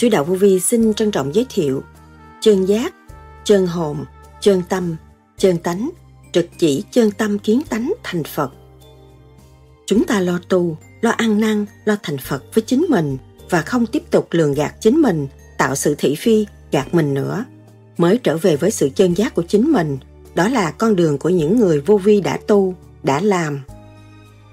Sư đạo Vô Vi xin trân trọng giới thiệu chơn giác, chơn hồn, chơn tâm, chơn tánh, trực chỉ chơn tâm kiến tánh thành Phật. Chúng ta lo tu, lo ăn năn, lo thành Phật với chính mình và không tiếp tục lường gạt chính mình, tạo sự thị phi, gạt mình nữa, mới trở về với sự chơn giác của chính mình. Đó là con đường của những người vô vi đã tu, đã làm.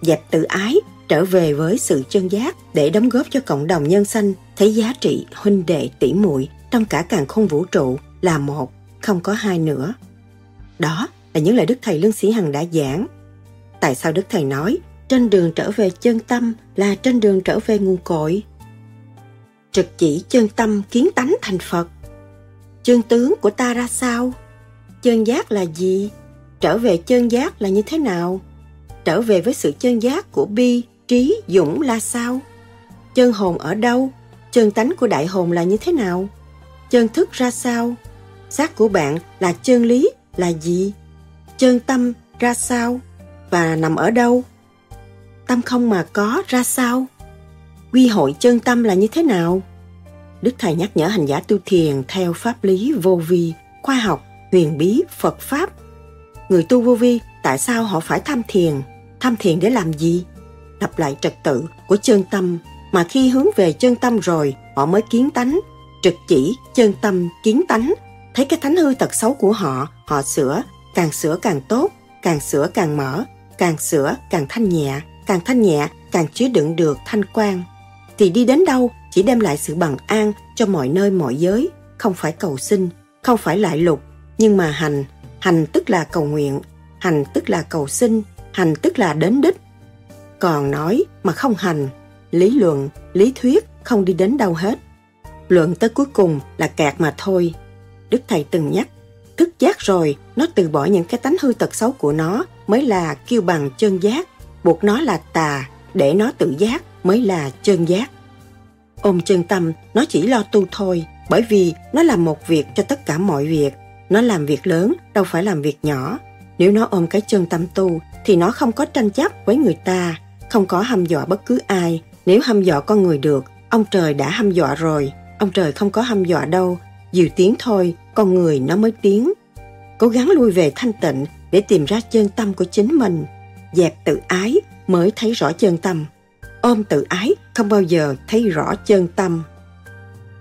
Dẹp tự ái, trở về với sự chơn giác để đóng góp cho cộng đồng nhân sanh thấy giá trị huynh đệ tỷ muội trong cả càn khôn vũ trụ là một, không có hai nữa. Đó là những lời Đức Thầy Lương Sĩ Hằng đã giảng. Tại sao Đức Thầy nói trên đường trở về chân tâm là trên đường trở về nguồn cội? Trực chỉ chân tâm kiến tánh thành Phật. Chân tướng của ta ra sao? Chân giác là gì? Trở về chân giác là như thế nào? Trở về với sự chân giác của bi, trí, dũng là sao? Chân hồn ở đâu? Chân tánh của đại hồn là như thế nào? Chân thức ra sao? Xác của bạn là chân lý là gì? Chân tâm ra sao? Và nằm ở đâu? Tâm không mà có ra sao? Quy hội chân tâm là như thế nào? Đức Thầy nhắc nhở hành giả tu thiền theo pháp lý vô vi, khoa học, huyền bí, Phật Pháp. Người tu vô vi, tại sao họ phải tham thiền? Tham thiền để làm gì? Lập lại trật tự của chân tâm, mà khi hướng về chân tâm rồi, họ mới kiến tánh, trực chỉ chân tâm kiến tánh. Thấy cái tánh hư tật xấu của họ, họ sửa càng tốt, càng sửa càng mở, càng sửa càng thanh nhẹ càng chứa đựng được thanh quang. Thì đi đến đâu chỉ đem lại sự bằng an cho mọi nơi mọi giới, không phải cầu xin, không phải lại lục, nhưng mà hành, hành tức là cầu nguyện, hành tức là cầu xin, hành tức là đến đích. Còn nói mà không hành, lý luận, lý thuyết không đi đến đâu hết. Luận tới cuối cùng là kẹt mà thôi. Đức Thầy từng nhắc, thức giác rồi, nó từ bỏ những cái tánh hư tật xấu của nó mới là kêu bằng chân giác, buộc nó là tà, để nó tự giác mới là chân giác. Ôm chân tâm, nó chỉ lo tu thôi, bởi vì nó làm một việc cho tất cả mọi việc. Nó làm việc lớn, đâu phải làm việc nhỏ. Nếu nó ôm cái chân tâm tu, thì nó không có tranh chấp với người ta, không có hăm dọa bất cứ ai. Nếu hăm dọa con người được, ông trời đã hăm dọa rồi. Ông trời không có hăm dọa đâu, dìu tiếng thôi, con người nó mới tiếng. Cố gắng lui về thanh tịnh để tìm ra chân tâm của chính mình. Dẹp tự ái mới thấy rõ chân tâm. Ôm tự ái không bao giờ thấy rõ chân tâm.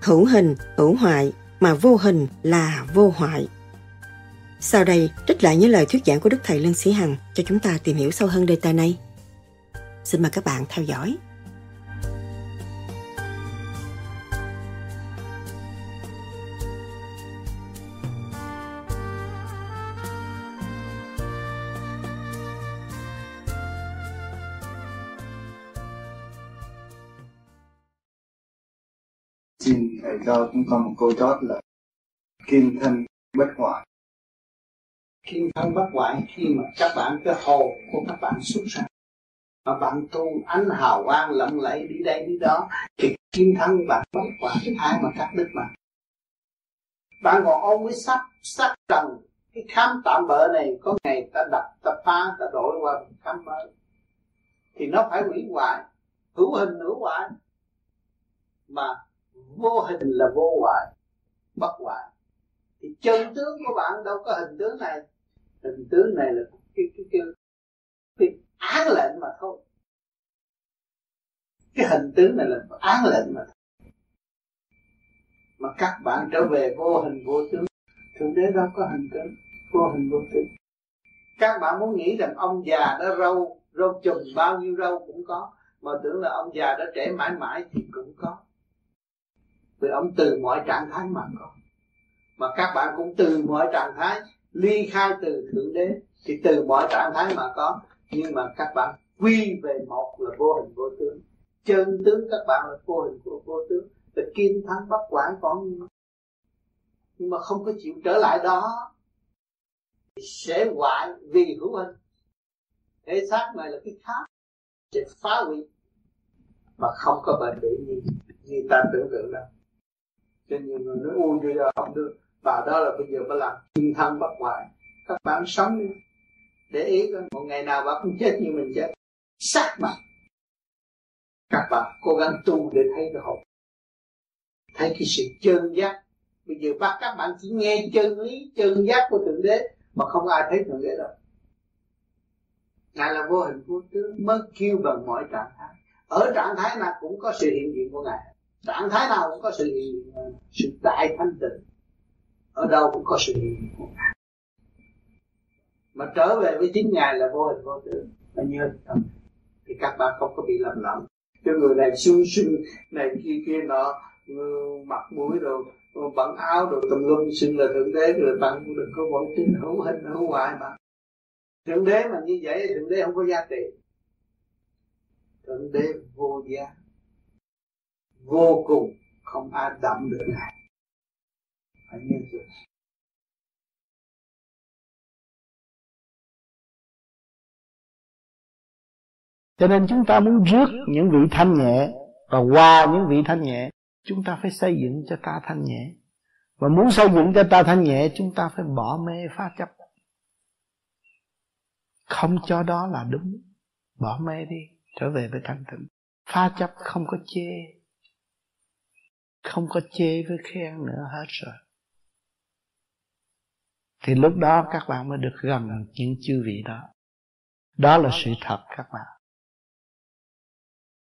Hữu hình, hữu hoại, mà vô hình là vô hoại. Sau đây, trích lại những lời thuyết giảng của Đức Thầy Lương Sĩ Hằng cho chúng ta tìm hiểu sâu hơn đề tài này. Xin mời các bạn theo dõi. Xin Thầy cho chúng con một câu chót là kim thân bất hoại. Kim thân bất hoại khi mà các bạn, cái hồ của các bạn xuất ra, mà bạn tu ánh hào quang lộng lẫy đi đây đi đó, thì kim thân bạn bất hoại, ai mà cắt đứt bạn. Bạn còn ôm với sắt trần, cái khám tạm bợ này có ngày ta đập, ta phá, ta đổi qua khám mới, thì nó phải hủy hoại, hữu hình hữu hoại, mà vô hình là vô hoại, bất hoại. Thì chân tướng của bạn đâu có hình tướng này. Hình tướng này là cái án lệnh mà thôi. Cái hình tướng này là án lệnh mà thôi. Mà các bạn trở về vô hình vô tướng. Thượng Đế đâu có hình tướng, vô hình vô tướng. Các bạn muốn nghĩ rằng ông già đó râu chùm bao nhiêu râu cũng có, mà tưởng là ông già đó trẻ mãi mãi thì cũng có. Vì ông từ mọi trạng thái mà có. Mà các bạn cũng từ mọi trạng thái ly khai từ Thượng Đế, thì từ mọi trạng thái mà có. Nhưng mà các bạn quy về một là vô hình vô tướng. Chân tướng các bạn là vô hình của vô tướng, là kim thân bất hoại còn. Nhưng mà không có chịu trở lại đó thì sẽ hoại vì hữu hình. Thế xác này là cái khác sẽ phá hủy mà không có bền bỉ như ta tưởng tượng đâu. Cho nhiều người nói ui bây giờ không được, bà đó là bây giờ bà làm kim thân bất hoại. Các bạn sống đi, để ý coi, một ngày nào bà cũng chết như mình chết. Sắc mặt các bạn cố gắng tu để thấy cái hồn. Thấy cái sự chân giác. Bây giờ bắt các bạn chỉ nghe chân lý, chân giác của Thượng Đế mà không ai thấy Thượng Đế đâu. Ngài là vô hình vô tướng, mới kêu bằng mọi trạng thái. Ở trạng thái nào cũng có sự hiện diện của Ngài. Trạng thái nào cũng có sự hiện diện của Ngài. Sự đại thanh tịnh ở đâu cũng có sự hiện diện của Ngài. Mà trở về với chính Ngài là vô hình vô tướng, mà nhớ tâm thì các bạn không có bị lầm lẫn. Cái người này sung sướng này kia nọ, mặt mũi rồi bận áo rồi tùm lum xưng là Thượng Đế, rồi bạn cũng đừng có quẩn tin hữu hình hữu hoại mà. Thượng Đế mà như vậy, Thượng Đế không có giá trị. Thượng Đế vô giá, vô cùng, không ai đậm được Ngài. Phải như vậy. Cho nên chúng ta muốn rước những vị thanh nhẹ, và qua những vị thanh nhẹ, chúng ta phải xây dựng cho ta thanh nhẹ. Và muốn xây dựng cho ta thanh nhẹ, chúng ta phải bỏ mê phá chấp. Không cho đó là đúng. Bỏ mê đi, trở về với thanh tịnh. Phá chấp không có chê. Không có chê với khen nữa, hết rồi. Thì lúc đó các bạn mới được gần những chư vị đó. Đó là sự thật các bạn.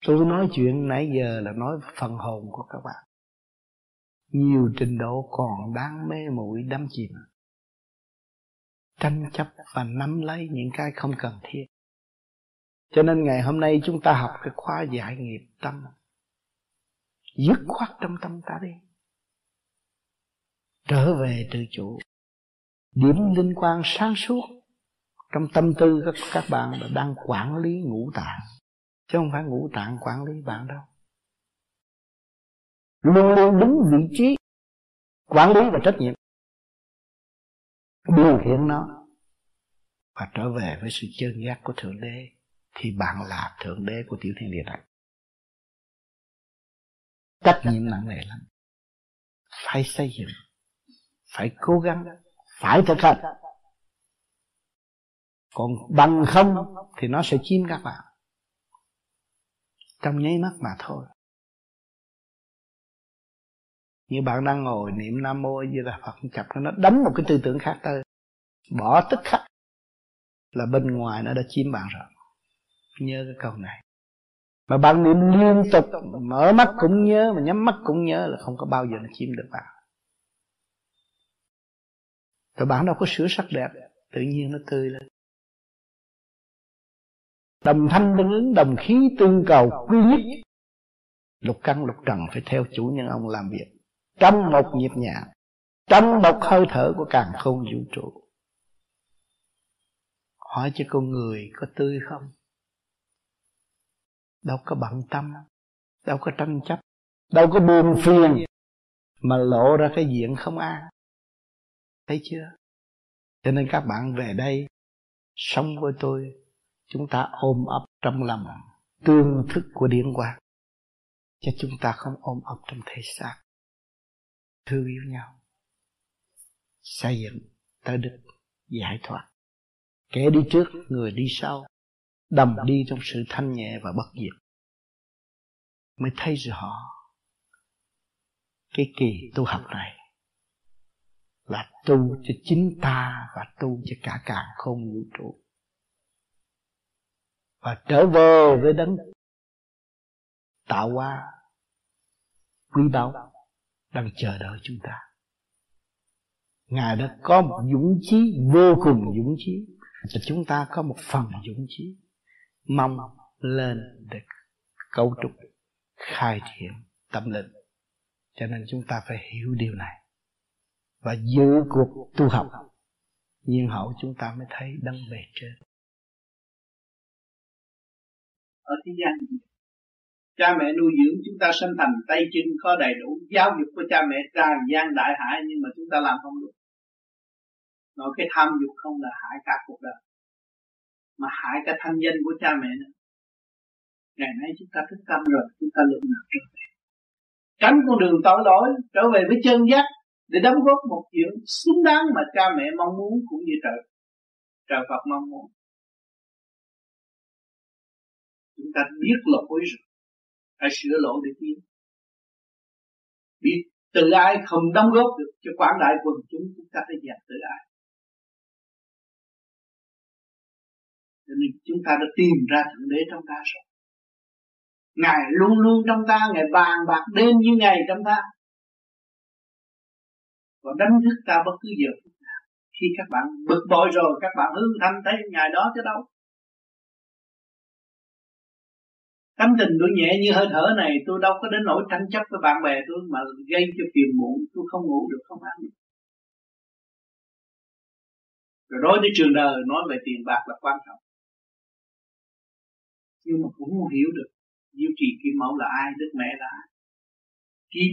Tôi nói chuyện nãy giờ là nói phần hồn của các bạn. Nhiều trình độ còn đang mê muội đắm chìm, tranh chấp và nắm lấy những cái không cần thiết. Cho nên ngày hôm nay chúng ta học cái khóa giải nghiệp tâm. Dứt khoát trong tâm ta đi, trở về tự chủ. Điểm linh quang sáng suốt trong tâm tư các bạn là đang quản lý ngũ tạng, chứ không phải ngũ tạng quản lý bạn đâu. Luôn luôn đúng vị trí quản lý và trách nhiệm, điều khiển nó và trở về với sự chân giác của Thượng Đế, thì bạn là Thượng Đế của tiểu thiên địa này. Trách nhiệm nặng nề lắm, phải xây dựng, phải cố gắng, phải thực hành. Còn bằng không thì nó sẽ chiếm các bạn trong nháy mắt mà thôi. Như bạn đang ngồi niệm Nam Mô A Di Đà Phật, chập nó đánh một cái tư tưởng khác tới, bỏ tức khắc là bên ngoài nó đã chiếm bạn rồi. Nhớ cái câu này. Mà bạn niệm liên tục, mở mắt cũng nhớ, mà nhắm mắt cũng nhớ, là không có bao giờ nó chiếm được bạn. Rồi bạn đâu có sửa sắc đẹp, tự nhiên nó tươi lên. Đồng thanh tương ứng, đồng khí tương cầu, quy nhất. Lục căn lục trần phải theo chủ nhân ông làm việc, trong một nhịp nhàng, trong một hơi thở của càn khôn vũ trụ. Hỏi cho con người có tươi không? Đâu có bận tâm, đâu có tranh chấp, đâu có buồn phiền, mà lộ ra cái diện không an. Thấy chưa? Cho nên các bạn về đây sống với tôi, chúng ta ôm ấp trong lòng tương thức của điển quang, chứ chúng ta không ôm ấp trong thể xác. Thương yêu nhau, xây dựng tới được giải thoát. Kẻ đi trước, người đi sau, đầm đi trong sự thanh nhẹ và bất diệt, mới thấy rõ cái kỳ tu học này là tu cho chính ta và tu cho cả càn khôn vũ trụ, và trở về với đấng tạo hóa quý báu đang chờ đợi chúng ta. Ngài đã có một dũng chí, vô cùng dũng chí, thì chúng ta có một phần dũng chí mong lên để cấu trúc khai triển tâm linh. Cho nên chúng ta phải hiểu điều này và giữ cuộc tu học, nhiên hậu chúng ta mới thấy đấng bề trên. Ở thế gian, cha mẹ nuôi dưỡng chúng ta sinh thành tay chân, có đầy đủ giáo dục của cha mẹ tràn gian đại hải, nhưng mà chúng ta làm không được. Nói cái tham dục không là hại cả cuộc đời, mà hại cả thanh danh của cha mẹ nữa. Ngày nay chúng ta thức tâm rồi, chúng ta lượm nào trở về, tránh con đường tội lỗi, trở về với chân giác để đóng góp một chuyện xứng đáng mà cha mẹ mong muốn, cũng như trời Phật mong muốn. Chúng ta biết lỗi rồi, hãy sửa lỗi để tiến. Vì tự ai không đóng góp được cho quảng đại quần chúng, chúng ta phải dẹp tự ai. Cho nên chúng ta đã tìm ra Thượng Đế trong ta rồi. Ngài luôn luôn trong ta, Ngài bàn bạc đêm như ngày trong ta, và đánh thức ta bất cứ giờ. Khi các bạn bực bội rồi, các bạn hướng thanh thấy Ngài đó chứ đâu. Tánh tình tôi nhẹ như hơi thở này, tôi đâu có đến nỗi tranh chấp với bạn bè tôi mà gây cho phiền muộn, tôi không ngủ được, không ăn được. Rồi đối với trường đời, nói về tiền bạc là quan trọng, nhưng mà cũng không hiểu được Diệu Trì Kim Mẫu là ai, Đức Mẹ là ai. Kim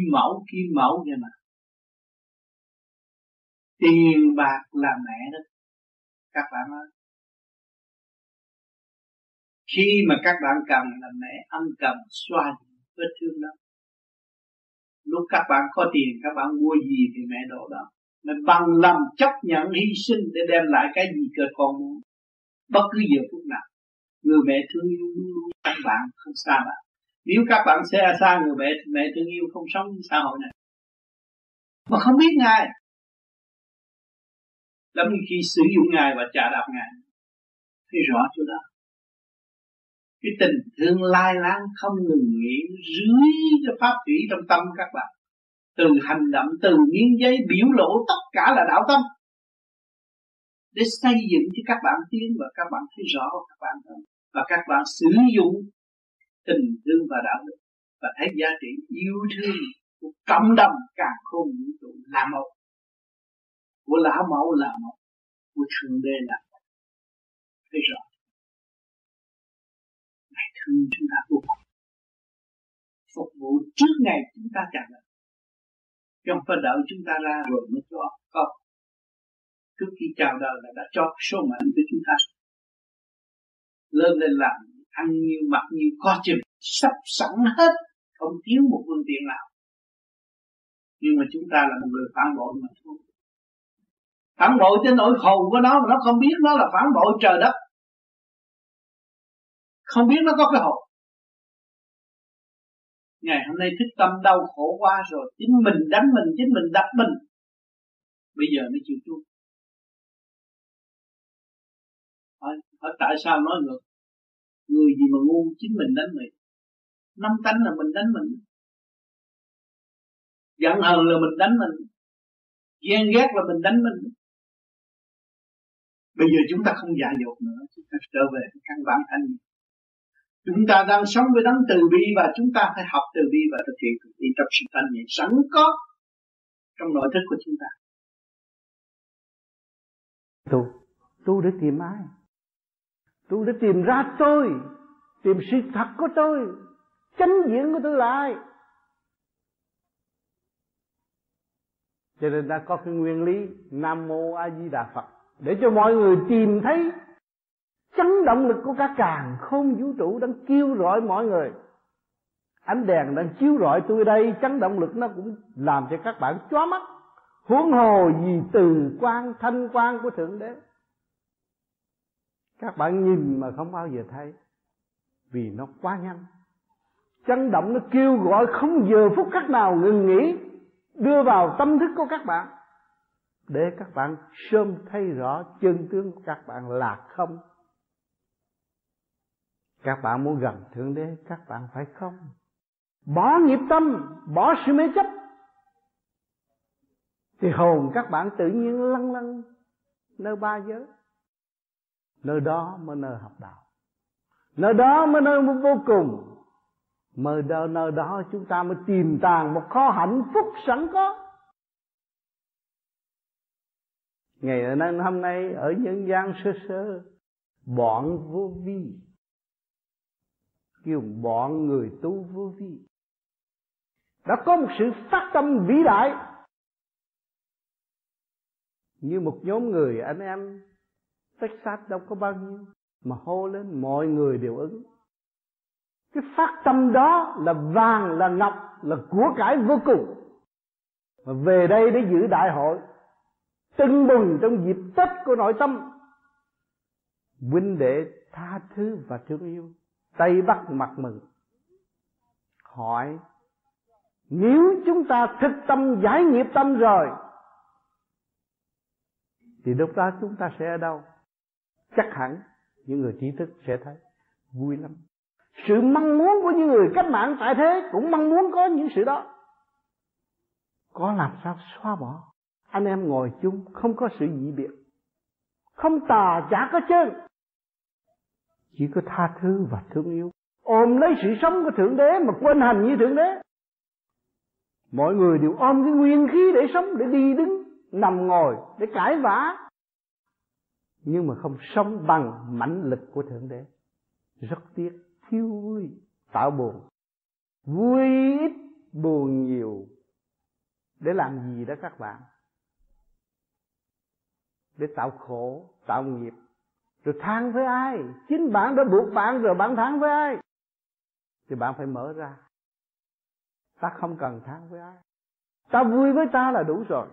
Mẫu vậy mà. Tiền bạc là mẹ đó các bạn ơi. Khi mà các bạn cần là mẹ ân cần xoa vết thương đó. Lúc các bạn có tiền, các bạn mua gì thì mẹ đổ đó. Mẹ bằng lòng chấp nhận hy sinh để đem lại cái gì cho con muốn, bất cứ giờ phút nào. Người mẹ thương yêu luôn luôn các bạn, không xa bạn. Nếu các bạn sẽ xa người mẹ thì mẹ thương yêu không sống xã hội này. Mà không biết Ngài, lắm khi sử dụng Ngài và trả đạp Ngài, thấy rõ chỗ đó. Cái tình thương lai láng không ngừng nghỉ rưới cái pháp thủy trong tâm các bạn, từ hành động, từ miếng giấy biểu lộ, tất cả là đạo tâm để xây dựng cho các bạn tiến, và các bạn thấy rõ các bạn hơn, và các bạn sử dụng tình thương và đạo đức và thấy giá trị yêu thương của cộng đồng càng khôn vũ trụ là một, của lão mẫu là một, của Thượng Đế là một, thấy rõ. Ngài thương chúng ta vô cùng, phục vụ trước ngày chúng ta trả lời, trong phần đợi chúng ta ra rồi mới cho không. Trước khi chào đời là đã cho số mệnh với chúng ta, lớn lên làm ăn nhiều mặc nhiều có chừng, sắp sẵn hết, không thiếu một phương tiện nào. Nhưng mà chúng ta là một người phản bội mà thôi. Phản bội tới nỗi hồn của nó mà nó không biết nó là phản bội trời đất, không biết nó có cái hồn. Ngày hôm nay thức tâm đau khổ quá rồi, chính mình đánh mình, chính mình đập mình, bây giờ mới chịu chuông. Hỏi tại sao nói ngược? Người gì mà ngu, chính mình đánh mình. Năm tánh là mình đánh mình, giận hờn là mình đánh mình, ghen ghét là mình đánh mình. Bây giờ chúng ta không dại dột nữa, chúng ta trở về căn bản thanh. Chúng ta đang sống với đấng từ bi, và chúng ta phải học từ bi và thực hiện trong sự thanh nhẹ sẵn có trong nội thức của chúng ta. Tu để tìm ai? Tu để tìm ra tôi, tìm sự thật của tôi, chánh diện của tôi là ai. Cho nên đã có cái nguyên lý Nam Mô A Di Đà Phật để cho mọi người tìm thấy chấn động lực của cả càn khôn vũ trụ đang kêu gọi mọi người. Ánh đèn đang chiếu rọi tôi đây, chấn động lực nó cũng làm cho các bạn chóa mắt, huống hồ gì từ quang thanh quang của Thượng Đế. Các bạn nhìn mà không bao giờ thấy, vì nó quá nhanh. Chấn động nó kêu gọi không giờ phút khắc nào ngừng nghỉ, đưa vào tâm thức của các bạn để các bạn sớm thấy rõ chân tướng của các bạn là không. Các bạn muốn gần Thượng Đế, các bạn phải không? Bỏ nghiệp tâm, bỏ sự mê chấp, thì hồn các bạn tự nhiên lăn lăn nơi ba giới. Nơi đó mới nơi học đạo, nơi đó mới nơi vô cùng. Nơi đó chúng ta mới tìm tàng một kho hạnh phúc sẵn có. Ngày hôm nay ở nhân gian sơ bọn vô vi, kêu bọn người tu vô vi, đã có một sự phát tâm vĩ đại. Như một nhóm người anh em Texas đâu có bao nhiêu, mà hô lên mọi người đều ứng. Cái phát tâm đó là vàng, là ngọc, là của cải vô cùng. Mà về đây để giữ đại hội tưng bừng trong dịp Tết của nội tâm, huynh đệ tha thứ và thương yêu, Tây Bắc mặt mừng. Hỏi Nếu chúng ta thực tâm giải nghiệp tâm rồi thì lúc đó chúng ta sẽ ở đâu? Chắc hẳn những người trí thức sẽ thấy vui lắm. Sự mong muốn của những người cách mạng tại thế cũng mong muốn có những sự đó. Có làm sao xóa bỏ? Anh em ngồi chung không có sự dị biệt, không tà chả có chân, chỉ có tha thứ và thương yêu. Ôm lấy sự sống của Thượng Đế mà quên hành như Thượng Đế. Mọi người đều ôm cái nguyên khí để sống, để đi đứng, nằm ngồi, để cãi vã, nhưng mà không sống bằng mãnh lực của Thượng Đế. Rất tiếc, thiếu vui, tạo buồn. Vui ít, buồn nhiều. Để làm gì đó các bạn? Để tạo khổ, tạo nghiệp. Rồi than với ai? Chính bạn đã buộc bạn rồi, bạn than với ai? Thì bạn phải mở ra. Ta không cần than với ai. Ta vui với ta là đủ rồi.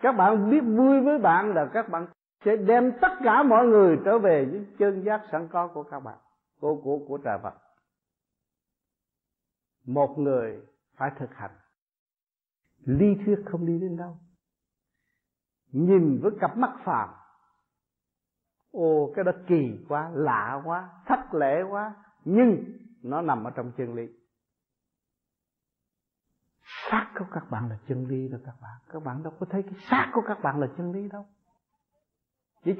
Các bạn biết vui với bạn là các bạn sẽ đem tất cả mọi người trở về những chân giác sẵn có của các bạn, của trời Phật. Một người phải thực hành. Lý thuyết không đi đến đâu. Nhìn với cặp mắt phàm. Ồ, cái đó kỳ quá, lạ quá, thất lễ quá, nhưng nó nằm ở trong chân lý. Xác của các bạn là chân lý đâu các bạn. Các bạn đâu có thấy cái xác của các bạn là chân lý đâu. Chỉ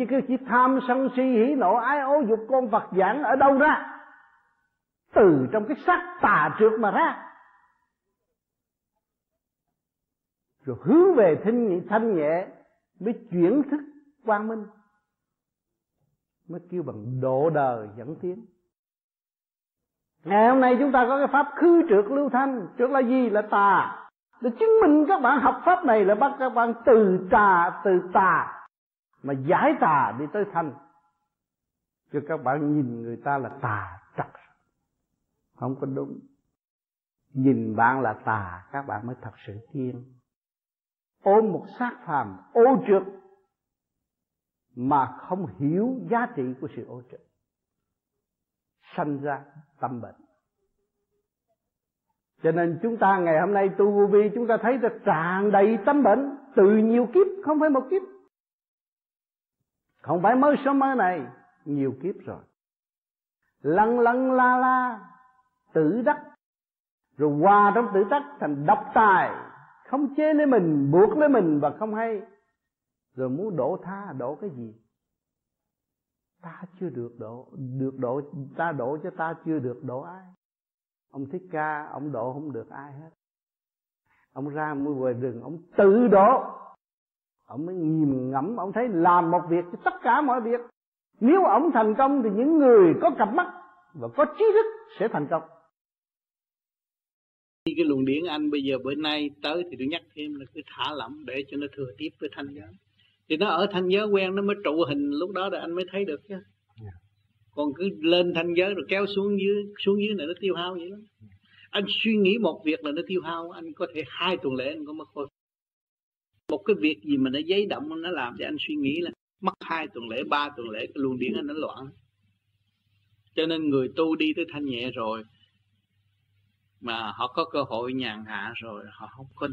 tham sân si hỉ nộ ái ố dục con Phật giảng ở đâu ra? Từ trong cái xác tà trược mà ra. Rồi hướng về thanh nhẹ mới chuyển thức quang minh, mới kêu bằng độ đời dẫn tiến. Ngày hôm nay chúng ta có cái pháp khứ trượt lưu thanh. Trượt là gì? Là tà. Để chứng minh các bạn học pháp này là bắt các bạn từ tà mà giải tà đi tới thanh. Chứ các bạn nhìn người ta là tà trật, không có đúng. Nhìn bạn là tà, các bạn mới thật sự tiên. Ôm một xác phàm ô trượt mà không hiểu giá trị của sự ô trượt, sanh ra tâm bệnh. Cho nên chúng ta ngày hôm nay tu Vô Vi, chúng ta thấy là tràn đầy tâm bệnh từ nhiều kiếp, không phải một kiếp, không phải mới sớm mới này, nhiều kiếp rồi. Lăn lăn la la tử đắc, rồi hòa trong tử đắc thành độc tài, không chế lấy mình, buộc lấy mình và không hay. Rồi muốn đổ tha, đổ cái gì? Ta chưa được độ, ta đổ cho ta chưa được độ ai. Ông Thích Ca, ông độ không được ai hết. Ông ra mua ngoài rừng, ông tự độ. Ông mới nghiền ngẫm, ông thấy làm một việc cho tất cả mọi việc. Nếu ông thành công thì những người có cặp mắt và có trí thức sẽ thành công. Cái luồng điển anh bây giờ bữa nay tới thì tôi nhắc thêm là cứ thả lỏng để cho nó thừa tiếp với thanh giới. Thì nó ở thanh giới quen nó mới trụ hình, lúc đó là anh mới thấy được chứ. Yeah. Còn cứ lên thanh giới rồi kéo xuống dưới này nó tiêu hao vậy lắm. Yeah. Anh suy nghĩ một việc là nó tiêu hao, anh có thể 2 tuần lễ anh có mất khôi. Một cái việc gì mà nó giấy động nó làm cho anh suy nghĩ là mất 2 tuần lễ, 3 tuần lễ cái luồng điển anh nó loạn. Cho nên người tu đi tới thanh nhẹ rồi mà họ có cơ hội nhàn hạ rồi họ không có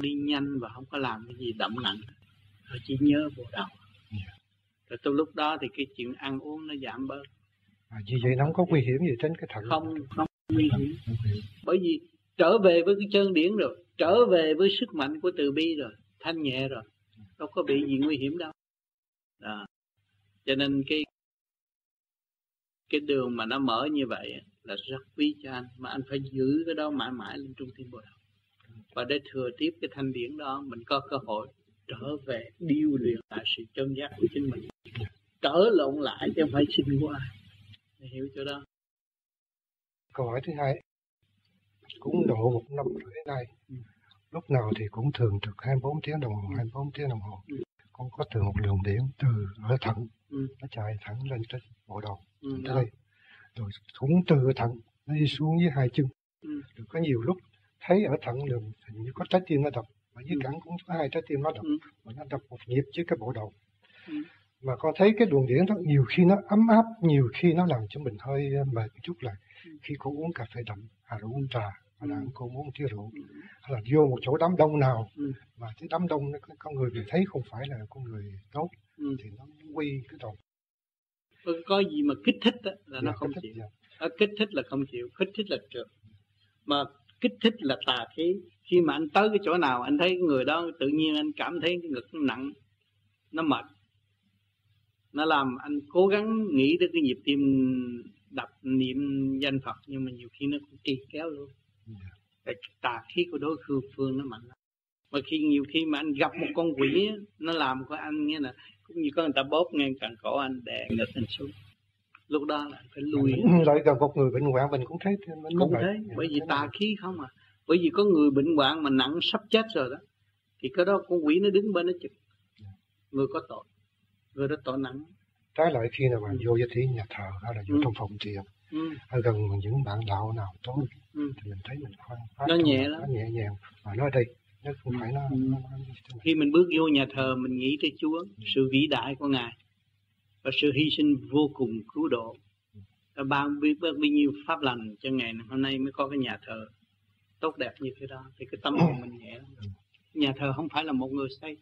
đi nhanh và không có làm cái gì đậm nặng. Họ chỉ nhớ bộ đầu. Yeah. Rồi từ lúc đó thì cái chuyện ăn uống nó giảm bớt. À, vì vậy nó không có nguy hiểm gì trên cái thận. Không nguy hiểm. Bởi vì trở về với cái chân điển rồi, trở về với sức mạnh của từ bi rồi, thanh nhẹ rồi, đâu có bị gì nguy hiểm đâu. À, cho nên cái đường mà nó mở như vậy là rất quý cho anh, mà anh phải giữ cái đó mãi mãi lên trung tâm bộ đầu. Và để thừa tiếp cái thanh điển đó, mình có cơ hội trở về điêu luyện lại sự chân giác của chính mình, trở lộn lại chứ không phải xin qua. Hiểu chỗ đó. Câu hỏi thứ hai, cũng độ 1 năm rưỡi nay, lúc nào thì cũng thường trực 24 tiếng đồng hồ. Con có từ một luồng điển từ ở thận, nó chạy thẳng lên trên bộ đầu, tới đây, rồi cũng từ thận nó đi xuống với 2 chân. Rồi có nhiều lúc thấy ở thận đường hình như có trái tim nó đập. Mà dưới cẳng cũng có 2 trái tim nó đập, mà nó đập một nhịp chứ cái bộ đầu. Mà con thấy cái luồng điển đó nhiều khi nó ấm áp, nhiều khi nó làm cho mình hơi mệt một chút lại. Khi con uống cà phê đậm, uống trà, là cô muốn thiêu rượu, là vô một chỗ đám đông nào mà cái đám đông con người mình thấy không phải là con người tốt thì nó quy cái tội. Có gì mà kích thích đó, là nó không chịu. Kích thích là không chịu, kích thích là trượt. Mà kích thích là tà khí. Khi mà anh tới cái chỗ nào anh thấy người đó tự nhiên anh cảm thấy cái ngực nó nặng, nó mệt, nó làm anh cố gắng nghĩ tới cái nhịp tim đập niệm danh Phật, nhưng mà nhiều khi nó cũng trì kéo luôn. Tà khí của đối phương nó mạnh lắm. Mà khi nhiều khi mà anh gặp một con quỷ nó làm của anh nghe là cũng như có người ta bóp ngang càng cổ anh đè ngực anh xuống, lúc đó là phải lui. Lại gặp một người bệnh hoạn mình cũng thấy, mình cũng thấy, bởi vì tà khí không à. Bởi vì có người bệnh hoạn mà nặng sắp chết rồi đó, thì cái đó con quỷ nó đứng bên nó chụp. Người có tội, người đó tội nặng. Trái lại khi nào mà vô giới thí nhà thờ hay là vô trong phòng thiền, ở gần những bạn đạo nào tốt thì mình thấy mình khoan khoái, nó nhẹ lắm, nó nhẹ nhàng và nó đây. Không phải nó... Khi mình bước vô nhà thờ mình nghĩ tới Chúa, sự vĩ đại của Ngài và sự hy sinh vô cùng cứu độ. Và ban bao nhiêu pháp lành cho ngày hôm nay mới có cái nhà thờ tốt đẹp như thế đó. Thì cái tâm hồn mình nhẹ lắm. Nhà thờ không phải là một người xây,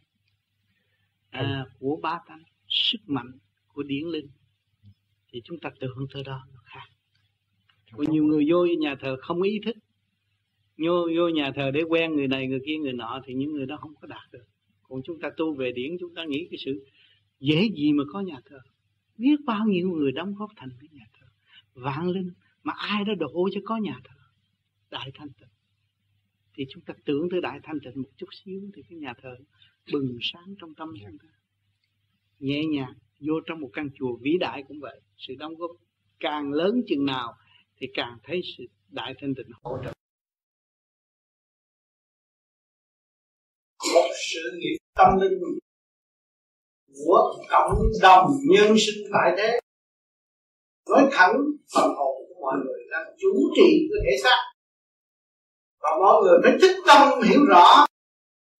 của bá tánh, sức mạnh của điển linh. Thì chúng ta tưởng tới đó nó khác. Có nhiều người vô nhà thờ không ý thức, vô nhà thờ để quen người này, người kia, người nọ, thì những người đó không có đạt được. Còn chúng ta tu về điển, chúng ta nghĩ cái sự dễ gì mà có nhà thờ. Biết bao nhiêu người đóng góp thành cái nhà thờ vạn linh, mà ai đó đổ cho có nhà thờ đại thanh tịnh. Thì chúng ta tưởng tới đại thanh tịnh một chút xíu thì cái nhà thờ bừng sáng trong tâm chúng ta. Nhẹ nhàng, vô trong một căn chùa vĩ đại cũng vậy. Sự đóng góp càng lớn chừng nào thì càng thấy sự đại thanh tịnh hỗ trợ. Sự nghiệp tâm linh của cộng đồng nhân sinh tại thế, nói thẳng phần hồn của mọi người đang chủ trì cái thể xác, và mọi người phải thích tâm hiểu rõ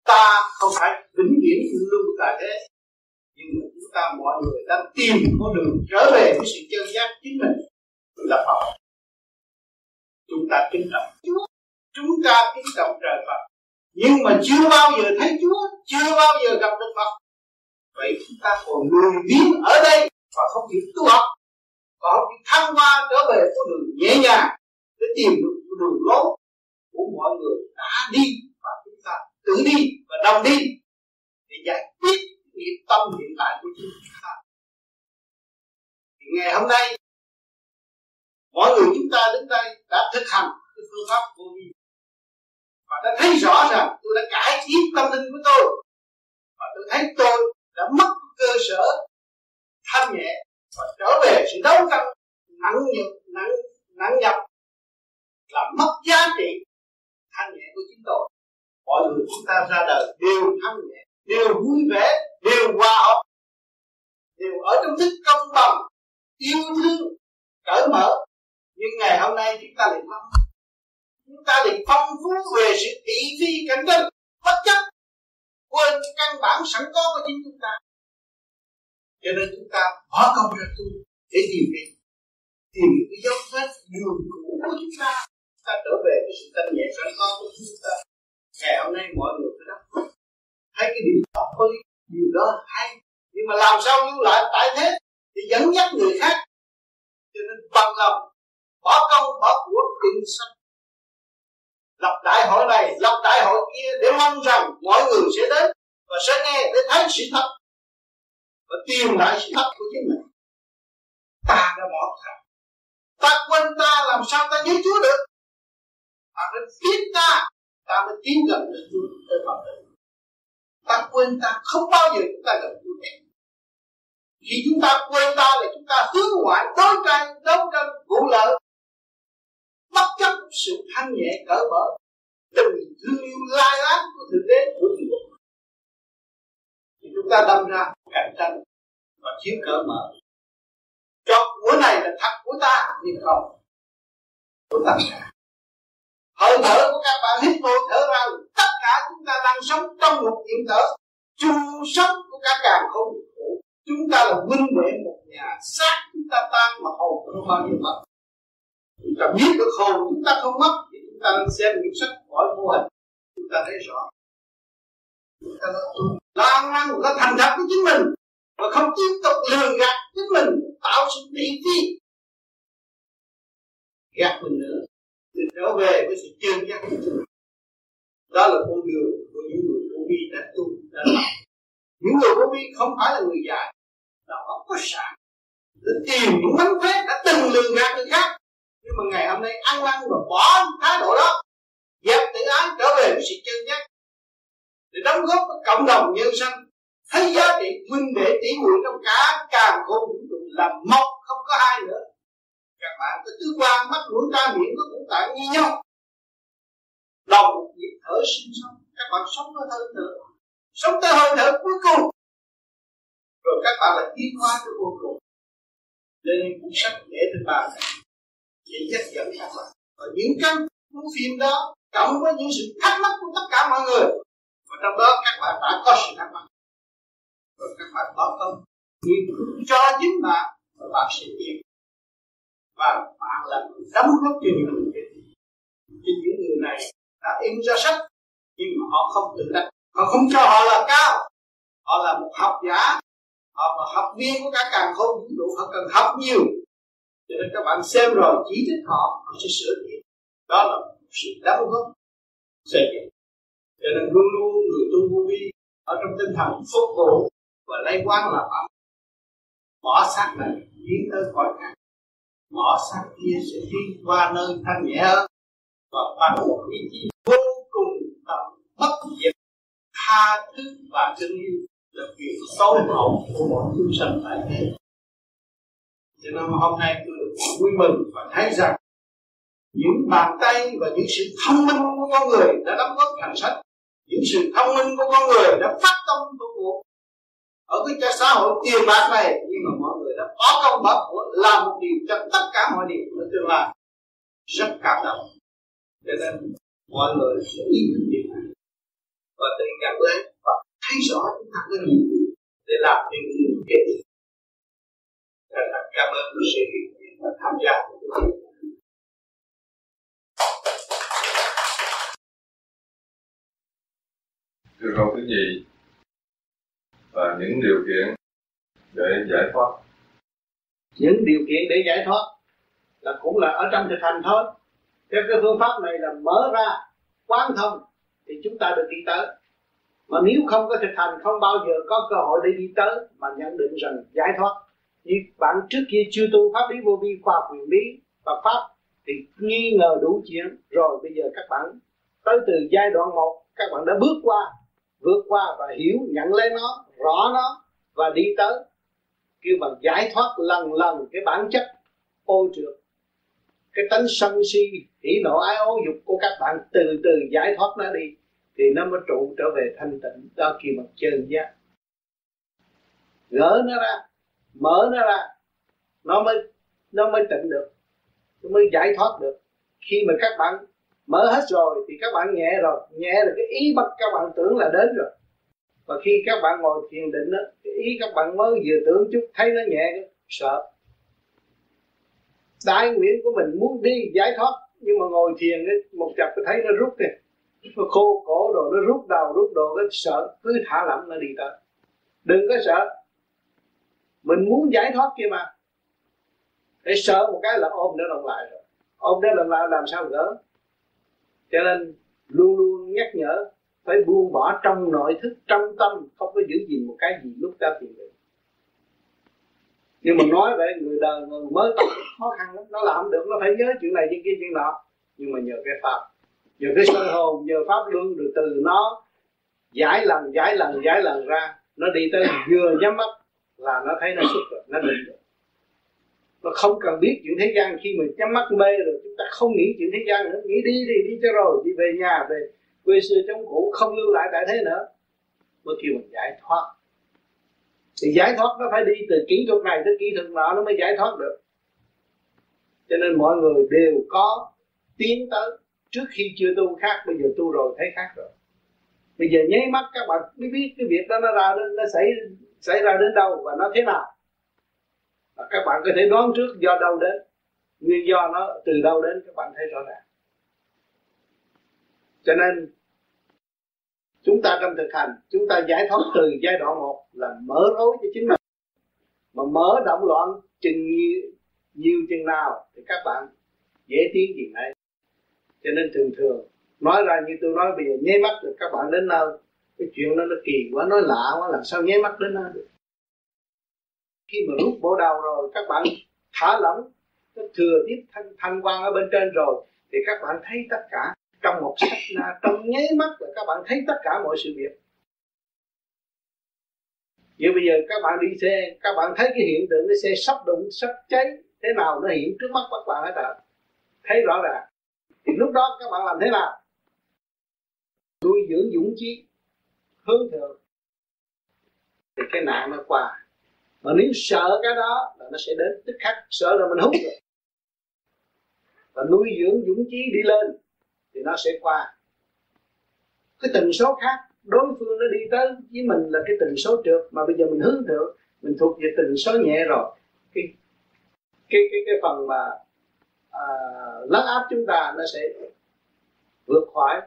ta không phải vĩnh viễn luôn tại thế, nhưng chúng ta mọi người đang tìm con đường trở về với sự chân giác chính mình là Phật. Chúng ta kính trọng Chúa, chúng ta kính trọng trời Phật, nhưng mà chưa bao giờ thấy Chúa, chưa bao giờ gặp được Phật. Vậy chúng ta còn lười biếng ở đây và không chịu tu học, và không chịu thăng hoa trở về con đường nhẹ nhàng để tìm được con đường lối của mọi người đã đi, và chúng ta tự đi và đồng đi để giải quyết nghiệp tâm hiện tại của chúng ta. Thì ngày hôm nay mọi người chúng ta đến đây đã thực hành cái phương pháp vô vi, và đã thấy rõ rằng tôi đã cải tiến tâm linh của tôi, và tôi thấy tôi đã mất cơ sở thanh nhẹ và trở về sự đấu tranh nặng nhập là mất giá trị thanh nhẹ của chính tôi. Mọi người chúng ta ra đời đều thanh nhẹ, đều vui vẻ, đều hòa hợp, đều ở trong thức công bằng, yêu thương, cởi mở. Nhưng ngày hôm nay chúng ta lại không. Chúng ta định phong phú về sự thị phi cạnh tranh, bất chấp quên căn bản sẵn có của chính chúng ta. Cho nên chúng ta bỏ công ra tu để tìm cái dấu vết đường cũ của chúng ta. Chúng ta trở về với sự thanh nhẹ sẵn có của chúng ta. Ngày hôm nay mọi người phải đáp thấy cái điều đó, có điều đó hay, nhưng mà làm sao lưu lại tại thế để dẫn dắt người khác. Cho nên bằng lòng bỏ công bỏ của định sanh, lập đại hội này, lập đại hội kia để mong rằng mọi người sẽ đến và sẽ nghe để thấy sự thật và tìm lại sự thật của chính mình. Ta đã bỏ thật, ta quên ta làm sao ta nhớ Chúa được. Ta phải biết ta, ta mới tiến gần đến Chúa, tới Phật tử. Ta quên ta, không bao giờ chúng ta gần Chúa hết. Khi chúng ta quên ta là chúng ta hướng ngoại đấu tranh vụ lợi, bất chấp sự thanh nhẹ cởi mở, tình thương yêu lai láng của Thượng Đế của Chúa. Thì chúng ta đâm ra cạnh tranh và thiếu cởi mở. Cho của này là thật của ta, nhưng không của tất cả. Hơi thở của các bạn hít vô thở ra, tất cả chúng ta đang sống trong một niệm thở. Chu sống của các càng không đủ. Chúng ta là huynh đệ một nhà, xác chúng ta tan mà hồn không bao nhiêu mất. Chúng ta biết được hồn chúng ta không mất thì chúng ta xem những sách hỏi mô hình, chúng ta thấy rõ. Chúng ta lo lắng, chúng ta thành thật với chính mình và không tiếp tục lừa gạt chính mình, tạo sự thị phi gạt mình nữa. Thì trở về với sự chân giác của chúng mình. Đó là con đường của những người vô vi đã tu, đã làm. Những người vô vi không phải là người già, là không có sẵn để tìm những mánh khóe đã từng lường gạt người khác, nhưng mà ngày hôm nay ăn năn và bỏ thái độ đó, dẹp tự ái trở về với sự chân giác để đóng góp với cộng đồng nhân sanh, thấy giá trị huynh đệ tỷ muội trong cả càng khôn vũ trụ là một, không có hai nữa. Các bạn có tứ quan mắt mũi tai miệng có cũng tạng như nhau, đồng một nhịp thở sinh sống. Các bạn sống với hơi thở, sống tới hơi thở cuối cùng rồi các bạn lại tiến hóa tới vô cùng. Nên cuốn sách để trên bàn này để dắt dẫn các bạn, và những cái cuốn phim đó cộng với những sự thắc mắc của tất cả mọi người, và trong đó các bạn đã có sự thắc mắc và các bạn có tâm nghiên cứu cho chính bạn, và bạn sẽ biết và bạn là người đóng góp cho những người khác. Chứ những người này đã in ra sách nhưng mà họ không tự đắc, họ không cho họ là cao, họ là một học giả, họ là học viên của cả càng khôn vũ trụ, họ cần học nhiều. Cho nên các bạn xem rồi chỉ thích họ, họ sẽ sửa thiện. Đó là một sự đóng góp xây dựng. Cho nên luôn luôn người tu vô vi ở trong tinh thần phục vụ và lấy quán là bạn bỏ xác này tiến tới khỏi khác, bỏ xác kia sẽ đi qua nơi thanh nhẹ hơn, và bằng một ý chí vô cùng tận bất diệt tha thứ và thương yêu là việc sâu hậu của mọi chúng sanh tại thế. Cho nên hôm nay tôi được vui mừng và thấy rằng những bàn tay và những sự thông minh của con người đã đóng góp thành sách, những sự thông minh của con người đã phát tâm tu bổ ở cái xã hội tiền bạc này, nhưng mà mọi người đã có công bỏ của làm một điều cho tất cả mọi điều của tương lai, rất cảm động. Cho nên mọi người sẽ ý thức điều này và tự cảm lấy và thấy rõ chúng ta có nhiệm vụ để làm những điều kế tiếp. Thật là cảm ơn quý vị đã tham gia. Thưa câu thứ gì và những điều kiện để giải thoát. Những điều kiện để giải thoát là cũng là ở trong thực hành thôi. Theo cái phương pháp này là mở ra quán thông thì chúng ta được đi tới. Mà nếu không có thực hành không bao giờ có cơ hội để đi tới mà nhận định rằng giải thoát. Như bạn trước kia chưa tu pháp lý vô vi, khoa học quyền lý và pháp thì nghi ngờ đủ chuyện rồi. Bây giờ các bạn tới từ giai đoạn 1, các bạn đã vượt qua và hiểu, nhận lấy nó, rõ nó và đi tới, kêu bằng giải thoát lần lần cái bản chất ô trượt, cái tánh sân si, hỉ nộ ái ố dục của các bạn, từ từ giải thoát nó đi thì nó mới trụ trở về thanh tịnh. Đó kêu bằng chân giác. Gỡ nó ra, mở nó ra, nó mới tịnh được, nó mới giải thoát được. Khi mà các bạn mở hết rồi thì các bạn nhẹ rồi cái ý bắt các bạn tưởng là đến rồi. Và khi các bạn ngồi thiền định đó, cái ý các bạn mới vừa tưởng chút thấy nó nhẹ, sợ. Đại nguyện của mình muốn đi giải thoát, nhưng mà ngồi thiền một chập thấy nó rút đi, nó khô cổ rồi, nó rút đầu rút đồ, nó sợ. Cứ thả lỏng nó đi tới, đừng có sợ. Mình muốn giải thoát kia mà để sợ một cái là ôm nó lộn lại rồi, ôm nó lộn lại làm sao gỡ. Cho nên luôn luôn nhắc nhở phải buông bỏ trong nội thức, trong tâm, không có giữ gìn một cái gì lúc ta thiền định. Nhưng mà nói vậy người đời người mới tập khó khăn lắm, nó làm được, nó phải nhớ chuyện này chuyện kia chuyện nọ. Nhưng mà nhờ cái pháp, nhờ cái sơ hồn, nhờ pháp luôn, rồi từ nó giải lần ra, nó đi tới vừa nhắm mắt là nó thấy nó xuất rồi, nó định rồi. Nó không cần biết chuyện thế gian. Khi mình nhắm mắt mê rồi chúng ta không nghĩ chuyện thế gian nữa, nghĩ đi cho rồi, đi về nhà, về quê xưa chống cũ, không lưu lại tại thế nữa, mới kêu mình giải thoát. Thì giải thoát nó phải đi từ kỹ thuật này tới kỹ thuật nọ nó mới giải thoát được. Cho nên mọi người đều có tiến tới. Trước khi chưa tu khác, bây giờ tu rồi thấy khác rồi. Bây giờ nháy mắt các bạn mới biết cái việc đó nó xảy ra đến đâu và nó thế nào. Và các bạn có thể đoán trước do đâu đến, nguyên do nó từ đâu đến các bạn thấy rõ ràng. Cho nên chúng ta trong thực hành, chúng ta giải thoát từ giai đoạn 1 là mở lối cho chính mình. Mà mở động loạn chừng nhiều chừng nào thì các bạn dễ tiến gì đấy. Cho nên thường thường nói ra như tôi nói bây giờ nháy mắt được các bạn đến nơi. Cái chuyện đó nó kỳ quá, nói lạ quá, làm sao nháy mắt đến nơi được. Khi mà rút bộ đầu rồi các bạn thả lỏng, nó thừa tiếp thanh quan ở bên trên rồi thì các bạn thấy tất cả trong một sát na, trong nháy mắt là các bạn thấy tất cả mọi sự việc. Vậy bây giờ các bạn đi xe, các bạn thấy cái hiện tượng cái xe sắp đụng, sắp cháy thế nào nó hiện trước mắt các bạn hết rồi, thấy rõ ràng. Thì lúc đó các bạn làm thế nào? Nuôi dưỡng dũng chí, hướng thượng thì cái nạn nó qua. Mà nếu sợ cái đó là nó sẽ đến tức khắc, sợ là mình hút rồi. Và nuôi dưỡng dũng chí đi lên thì nó sẽ qua. Cái tần số khác, đối phương nó đi tới với mình là cái tần số trượt, mà bây giờ mình hướng thượng, mình thuộc về tần số nhẹ rồi. Cái phần mà lấn áp chúng ta nó sẽ vượt khỏi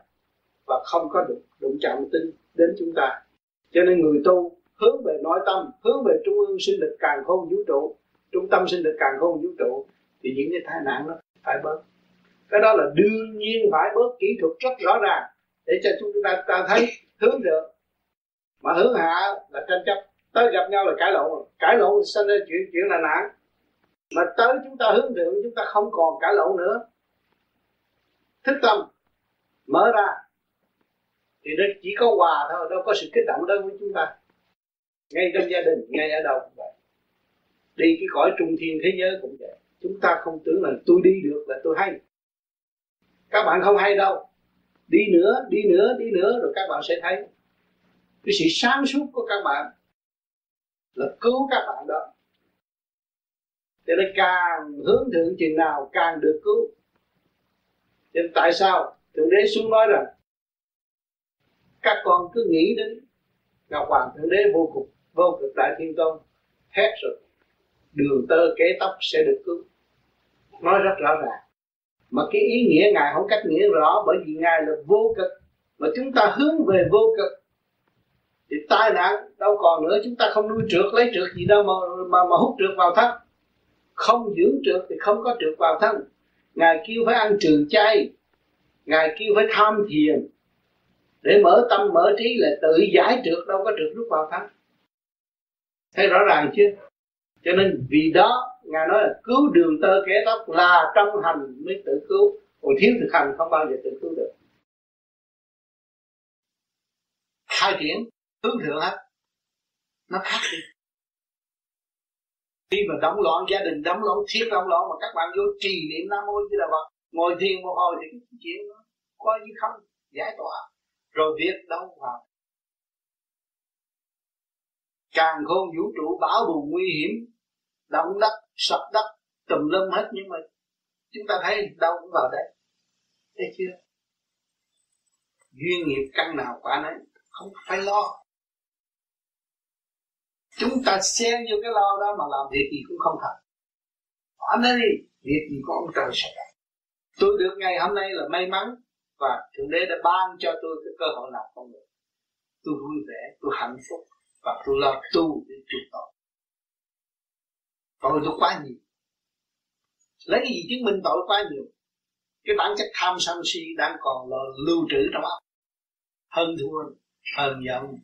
và không có đụng chạm tin đến chúng ta. Cho nên người tu hướng về nội tâm, hướng về trung ương sinh lực càn khôn vũ trụ, trung tâm sinh lực càn khôn vũ trụ thì những cái tai nạn nó phải bớt. Cái đó là đương nhiên phải bớt, kỹ thuật rất rõ ràng để cho chúng ta thấy hướng được. Mà hướng hạ là tranh chấp, tới gặp nhau là cãi lộn sinh ra chuyện là nạn. Mà tới chúng ta hướng thượng chúng ta không còn cãi lộn nữa. Thức tâm, mở ra thì nó chỉ có hòa thôi, đâu có sự kích động đối với chúng ta. Ngay trong gia đình, ngay ở đâu cũng vậy. Đi cái cõi trung thiên thế giới cũng vậy. Chúng ta không tưởng là tôi đi được là tôi hay. Các bạn không hay đâu. Đi nữa rồi các bạn sẽ thấy. Cái sự sáng suốt của các bạn là cứu các bạn đó. Cho nên càng hướng thượng chừng nào càng được cứu. Cho nên tại sao Thượng Đế xuống nói rằng các con cứ nghĩ đến Ngọc Hoàng Thượng Đế vô cực Đại Thiên Tôn hét rồi đường tơ kế tóc sẽ được cứu. Nói rất rõ ràng. Mà cái ý nghĩa Ngài không cách nghĩa rõ, bởi vì Ngài là vô cực. Mà chúng ta hướng về vô cực thì tai nạn đâu còn nữa. Chúng ta không nuôi trượt, lấy trượt gì đâu mà hút trượt vào thân. Không dưỡng trượt thì không có trượt vào thân. Ngài kêu phải ăn trường chay, Ngài kêu phải tham thiền để mở tâm mở trí là tự giải trượt, đâu có trượt rút vào thân. Thấy rõ ràng chưa? Cho nên vì đó Ngài nói là cứu đường tơ kế tóc là trong hành mới tự cứu, còn thiếu thực hành không bao giờ tự cứu được. Khai triển hướng thượng hết, nó khác đi. Khi mà đóng loạn gia đình, đóng loạn thiết, đóng loạn mà các bạn vô trì niệm Nam Mô A Di Đà Phật, ngồi thiền một hồi thì cái chuyện nó coi như không giải tỏa, rồi việc đâu vào. Càn khôn vũ trụ bão bùng nguy hiểm, động đất, sập đất, tùm lum hết, nhưng mà chúng ta thấy đâu cũng vào đấy. Thấy chưa? Duyên nghiệp căn nào quả nấy, không phải lo. Chúng ta xen vô cái lo đó mà làm việc gì cũng không thật. Bỏ nó đi, việc gì có ông trời sẽ làm. Tôi được ngày hôm nay là may mắn và Thượng Đế đã ban cho tôi cái cơ hội nào không được. Tôi vui vẻ, tôi hạnh phúc và tôi lo tu để tu tập. Tội tôi quá nhiều. Lấy cái gì chứng minh tội quá nhiều? Cái bản chất tham sân si đang còn lưu trữ trong óc. Hận thua, hờn giận.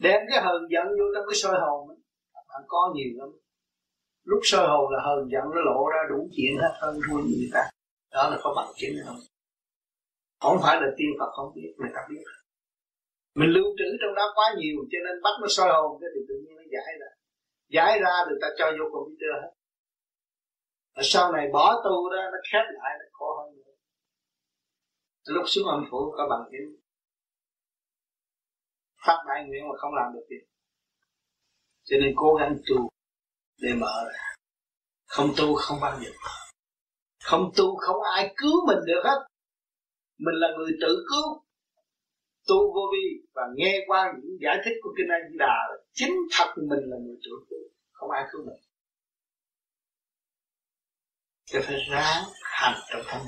Đem cái hờn giận vô trong cái sôi hồn ấy. Các bạn có nhiều lắm. Lúc sôi hồn là hờn giận nó lộ ra đủ chuyện hết, hận thua như người ta. Đó là có bằng chứng không? Không phải là tiên Phật không biết, người ta biết. Mình lưu trữ trong đó quá nhiều cho nên bắt nó sôi hồn cái thì tự nhiên nó giải ra. Giải ra người ta cho vô computer hết. Và sau này bỏ tu ra nó khép lại nó khổ hơn nữa. Lúc xuống âm phủ có bằng chứng. Phát đại nguyện mà không làm được việc. Cho nên cố gắng tu để mở ra. Không tu không bao giờ. Không tu không ai cứu mình được hết. Mình là người tự cứu. Tu vô vi và nghe qua những giải thích của kinh A Di Đà là chính thật mình là người tự cứu, không ai cứu mình. Cho phải ráng hành trong tâm,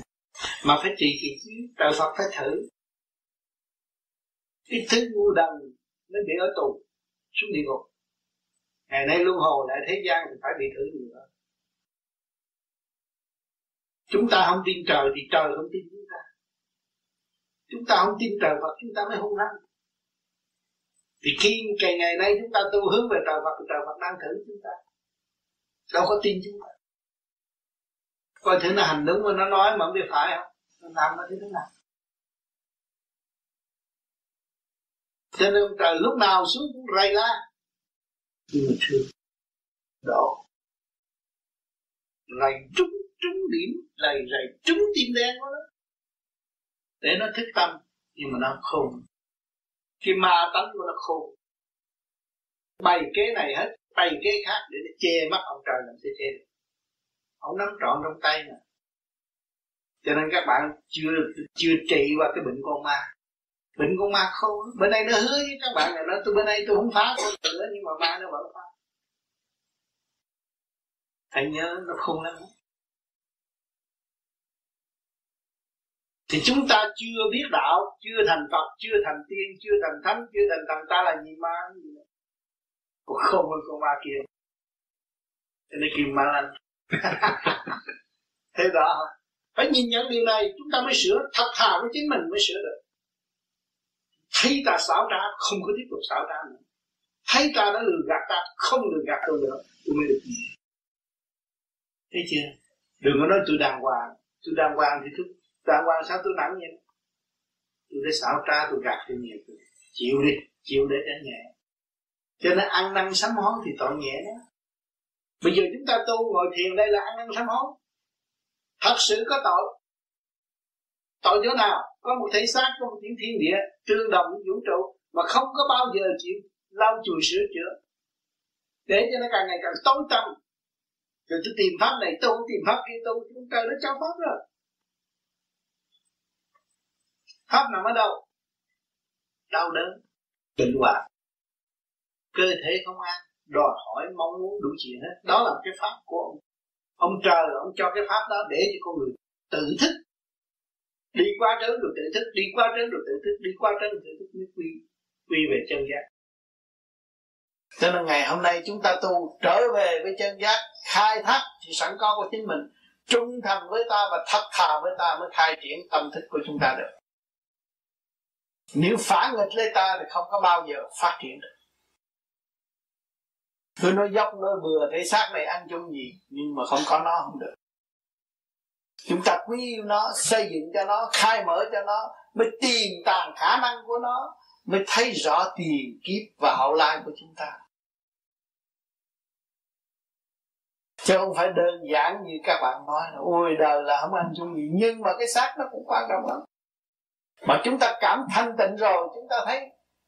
mà phải trì kỳ chứ. Trời Phật phải thử, Cái thứ ngu đần nó bị ở tù xuống địa ngục. Ngày nay luân hồi lại thế gian thì phải bị thử nhiều lắm. Chúng ta không tin trời thì trời không tin chúng ta. Chúng ta không tin trời Phật chúng ta mới hung hăng. Thì khi ngày nay chúng ta tu hướng về trời Phật thì trời Phật đang thử chúng ta. Đâu có tin chúng ta. Coi thử nó hành đúng mà nó nói mà không biết phải không? Nó làm nó thế nào? Cho nên trời lúc nào xuống cũng rầy la. Nhưng mà chưa đó. Rầy trúng điểm, rầy trúng tim đen đó. Để nó thức tâm. Nhưng mà nó khôn. Cái ma tánh của nó khôn. Bày kế này hết, bày kế khác để nó che mắt ông trời làm thế che được. Ông nắm trọn trong tay nè. Cho nên các bạn chưa trị qua cái bệnh con ma. Bệnh con ma khôn. Bữa nay nó hứa với các bạn là nó tôi bữa nay tôi không phá con nữa, nhưng mà ma nó vẫn phá. Thầy nhớ nó khôn lắm. Thì chúng ta chưa biết đạo, chưa thành Phật, chưa thành tiên, chưa thành thánh, chưa thành thần, ta là gì ma cũng khôn hơn con ma kia. Cho nên kìm ma lành. Thế đó. Phải nhìn nhận điều này chúng ta mới sửa. Thật thà với chính mình mới sửa được. Thấy ta xảo trá không có tiếp tục xảo trá nữa. Thấy ta đã lừa gạt ta không lừa gạt tôi nữa. Tôi mới được gì. Thấy chưa? Đừng có nói tôi đàng hoàng. Tôi đàng hoàng thì tôi đàng hoàng sao tôi nặng vậy? Tôi đã xảo trá tôi gạt tôi nhiều. Chịu đi. Chịu để đánh nhẹ. Cho nên ăn năn sám hối thì tội nhẹ đó. Bây giờ chúng ta tu ngồi thiền đây là ăn năn sám hối. Thật sự có tội. Tội chỗ nào? Có một thể xác, có một tiếng thiên địa tương đồng với vũ trụ mà không có bao giờ chịu lau chùi sửa chữa, để cho nó càng ngày càng tối tăm. Rồi tôi tìm pháp này tu, tìm pháp kia tu, chúng ta nó trao pháp rồi. Pháp nằm ở đâu? Đau đớn, bệnh hoạn, cơ thể không an, đòi hỏi mong muốn đủ chuyện hết. Đó là cái pháp của ông trời, ông cho cái pháp đó để cho con người tự thức. Đi qua trớn được tự thức, đi qua trớn được tự thức, đi qua trớn được tự thức mới quy về chân giác. Cho nên ngày hôm nay chúng ta tu trở về với chân giác, khai thác sự sẵn có của chính mình, trung thành với ta và thật thà với ta mới khai triển tâm thức của chúng ta được. Nếu phản nghịch lấy ta thì không có bao giờ phát triển được. Tôi nói dốc nói bừa thể xác này ăn chung gì, nhưng mà không có nó không được. Chúng ta quý yêu nó, xây dựng cho nó, khai mở cho nó, mới tìm tàng khả năng của nó, mới thấy rõ tiền kiếp và hậu lai của chúng ta. Chứ không phải đơn giản như các bạn nói là ôi đời là không ăn chung gì, nhưng mà cái xác nó cũng quan trọng lắm. Mà chúng ta cảm thanh tịnh rồi, chúng ta thấy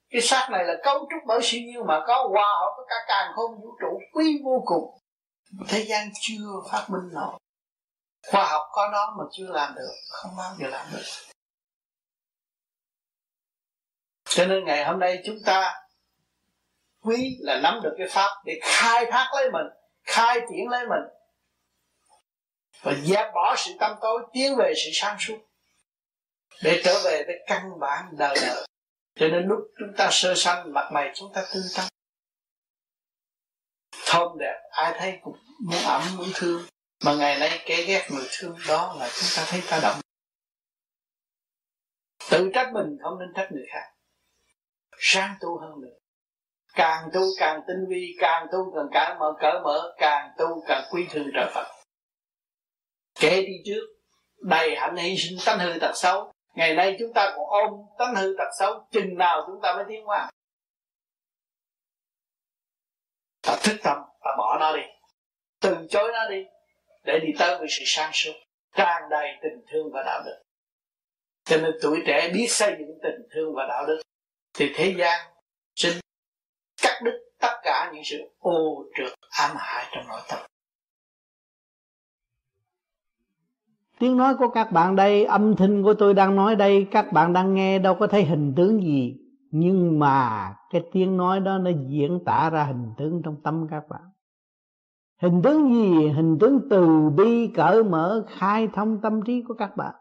cái xác này là cấu trúc bởi siêu nhiên mà có hòa hợp với cả càn khôn vũ trụ quý vô cùng. Thế gian chưa phát minh nổi. Khoa học có nó mà chưa làm được, không bao giờ làm được. Cho nên ngày hôm nay chúng ta quý là nắm được cái pháp để khai thác lấy mình, khai triển lấy mình, và dẹp bỏ sự tâm tối, tiến về sự sáng suốt, để trở về với căn bản đời đời. Cho nên lúc chúng ta sơ sanh mặt mày chúng ta tươi tắn, thơm đẹp, ai thấy cũng muốn ẩm muốn thương. Mà ngày nay kẻ ghét người thương đó là chúng ta thấy ta động. Tự trách mình không nên trách người khác. Sáng tu hơn nữa. Càng tu càng tinh vi, càng tu càng cởi mở, càng tu càng quy thường trời Phật. Kẻ đi trước đầy hạnh hy sinh tánh hư tật xấu. Ngày nay chúng ta còn ôm tánh hư tật xấu, chừng nào chúng ta mới tiến qua? Ta thức tâm, ta bỏ nó đi, từ chối nó đi, để đi tới với sự sáng suốt, tràn đầy tình thương và đạo đức. Cho nên tuổi trẻ biết xây dựng tình thương và đạo đức thì thế gian sinh cắt đứt tất cả những sự ô trượt ám hại trong nội tâm. Tiếng nói của các bạn đây, âm thanh của tôi đang nói đây, các bạn đang nghe đâu có thấy hình tướng gì, nhưng mà cái tiếng nói đó nó diễn tả ra hình tướng trong tâm các bạn. Hình tướng gì? Hình tướng từ bi, cởi mở, khai thông tâm trí của các bạn.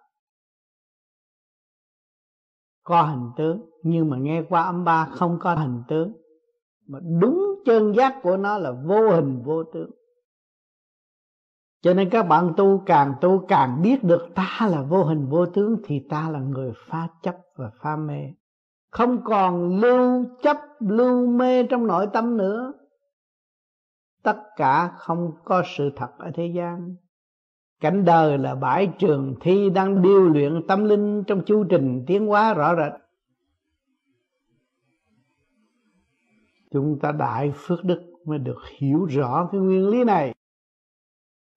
có hình tướng, nhưng mà nghe qua âm ba không có hình tướng, mà đúng chân giác của nó là vô hình vô tướng. Cho nên các bạn tu càng biết được ta là vô hình vô tướng thì ta là người phá chấp và phá mê, không còn lưu chấp lưu mê trong nội tâm nữa. Tất cả không có sự thật ở thế gian. Cảnh đời là bãi trường thi đang điêu luyện tâm linh trong chu trình tiến hóa rõ rệt. Chúng ta đại phước đức mới được hiểu rõ cái nguyên lý này.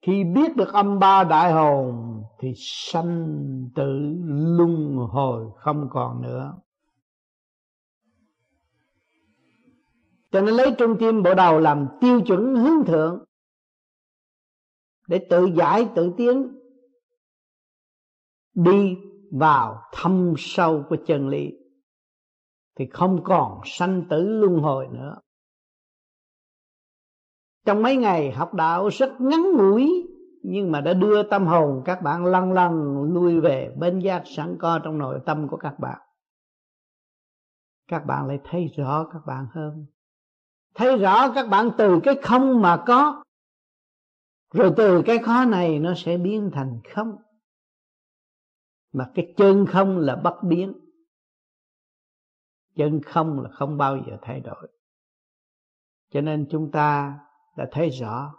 Khi biết được âm ba đại hồn thì sanh tử luân hồi không còn nữa. Cho nên lấy trung tâm bộ đầu làm tiêu chuẩn hướng thượng để tự giải tự tiến, đi vào thâm sâu của chân lý thì không còn sanh tử luân hồi nữa. Trong mấy ngày học đạo rất ngắn ngủi nhưng mà đã đưa tâm hồn các bạn lăn lăn lui về bên giác sẵn có trong nội tâm của các bạn. Các bạn lại thấy rõ các bạn hơn, thấy rõ các bạn từ cái không mà có, rồi từ cái khó này nó sẽ biến thành không, mà cái chân không là bất biến, chân không là không bao giờ thay đổi. Cho nên chúng ta đã thấy rõ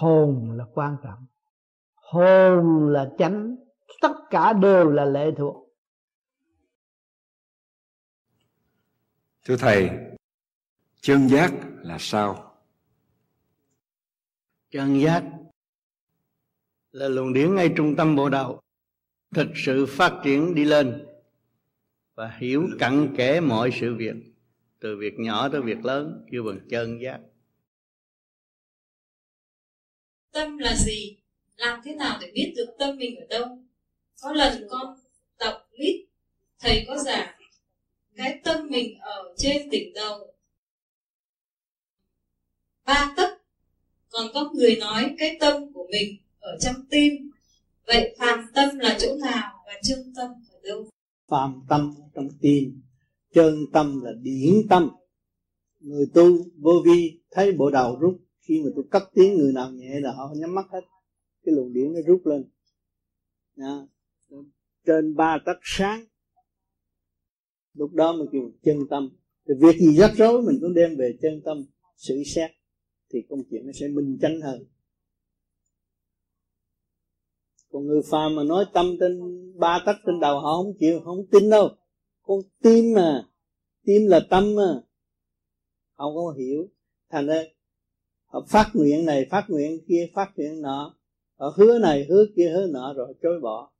hồn là quan trọng, hồn là chánh, tất cả đều là lệ thuộc. Thưa Thầy, chân giác là sao? Chân giác là luồng điển ngay trung tâm bộ đầu, thực sự phát triển đi lên và hiểu cặn kẽ mọi sự việc, từ việc nhỏ tới việc lớn, kêu bằng chân giác. Tâm là gì? Làm thế nào để biết được tâm mình ở đâu? Có lần con tập lít, thầy có giảng cái tâm mình ở trên đỉnh đầu 3 tấc. Còn có người nói cái tâm của mình ở trong tim. Vậy phàm tâm là chỗ nào và chân tâm ở đâu? Phàm tâm trong tim, chân tâm là điển tâm. Người tu vô vi thấy bộ đầu rút, khi mà tôi cất tiếng người nào nhẹ là họ nhắm mắt hết, cái luồng điển nó rút lên nha. Trên 3 tấc sáng, lúc đó mình kêu chân tâm. Thì việc gì rắc rối mình cũng đem về chân tâm xử xét thì công chuyện nó sẽ minh chánh hơn. Còn người phàm mà nói tâm trên 3 tấc trên đầu họ không chịu, không tin đâu. Con tim mà, tim là tâm mà, họ không hiểu. Thành ra họ phát nguyện này, phát nguyện kia, phát nguyện nọ, họ hứa này, hứa kia, hứa nọ rồi chối bỏ.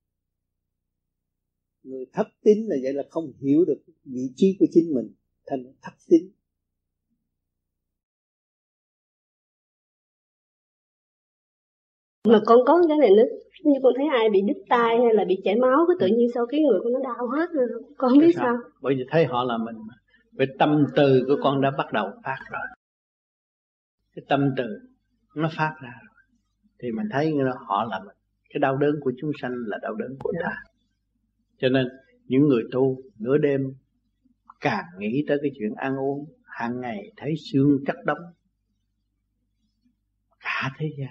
Người thất tín là vậy, là không hiểu được vị trí của chính mình, thành thất tín. Mà con có cái này nữa, như con thấy ai bị đứt tay hay là bị chảy máu, cứ tự nhiên sau cái người con nó đau hết rồi, con không biết sao. Bởi vì thấy họ là mình, về tâm từ của con đã bắt đầu phát rồi, cái tâm từ nó phát ra rồi, thì mình thấy họ là mình. Cái đau đớn của chúng sanh là đau đớn của ta. Cho nên những người tu nửa đêm càng nghĩ tới cái chuyện ăn uống, hàng ngày thấy xương chắc đóng cả thế gian,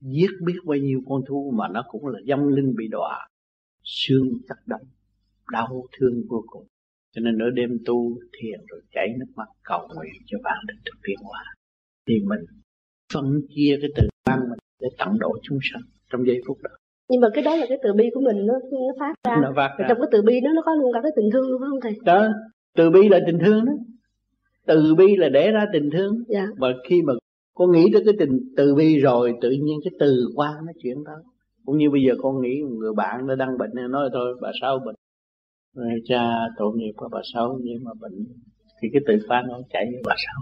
giết biết bao nhiêu con thú mà nó cũng là dâm linh bị đọa, xương chắc đóng, đau thương vô cùng. Cho nên nửa đêm tu thiền rồi chảy nước mắt cầu nguyện cho bạn được thực hiện hóa. Thì mình phân chia cái từ ban mình để tận độ chúng sanh trong giây phút đó. Nhưng mà cái đó là cái từ bi của mình nó phát ra, nó phát ra. Trong cái từ bi nó có luôn cả cái tình thương luôn, phải không thầy? Đó, từ bi là tình thương đó. Từ bi là để ra tình thương. Dạ. Và khi mà con nghĩ tới cái tình từ bi rồi tự nhiên cái từ quan nó chuyển tới. Cũng như bây giờ con nghĩ người bạn nó đang bệnh, nó nói thôi bà Sáu bệnh, cha tội nghiệp của bà Sáu, nhưng mà bệnh thì cái từ quan nó chạy với bà Sáu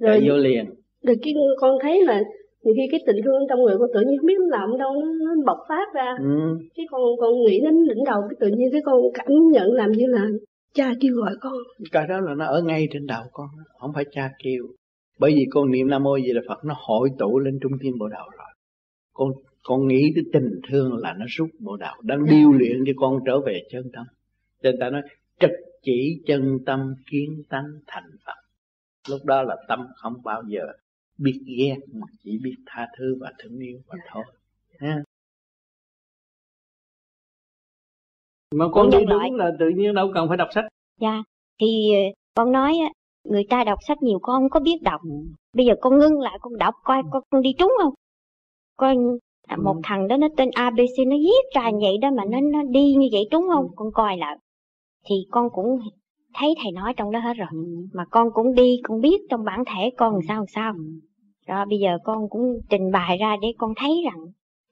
rồi vô liền. Rồi cái con thấy là nhiều khi cái tình thương trong người con tự nhiên không biết làm đâu, nó bộc phát ra. Cái con nghĩ đến đỉnh đầu, cái tự nhiên cái con cảm nhận làm như là cha kêu gọi con. Cái đó là nó ở ngay trên đầu con, không phải cha kêu. Bởi vì con niệm Nam Mô A Di Đà Phật nó hội tụ lên trung tâm bộ đầu rồi. Con nghĩ tới tình thương là nó rút bộ đầu, đang điêu luyện cho con trở về chân tâm. Nên ta nói trực chỉ chân tâm kiến tánh thành Phật. Lúc đó là tâm không bao giờ biết ghét, mà chỉ biết tha thứ và thương yêu và thôi ha. Mà con đi đúng là tự nhiên đâu cần phải đọc sách. Dạ, thì con nói người ta đọc sách nhiều con không có biết đọc. Bây giờ con ngưng lại con đọc coi con đi trúng không. Con một thằng đó nó tên ABC, nó viết ra vậy đó mà nó đi như vậy trúng không? Con coi lại. Thì con cũng thấy thầy nói trong đó hết rồi. Mà con cũng đi, con biết trong bản thể con làm sao. Rồi bây giờ con cũng trình bày ra để con thấy rằng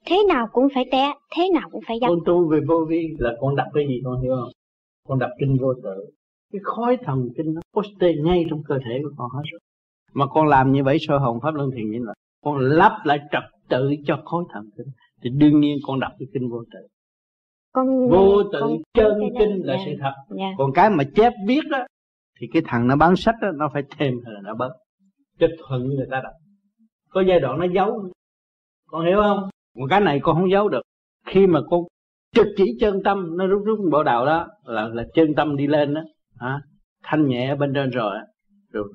thế nào cũng phải té, thế nào cũng phải dập. Con tu về vô vi là con đọc cái gì con hiểu không? Con đọc kinh vô tự. Cái khói thần kinh nó poste ngay trong cơ thể của con hết rồi. Mà con làm như vậy sơ hồn Pháp Luân Thiền Định là con lắp lại trật tự cho khói thần kinh. Thì đương nhiên con đọc cái kinh vô tự. Con vô tự con chân kinh là sự thật. Yeah. Còn cái mà chép biết á, thì cái thằng nó bán sách á, nó phải thêm hay là nó bớt. Chứ thuận như người ta đọc. Có giai đoạn nó giấu. Con hiểu không? Còn cái này con không giấu được. Khi mà con trực chỉ chân tâm, nó rút bộ đạo đó là chân tâm đi lên đó. À, thanh nhẹ bên trên rồi. Rồi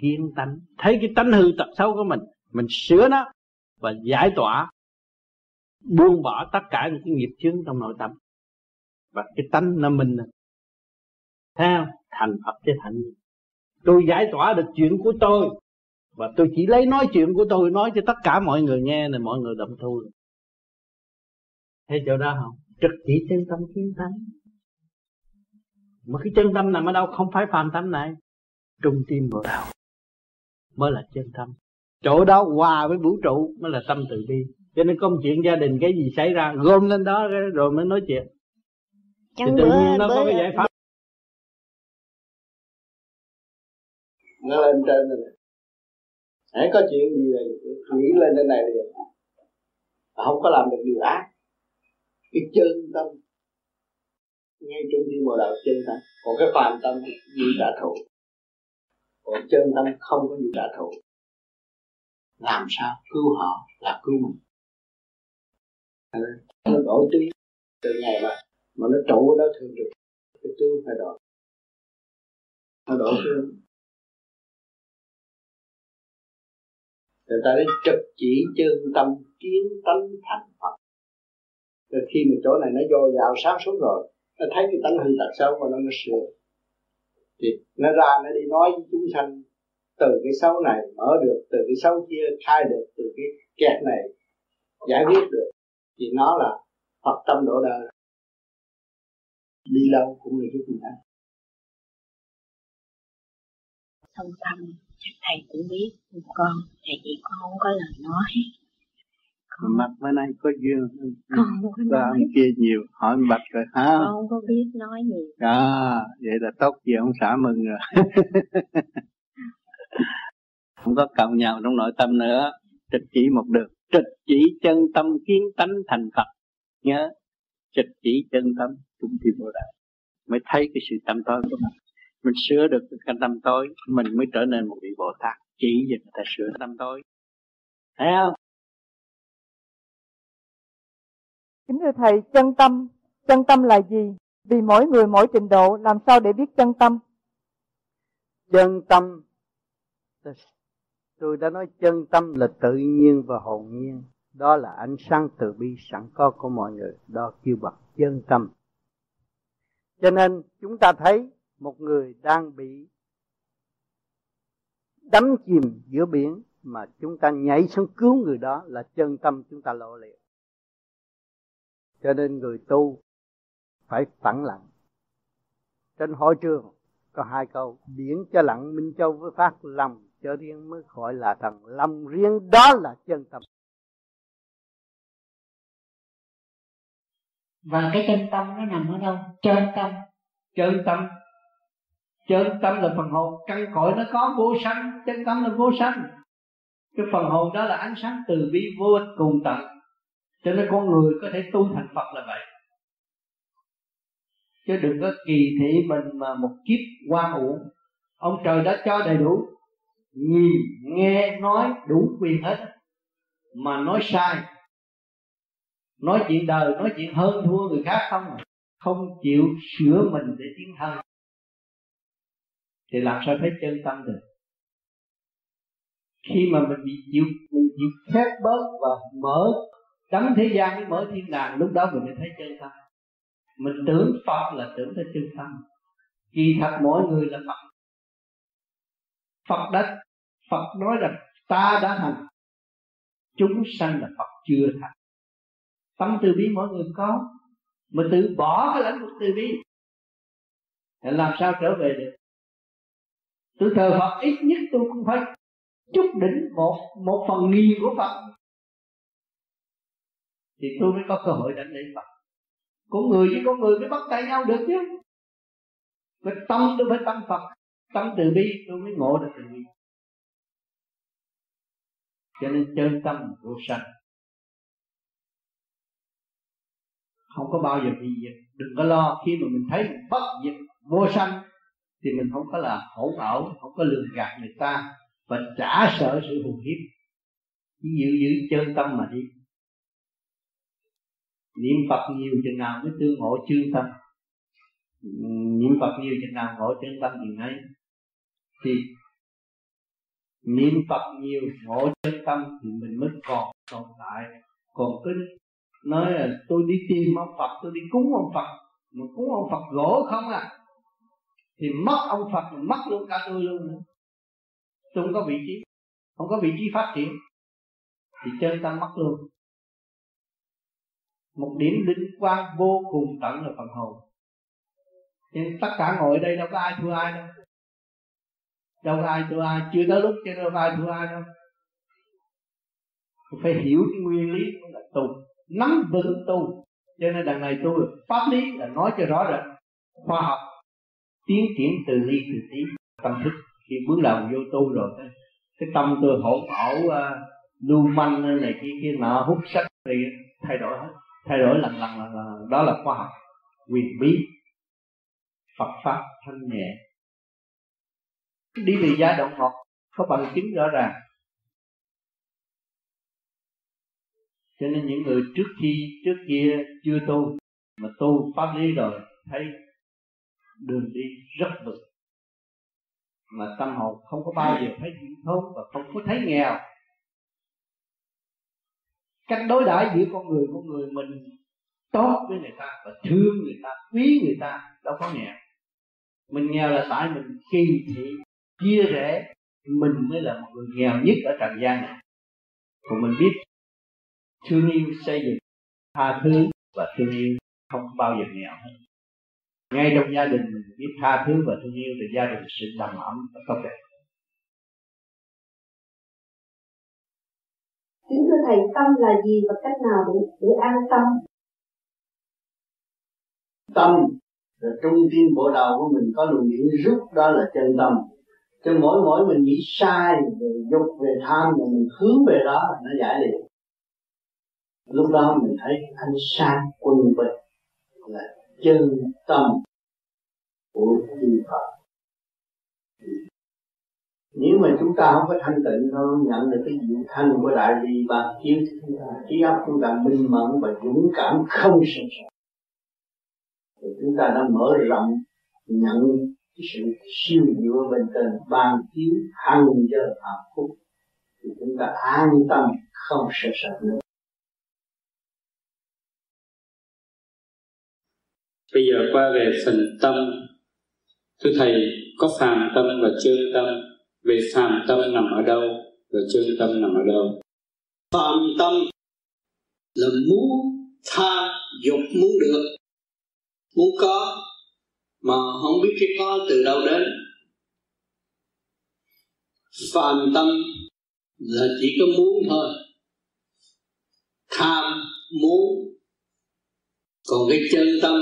kiến tánh. Thấy cái tánh hư tật xấu của mình sửa nó và giải tỏa, buông bỏ tất cả những cái nghiệp chướng trong nội tâm. Và cái tánh nó minh lên. Thấy không? Thành Phật chứ thành gì. Tôi giải tỏa được chuyện của tôi, và tôi chỉ lấy nói chuyện của tôi nói cho tất cả mọi người nghe này, mọi người đồng thu. Thấy chỗ đó không? Trực chỉ chân tâm kiến tánh. Mà cái chân tâm nằm ở đâu? Không phải phàm tâm này. Trung tim bộ đạo mới là chân tâm. Chỗ đó hòa với vũ trụ mới là tâm từ bi. Cho nên công chuyện gia đình cái gì xảy ra gom lên đó rồi mới nói chuyện. Thì tự nhiên nó có cái giải pháp. Nó lên trên rồi. Hãy có chuyện gì là nghĩ lên trên này thì không có làm được điều ác. Cái chân tâm ngay trung tim bộ đạo chân tâm. Còn cái phàm tâm gì trả thù. Còn chân tâm không có gì trả thù. Làm sao cứu họ là cứu mình. Nó đổi trí từ ngày mà nó trụ ở đó thường được. Cái tướng phải đổi. Nó đổi tướng. Người ta đến trực chỉ chân tâm kiến tánh thành Phật. Rồi khi mà chỗ này nó vô vào sáng suốt rồi, nó thấy cái tánh hư tật xấu và nó sửa. Thì nó ra nó đi nói với chúng sanh. Từ cái xấu này mở được, từ cái xấu kia khai được, từ cái kẹt này giải quyết được. Thì nó là Phật tâm độ đời. Đi lâu cũng là giúp người ta. Thông tâm chắc thầy cũng biết con, thầy chỉ con không có lời nói con... Mặt bữa nay có duyên con không có nói. Ông kia nhiều hỏi bạch rồi hả? Con không có biết nói nhiều. À, vậy là tốt gì ông xã mừng rồi. Không có cạo nhào trong nội tâm nữa. Trực chỉ một đường. Trực chỉ chân tâm kiến tánh thành Phật. Nhớ. Trực chỉ chân tâm trung thì vô đạo. Mới thấy cái sự tâm tối của mình sửa được cái tâm tối. Mình mới trở nên một vị Bồ Tát. Chỉ về người ta sửa tâm tối. Thấy không? Kính thưa Thầy, chân tâm. Chân tâm là gì? Vì mỗi người mỗi trình độ. Làm sao để biết chân tâm? Chân tâm, tôi đã nói chân tâm là tự nhiên và hồn nhiên. Đó là ánh sáng từ bi sẵn có của mọi người. Đó kêu bằng chân tâm. Cho nên chúng ta thấy một người đang bị đắm chìm giữa biển, mà chúng ta nhảy xuống cứu người đó là chân tâm chúng ta lộ liễu. Cho nên người tu phải phẳng lặng. Trên hội trường có hai câu: biển cho lặng, minh châu với phát, lòng cho riêng mới khỏi là thằng. Lòng riêng đó là chân tâm. Và cái chân tâm nó nằm ở đâu? Chân tâm. Chân tâm. Chân tâm là phần hồn. Căn cội nó có vô sanh. Chân tâm là vô sanh. Cái phần hồn đó là ánh sáng từ bi vô cùng tận. Cho nên con người có thể tu thành Phật là vậy. Chứ đừng có kỳ thị mình mà một kiếp qua uổng. Ông trời đã cho đầy đủ. Nhìn, nghe, nói đủ quyền hết. Mà nói sai, nói chuyện đời, nói chuyện hơn thua người khác không à. không chịu sửa mình để tiến thân thì làm sao thấy chân tâm được. Khi mà mình bị chịu, mình chịu khép bớt và mở đấng thế gian, mở thiên đàng, lúc đó mình mới thấy chân tâm. Mình tưởng Phật là tưởng tới chân tâm, kỳ thật mỗi người là Phật. Phật nói rằng ta đã thành, chúng sanh là Phật chưa thành. Tâm từ bi mỗi người có, mình tự bỏ cái lãnh vực từ bi để làm sao trở về được. Tôi thờ Phật ít nhất tôi cũng phải chút đỉnh một phần nghìn của Phật thì tôi mới có cơ hội đánh đến Phật. Con người với con người mới bắt tay nhau được chứ. Với tâm tôi phải tâm Phật, tâm từ bi tôi mới ngộ được từ bi. Cho nên chân tâm vô sanh, không có bao giờ bị diệt. Đừng có lo, khi mà mình thấy mình bất diệt vô sanh thì mình không có là hỗn ảo, không có lường gạt người ta và chả sợ sự hù hiếp. Chỉ giữ chân tâm mà đi. Niệm Phật nhiều chừng nào mới tương ngộ chân tâm. Niệm Phật nhiều chừng nào ngộ chân tâm chừng ấy. Thì niệm Phật nhiều ngộ chân tâm thì mình mới còn tồn tại. Còn cứ nói là tôi đi tìm ông Phật, tôi đi cúng ông Phật, mà cúng ông Phật gỗ không à, thì mất ông Phật, mất luôn cả tôi luôn nữa. Tôi không có vị trí, không có vị trí phát triển thì chân tâm mất luôn. Một điểm linh quang vô cùng tận là phần hồn. Nên tất cả ngồi ở đây đâu có ai thua ai đâu. Đâu có ai thua ai, chưa tới lúc cho đâu có ai thua ai đâu. Tôi phải hiểu cái nguyên lý của là tu, nắm vững tu. Cho nên đằng này tôi pháp lý là nói cho rõ ràng, khoa học, tiến triển từ ly từ tí, tâm thức. Khi bước đầu vô tu rồi cái tâm tôi hỗn ảo lưu manh này kia nọ, hút sách thì thay đổi hết, thay đổi lần. Đó là khoa học quyền bí, Phật pháp thanh nhẹ. Đi về giai đoạn một có bằng chứng rõ ràng. Cho nên những người trước kia chưa tu mà tu pháp lý rồi thấy đường đi rất vững, mà tâm hồn không có bao giờ thấy thiếu thốn và không có thấy nghèo. Cách đối đãi giữa con người mình tốt với người ta và thương người ta, quý người ta, đâu có nghèo. Mình nghèo là tại mình kỳ thị, chia rẽ, mình mới là một người nghèo nhất ở trần gian này. Còn mình biết thương yêu, xây dựng, tha thứ và thương yêu, không bao giờ nghèo hết. Ngay trong gia đình mình biết tha thứ và thương yêu thì gia đình sự đầm ấm và tốt đẹp. Kính thưa Thầy, tâm là gì và cách nào để an tâm? Tâm là trung tâm bộ đầu của mình có luồng điện rút, đó là chân tâm. Chứ mỗi mình nghĩ sai về dục, về tham mà mình hướng về đó nó giải liền. Lúc đó mình thấy ánh sáng quân bình là chân tâm của Đức Phật. Nếu mà chúng ta không có thanh tịnh, không nhận được cái diệu thanh của Đại Bi Ba Kiếp, trí óc chúng ta minh mẫn và dũng cảm không sợ sệt, thì chúng ta đã mở rộng nhận cái sự siêu diệu bên trên Ba Kiếp hàng giờ hạnh phúc, thì chúng ta an tâm không sợ sệt nữa. Bây giờ qua về phần tâm. Thưa Thầy, có phàm tâm và chân tâm. Về phàm tâm nằm ở đâu và chân tâm nằm ở đâu? Phàm tâm là muốn tha dục, muốn được, muốn có, mà không biết cái có từ đâu đến. Phàm tâm là chỉ có muốn thôi, tham muốn. Còn cái chân tâm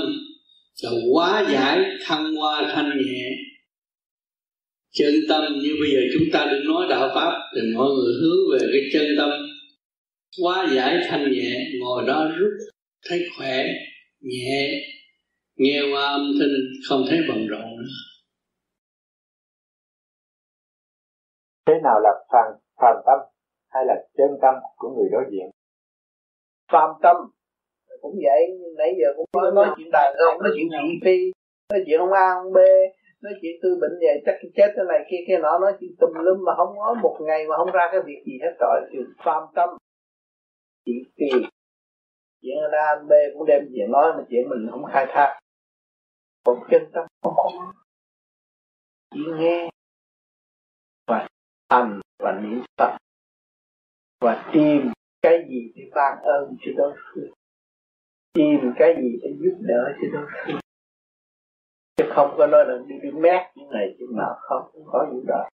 là hóa giải, thăng hoa, thanh nhẹ. Chân tâm như bây giờ chúng ta được nói đạo pháp thì mọi người hướng về cái chân tâm hóa giải thanh nhẹ, ngồi đó rút thấy khỏe, nhẹ, nghe qua âm thanh không thấy bận rộn nữa. Thế nào là phàm tâm hay là chân tâm của người đối diện? Phàm tâm cũng vậy, nãy giờ cũng có nói chuyện đàn ông, nói chuyện thị phi, nói chuyện ông A ông B, nói chuyện tôi bệnh vậy chắc chết thế này kia kia nọ, nói chuyện tùm lum mà không có một ngày mà không ra cái việc gì hết. Tội chuyện phàm tâm thị phi, chuyện ông A ông B cũng đem chuyện nói mà chuyện mình không khai thác. Còn chân tâm không có, chỉ nghe và hành và niệm Phật và tìm cái gì để ban ơn cho đối phương, tìm cái gì để giúp đỡ cho đối phương, chứ không có nói là đi mét những này chứ mà không có những đó.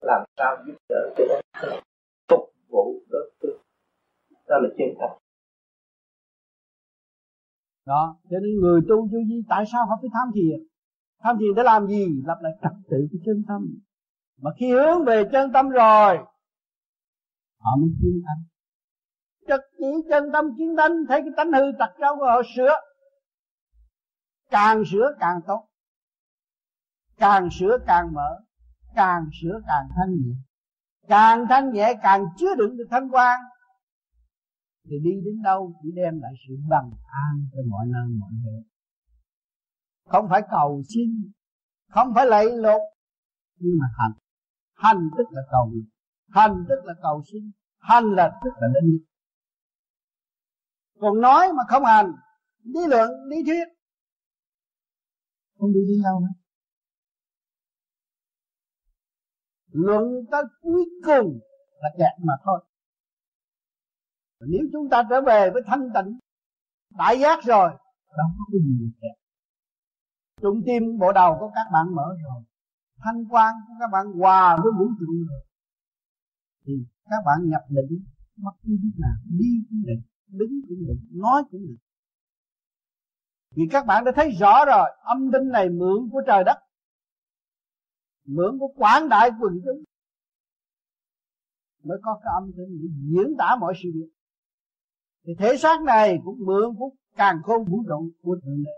Làm sao giúp đỡ cho đối phương, phục vụ đối phương, đó là chân thật. Đó, cho nên người tu vô vi tại sao họ phải tham thiền? Tham thiền để làm gì? Lập lại trật tự của chân tâm. Mà khi hướng về chân tâm rồi, họ mới kiến tánh. Trực chỉ chân tâm kiến tánh, thấy cái tánh hư tật xấu của họ sửa. Càng sửa càng tốt, càng sửa càng mở, càng sửa càng thanh nhẹ. Càng thanh nhẹ càng chứa đựng được thanh quang, thì đi đến đâu chỉ đem lại sự bằng an cho mọi nơi mọi nơi. Không phải cầu xin, không phải lạy lục, nhưng mà hành. Hành tức là cầu, hành tức là cầu xin, hành là tức là định lực. Còn nói mà không hành, lý luận, lý thuyết, không đi đến đâu nữa. Luận tới cuối cùng là kẹt mà thôi. Nếu chúng ta trở về với thanh tịnh, đại giác rồi, không có cái gì kẹt. Trung tim bộ đầu của các bạn mở rồi, thanh quan của các bạn hòa với vũ trụ rồi, thì các bạn nhập định, bất cứ lúc nào đi cũng định, đứng cũng định, nói cũng định. Vì các bạn đã thấy rõ rồi, âm thanh này mượn của trời đất, mượn của quảng đại quần chúng, mới có cái âm thanh để diễn tả mọi sự việc. Thì thể xác này cũng mượn của càn khôn vũ trụ của Thượng Đế.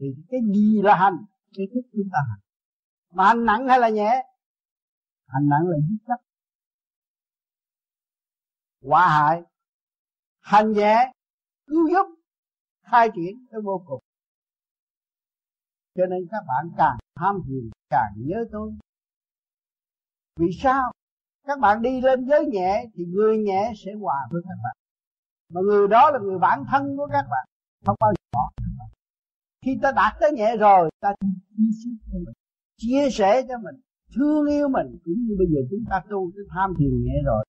Thì cái gì là hành? Cái thức chúng ta hành. Mà hành nặng hay là nhẹ? Hành nặng là giết chất, hòa hại. Hành nhẹ, cứu giúp, khai triển tới vô cùng. Cho nên các bạn càng tham thiền càng nhớ tôi. Vì sao? Các bạn đi lên giới nhẹ thì người nhẹ sẽ hòa với các bạn. Mà người đó là người bản thân của các bạn, không bao giờ bỏ. Khi ta đạt tới nhẹ rồi, ta chia sẻ cho mình, thương yêu mình. Cũng như bây giờ chúng ta tu cái tham thiền nhẹ rồi,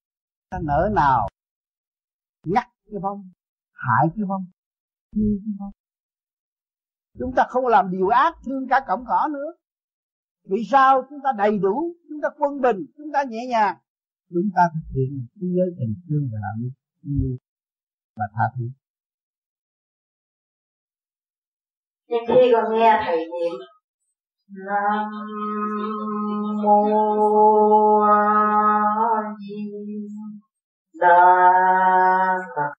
ta nỡ nào ngắt cái vong, hại cái vong, thương cái vong. Chúng ta không làm điều ác, thương cả cọng cỏ nữa. Vì sao? Chúng ta đầy đủ, chúng ta quân bình, chúng ta nhẹ nhàng, chúng ta thực hiện cái giới tình thương và đạo đức như và tha thứ. Thì khi con nghe thầy niệm Nam Mô A Di Đà Phật,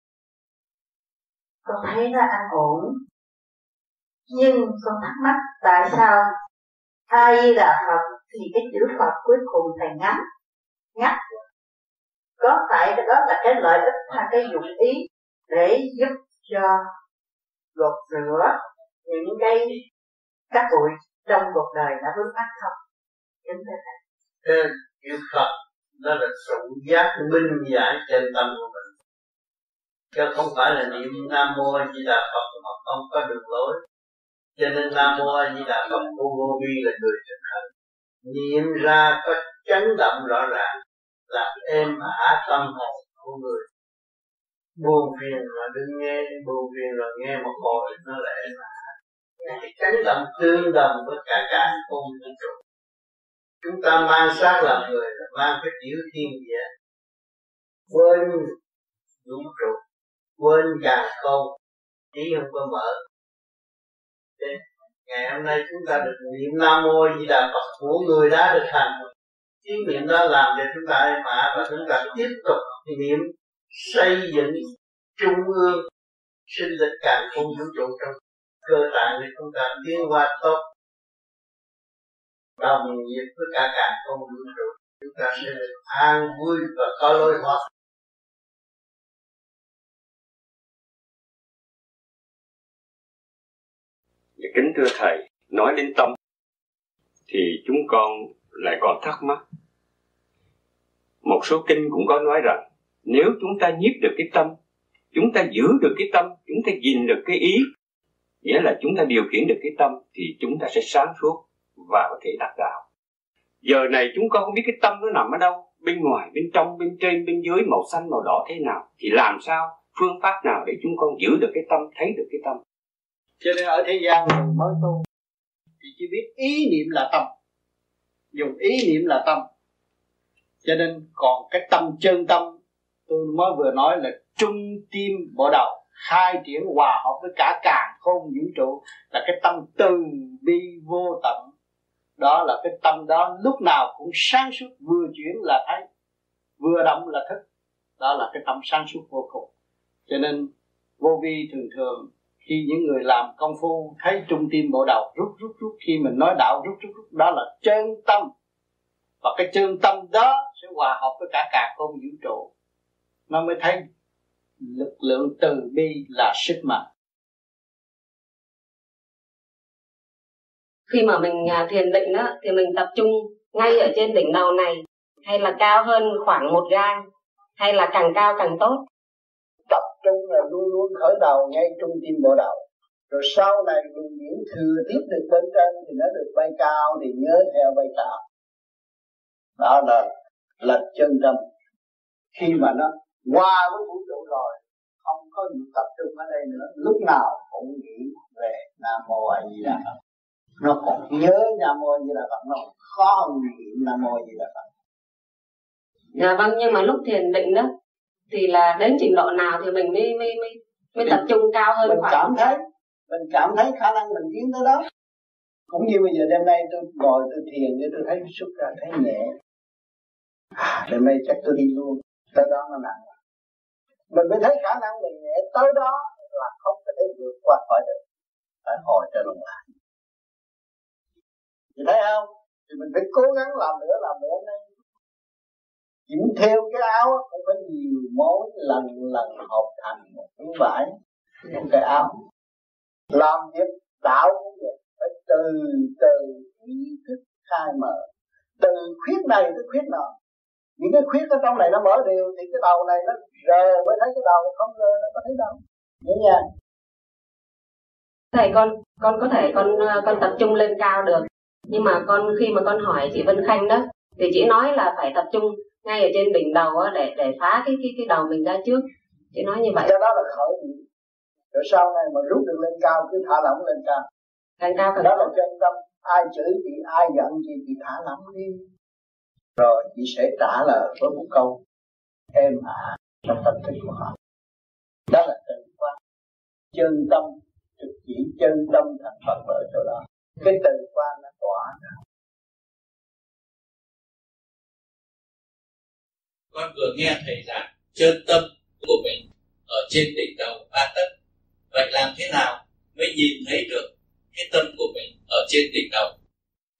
con thấy nó an ổn. Nhưng con thắc mắc tại sao A Di Đà Phật thì cái chữ Phật cuối cùng thầy ngắt. Có phải đó là cái lợi ích hay cái dụng ý để giúp cho gột rửa những cái các bụi trong cuộc đời đã vướng mắc không? Chính thế này. Nên chữ Phật đó là sự giác minh giải trên tâm của mình, chứ không phải là niệm Nam Mô A Di Đà Phật mà không có đường lối. Cho nên Nam Mô A Di Đà Phật của Vô Vi là người thực hành niệm ra có chấn động rõ ràng, làm êm ả tâm hồn của người. Buồn phiền là đừng nghe, buồn phiền là nghe một hồi nó lại êm ả. Cái chấn động tương đồng với cả cả con vũ trụ. Chúng ta mang xác làm người là mang cái tiểu thiên địa, quên vũ trụ, quên cả con, trí không có mở. Ngày hôm nay chúng ta được niệm Nam Mô A Di Đà Phật của người đã được hành, cái niệm đó làm cho chúng ta êm ả, và chúng ta tiếp tục niệm xây dựng trung ương sinh lực càng không vũ trụ trong cơ tạng để chúng ta tiến qua tốt, đồng nhiệt với cả càng không vũ trụ. Chúng ta sẽ được an vui và có lối thoát. Kính thưa Thầy, nói đến tâm thì chúng con lại còn thắc mắc. Một số kinh cũng có nói rằng nếu chúng ta nhiếp được cái tâm, chúng ta giữ được cái tâm, chúng ta gìn được cái ý, nghĩa là chúng ta điều khiển được cái tâm thì chúng ta sẽ sáng suốt và có thể đạt đạo. Giờ này chúng con không biết cái tâm nó nằm ở đâu, bên ngoài, bên trong, bên trên, bên dưới, màu xanh, màu đỏ thế nào, thì làm sao, phương pháp nào để chúng con giữ được cái tâm, thấy được cái tâm. Cho nên ở thế gian mình mới tu thì chỉ biết ý niệm là tâm, dùng ý niệm là tâm. Cho nên còn cái tâm chân tâm tôi mới vừa nói là trung tim bộ đầu, khai triển hòa hợp với cả càn khôn vũ trụ, là cái tâm từ bi vô tận. Đó là cái tâm đó lúc nào cũng sáng suốt, vừa chuyển là thấy, vừa động là thức. Đó là cái tâm sáng suốt vô cùng. Cho nên vô vi thường thường khi những người làm công phu thấy trung tim bộ đầu rút, khi mình nói đạo rút, đó là chân tâm. Và cái chân tâm đó sẽ hòa hợp với cả càn khôn vũ trụ, nó mới thấy lực lượng từ bi là sức mạnh. Khi mà mình thiền định đó, thì mình tập trung ngay ở trên đỉnh đầu này, hay là cao hơn khoảng 1 gang, hay là càng cao càng tốt. Tập trung là luôn luôn khởi đầu ngay trung tim bộ đầu, rồi sau này mình diễn thừa tiếp được bên trên thì nó được bay cao, thì nhớ theo bay cao. Đó là chân tâm. Khi mà nó qua với vũ trụ rồi, không có tập trung ở đây nữa, lúc nào cũng nghĩ về Nam Mô A Di Đà Phật. Nó còn nhớ Nam Mô A Di Đà Phật, nó khó hơn niệm Nam Mô A Di Đà Phật. Dạ vâng, nhưng mà lúc thiền định đó thì là đến trình độ nào thì mình mới tập trung cao hơn mình khoảng? Mình cảm thấy khả năng mình tiến tới đó. Cũng như bây giờ đêm nay tôi ngồi tôi thiền để tôi thấy xuất ra, thấy nhẹ. Đêm nay chắc tôi đi luôn, tới đó nó nặng. Mình mới thấy khả năng mình nhẹ tới đó là không thể vượt qua khỏi được, phải hồi trở lại. Thì thấy không? Thì mình phải cố gắng làm nữa nay. Chỉ theo cái áo cũng phải nhiều mối lần hợp thành một cái vải, một cái áo. Làm việc tạo cũng vậy, phải từ ý thức khai mở, từ khuyết này tới khuyết nọ. Những cái khuyết ở trong này nó mở đều thì cái đầu này nó rờ mới thấy, cái đầu không rờ nó có thấy đâu. Nhớ nha. Thầy, con có thể con tập trung lên cao được, nhưng mà con khi mà con hỏi chị Vân Khanh đó thì chị nói là phải tập trung ngay ở trên đỉnh đầu á, để phá cái đầu mình ra trước. Chị nói như vậy. Cho đó là khởi điểm. Rồi sau này mà rút được lên cao cứ thả lỏng lên cao. Càng cao càng đó là chân tâm. Ai chửi chị, ai giận chị thả lỏng đi. Rồi chị sẽ trả lời với một câu em ạ trong tâm thức của họ. Đó là tình quan chân tâm, trực chỉ chân tâm thành Phật ở chỗ đó. Cái tình quan nó tỏa ra. Con vừa nghe thầy giảng chân tâm của mình ở trên đỉnh đầu 3 tấc. Vậy làm thế nào mới nhìn thấy được cái tâm của mình ở trên đỉnh đầu?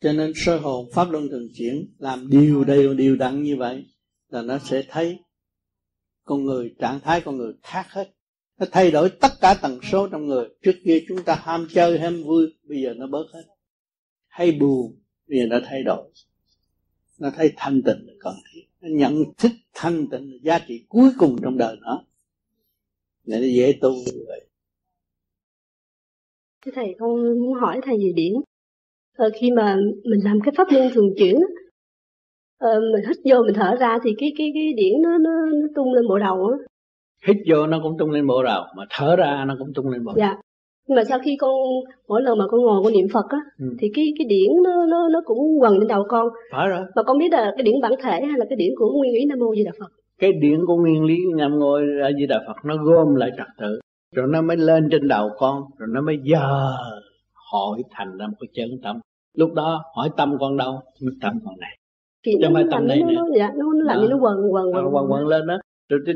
Cho nên sơ hồn pháp luân thường chuyển, làm điều đặn như vậy là nó sẽ thấy con người, trạng thái con người khác hết. Nó thay đổi tất cả tần số trong người. Trước kia chúng ta ham chơi, ham vui, bây giờ nó bớt hết. Hay buồn, bây giờ nó thay đổi. Nó thấy thanh tịnh là cần thiết. Nó nhận thức thanh tịnh là giá trị cuối cùng trong đời nó. Nên nó dễ tu như vậy. Thầy, con muốn hỏi thầy về điển. Khi mà mình làm cái pháp luân thường chuyển, mình hít vô mình thở ra thì cái điển nó tung lên bộ đầu á. Hít vô nó cũng tung lên bộ đầu, mà thở ra nó cũng tung lên bộ đầu. Dạ. Nhưng mà sau khi con mỗi lần mà con ngồi con niệm Phật á, thì cái điển nó cũng quằn lên đầu con. Phải rồi. Mà con biết là cái điển bản thể hay là cái điển của nguyên lý Nam Mô Di Đà Phật? Cái điển của nguyên lý Nam Mô Di Đà Phật nó gom lại trật tự, rồi nó mới lên trên đầu con, rồi nó mới giờ hội thành ra một cái chân tâm. Lúc đó hỏi tâm con đâu? Tâm con này. Thì cho mấy tâm này nè. Dạ, nó làm như nó quằn lên đó.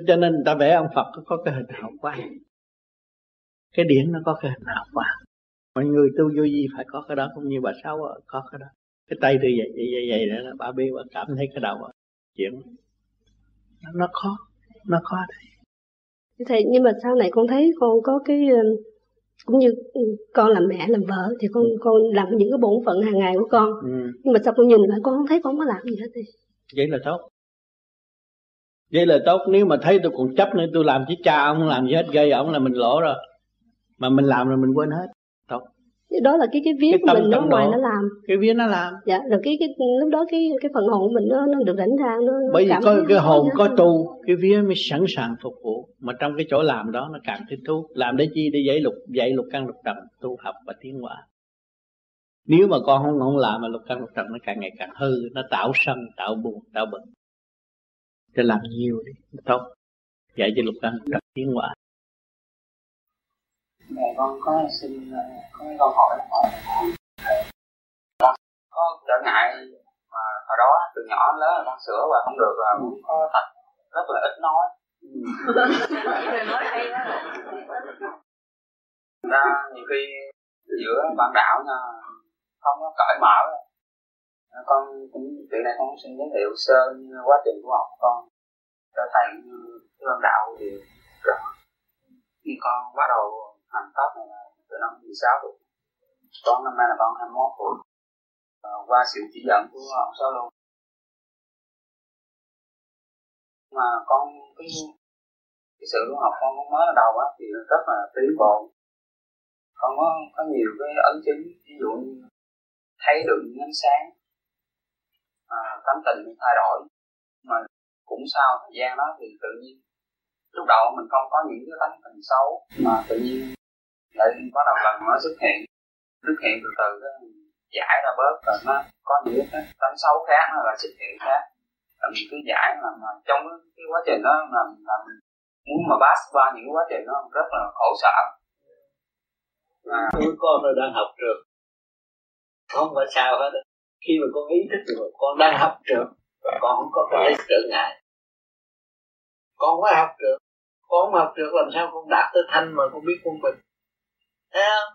Cho nên người ta vẽ ông Phật có cái hình hào quang. Cái điển nó có cái hình hào quang. Mọi người tu vô vi phải có cái đó. Cũng như bà Sáu có cái đó. Cái tay tôi vậy đó. Bà biết bà cảm thấy cái đầu chuyển. Nó khó đấy. Thầy, nhưng mà sau này con thấy con có cái cũng như con làm mẹ làm vợ thì con làm những cái bổn phận hàng ngày của con, nhưng mà sao con nhìn lại con không thấy con có làm gì hết thì vậy là tốt. Vậy là tốt. Nếu mà thấy tôi còn chấp nữa, tôi làm chứ cha ông không làm gì hết, gây ông là mình lỗ rồi. Mà mình làm rồi mình quên hết. Tốt. Đó là cái vía của mình nó ngoài nó làm. Cái vía nó làm. Dạ, rồi cái lúc đó cái phần hồn của mình nó được rảnh ra nó. Bởi vì có cái hồn có tu, cái vía mới sẵn sàng phục vụ. Mà trong cái chỗ làm đó nó càng thích thú. Làm để chi? Để dạy lục căn lục trần, tu học và tiến hóa. Nếu mà con không làm mà lục căn lục trần nó càng ngày càng hư, nó tạo sân, tạo buồn, tạo bực. Để làm nhiều đi, tốt. Dạy cho lục căn lục trần tiến hóa. Mẹ con có xin có câu hỏi là con có trở ngại mà hồi đó từ nhỏ đến lớn là con sửa và không được và cũng có tật rất là ít nói. Ra nhiều khi giữa bạn đạo nha không có cởi mở. Con cũng từ này con xin giới thiệu sơ quá trình của học con cho thầy Lương Đạo thì rõ. Khi con bắt đầu hành pháp này là từ năm 16 tuổi, con năm nay là con 21 tuổi, qua sự chỉ dẫn của ông Sáu Luôn. Mà con cái sự học con cũng mới đầu á thì rất là tiến bộ. Con có nhiều cái ấn chứng, ví dụ như thấy được những ánh sáng, tâm tình thay đổi. Mà cũng sau thời gian đó thì tự nhiên lúc đầu mình không có những cái tánh tình xấu mà tự nhiên lại có đầu lần nó xuất hiện từ từ đó, giải ra bớt rồi nó có những cái tánh xấu khác nó là xuất hiện khác rồi mình cứ giải mà trong cái quá trình đó là mình muốn mà pass qua những cái quá trình đó rất là khổ sở. Đứa con nó đang học trường không phải sao hết, khi mà con ý thức được con đang học trường con không có cái trở ngại. Con phải học được, con mà học được làm sao con đạt tới thanh mà con biết quân bình. Thấy không?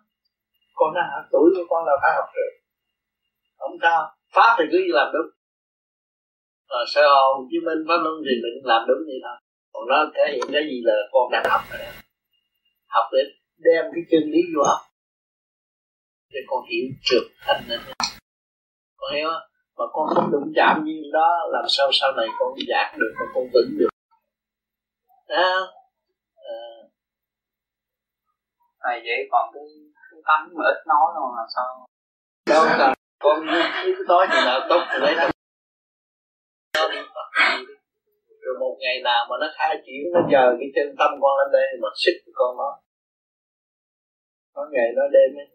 Con đang học tuổi của con là phải học được. Không sao, Pháp thì cứ làm đúng. Rồi sơ hồn Hồ Chí Minh Pháp Luân thì mình làm đúng vậy thôi. Còn nó thể hiện cái gì là con đang học rồi. Học để đem cái chân lý vô học. Để con hiểu trượt thanh lên. Con hiểu không? Mà con không đụng chạm như đó làm sao sau này con đạt được mà con vững được. Này vậy còn cái tánh mà ít nói luôn là sao? Đâu cần con ít nói thì nào tốt thì đấy. Rồi một ngày nào mà nó khai triển nó giờ cái chân tâm con lên đây mà xích con nó. Có ngày nó đêm ấy.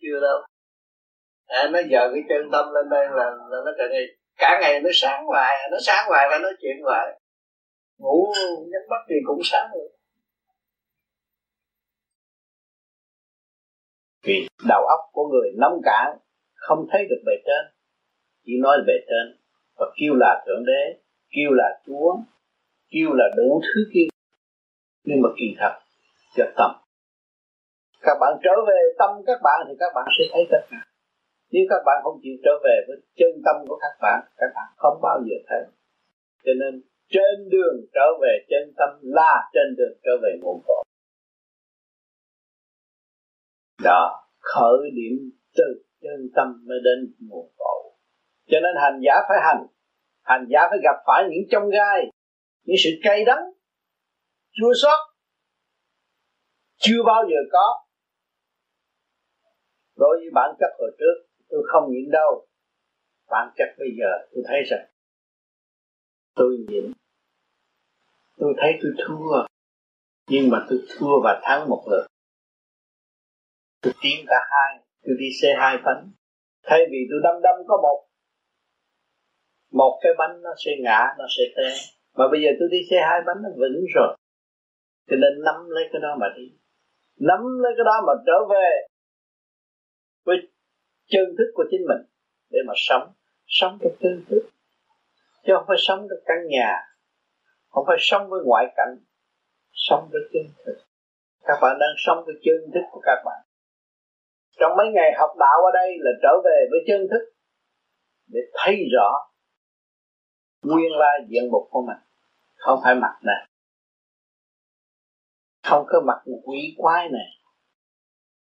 Chưa đâu. Nó giờ cái chân tâm lên đây là nó cả ngày nó sáng hoài, và nói chuyện hoài. Ngủ nhắm mắt thì cũng sáng rồi. Vì đầu óc của người nông cạn không thấy được bề trên, chỉ nói về trên và kêu là Thượng Đế, kêu là Chúa, kêu là đủ thứ kia. Nhưng mà kỳ thật cho tâm. Các bạn trở về tâm các bạn thì các bạn sẽ thấy tất cả. Nếu các bạn không chịu trở về với chân tâm của các bạn không bao giờ thấy. Cho nên trên đường trở về chân tâm là trên đường trở về nguồn cội. Đó, khởi điểm từ chân tâm mới đến nguồn cội. Cho nên hành giả phải hành giả phải gặp phải những chông gai, những sự cay đắng, chua xót chưa bao giờ có. Đối với bản chất hồi trước tôi không nhịn đâu, bản chất bây giờ tôi thấy rằng tôi nhịn. Tôi thấy tôi thua, nhưng mà tôi thua và thắng một lượt. Tôi tiến cả hai, tôi đi xe hai bánh. Thay vì tôi đâm có một cái bánh nó sẽ ngã, nó sẽ té. Mà bây giờ tôi đi xe hai bánh nó vững rồi. Cho nên nắm lấy cái đó mà đi, nắm lấy cái đó mà trở về với chân thức của chính mình để mà sống trong chân thức. Chứ không phải sống trong căn nhà, không phải sống với ngoại cảnh, sống với chân thực. Các bạn đang sống với chân thức của các bạn. Trong mấy ngày học đạo ở đây là trở về với chân thức để thấy rõ nguyên lai diện mục của mình, không phải mặt này, không có mặt quỷ quái này,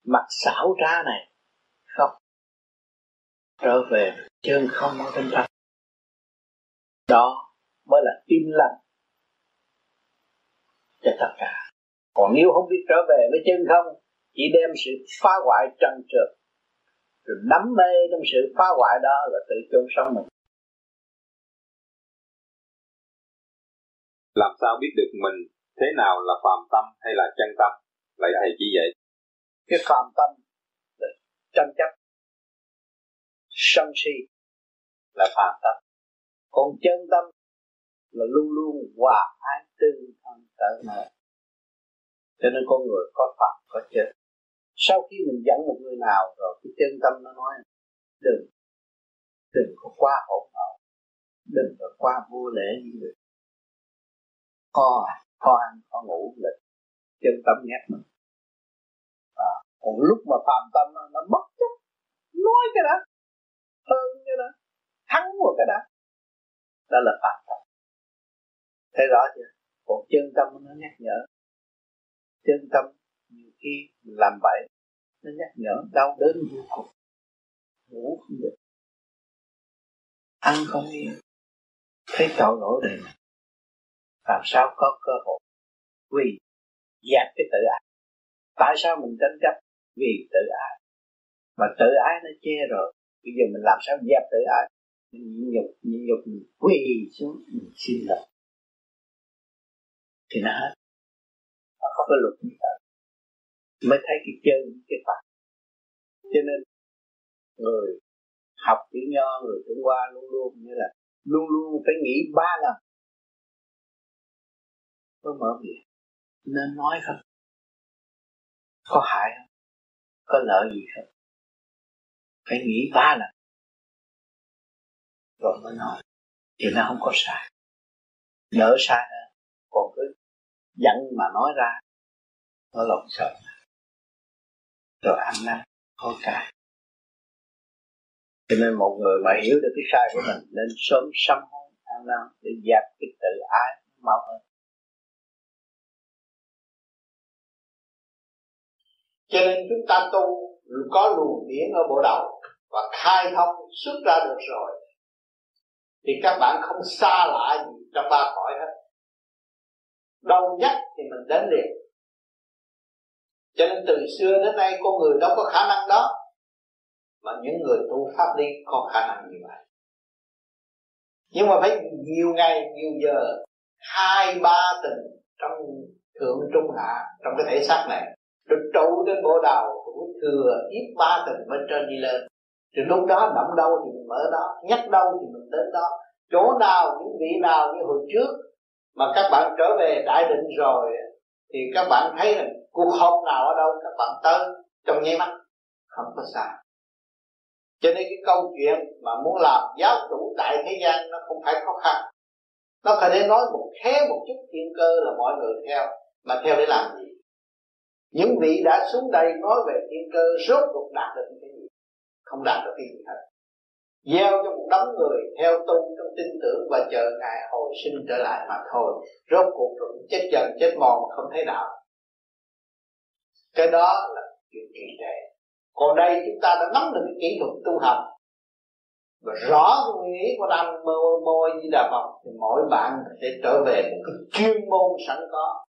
mặt xảo trá này không trở về chân không ở bên trong. Đó mới là tin lành cho tất cả. Còn nếu không biết trở về với chân không, chỉ đem sự phá hoại trần trượt, rồi đắm mê trong sự phá hoại đó là tự chôn sống mình. Làm sao biết được mình thế nào là phàm tâm hay là chân tâm? Lại thầy chỉ vậy. Cái phàm tâm là tranh chấp, sân si là phàm tâm. Còn chân tâm là luôn luôn hòa ái tương thân cởi mở. Cho nên con người có phàm có chân. Sau khi mình dẫn một người nào rồi, cái chân tâm nó nói đừng có quá hỗn hậu, đừng có quá vô lễ như vậy. Có ăn, có ngủ là chân tâm nhát mình. Còn lúc mà phàm tâm nó bất chấp, nói cái đó, hơn cái đó, thắng vào cái đó, đó là phàm tâm. Thấy rõ chưa? Còn chân tâm nó nhắc nhở. Chân tâm nhiều khi mình làm bậy, nó nhắc nhở đau đớn vô cùng. Ngủ không được, ăn không yên, thấy tội lỗi đời này. Làm sao có cơ hội? Vì dẹp cái tự ái. Tại sao mình tranh chấp? Vì tự ái. Mà tự ái nó che rồi, bây giờ mình làm sao dẹp tự ái? Mình nhịn nhục, mình quỳ xuống, mình xin lỗi thì nó hết. Nó có cái luật như vậy mới thấy cái chân, cái phạt. Cho nên người học chữ Nho, người Trung Hoa luôn luôn phải nghĩ 3 lần mới mở miệng. Nên nói không? Có hại không? Có lợi gì không? Phải nghĩ 3 lần rồi mới nói. Thì nó không có sai. Đỡ sai hơn. Còn cứ giận mà nói ra, nó lộn xộn. Rồi ăn năn, hối cải. Cho nên một người mà hiểu được cái sai của mình nên sớm sám hối ăn năn để dẹp cái tự ái mau hơn. Cho nên chúng ta tu có luồng điển ở bộ đầu và khai thông xuất ra được rồi thì các bạn không xa lạ gì trong 3 cõi hết. Đau nhất thì mình đến liền. Cho nên từ xưa đến nay con người đâu có khả năng đó, mà những người tu pháp đi có khả năng như vậy. Nhưng mà phải nhiều ngày, nhiều giờ, 2-3 tình trong thượng trung hạ, trong cái thể xác này, rồi trụ đến bộ đầu cũng thừa ít 3 tình bên trên đi lên. Rồi lúc đó động đâu thì mình mở đó, nhắc đâu thì mình đến đó. Chỗ nào, những vị nào như hồi trước mà các bạn trở về đại định rồi thì các bạn thấy là cuộc họp nào ở đâu các bạn tới trong nháy mắt, không có xa. Cho nên cái câu chuyện mà muốn làm giáo chủ đại thế gian nó không phải khó khăn. Nó phải để nói một khéo một chút thiên cơ là mọi người theo. Mà theo để làm gì? Những vị đã xuống đây nói về thiên cơ rốt cuộc đạt được cái gì? Không đạt được cái gì hết. Gieo cho một đống người theo tu trong tin tưởng và chờ ngày hồi sinh trở lại mà thôi. Rốt cuộc cũng chết dần chết mòn không thấy đạo. Cái đó là chuyện kỳ trệ. Còn đây chúng ta đã nắm được cái kỹ thuật tu hành và rõ cái nguyên lý của Nam Mô A Di Đà Phật thì mỗi bạn sẽ trở về một cái chuyên môn sẵn có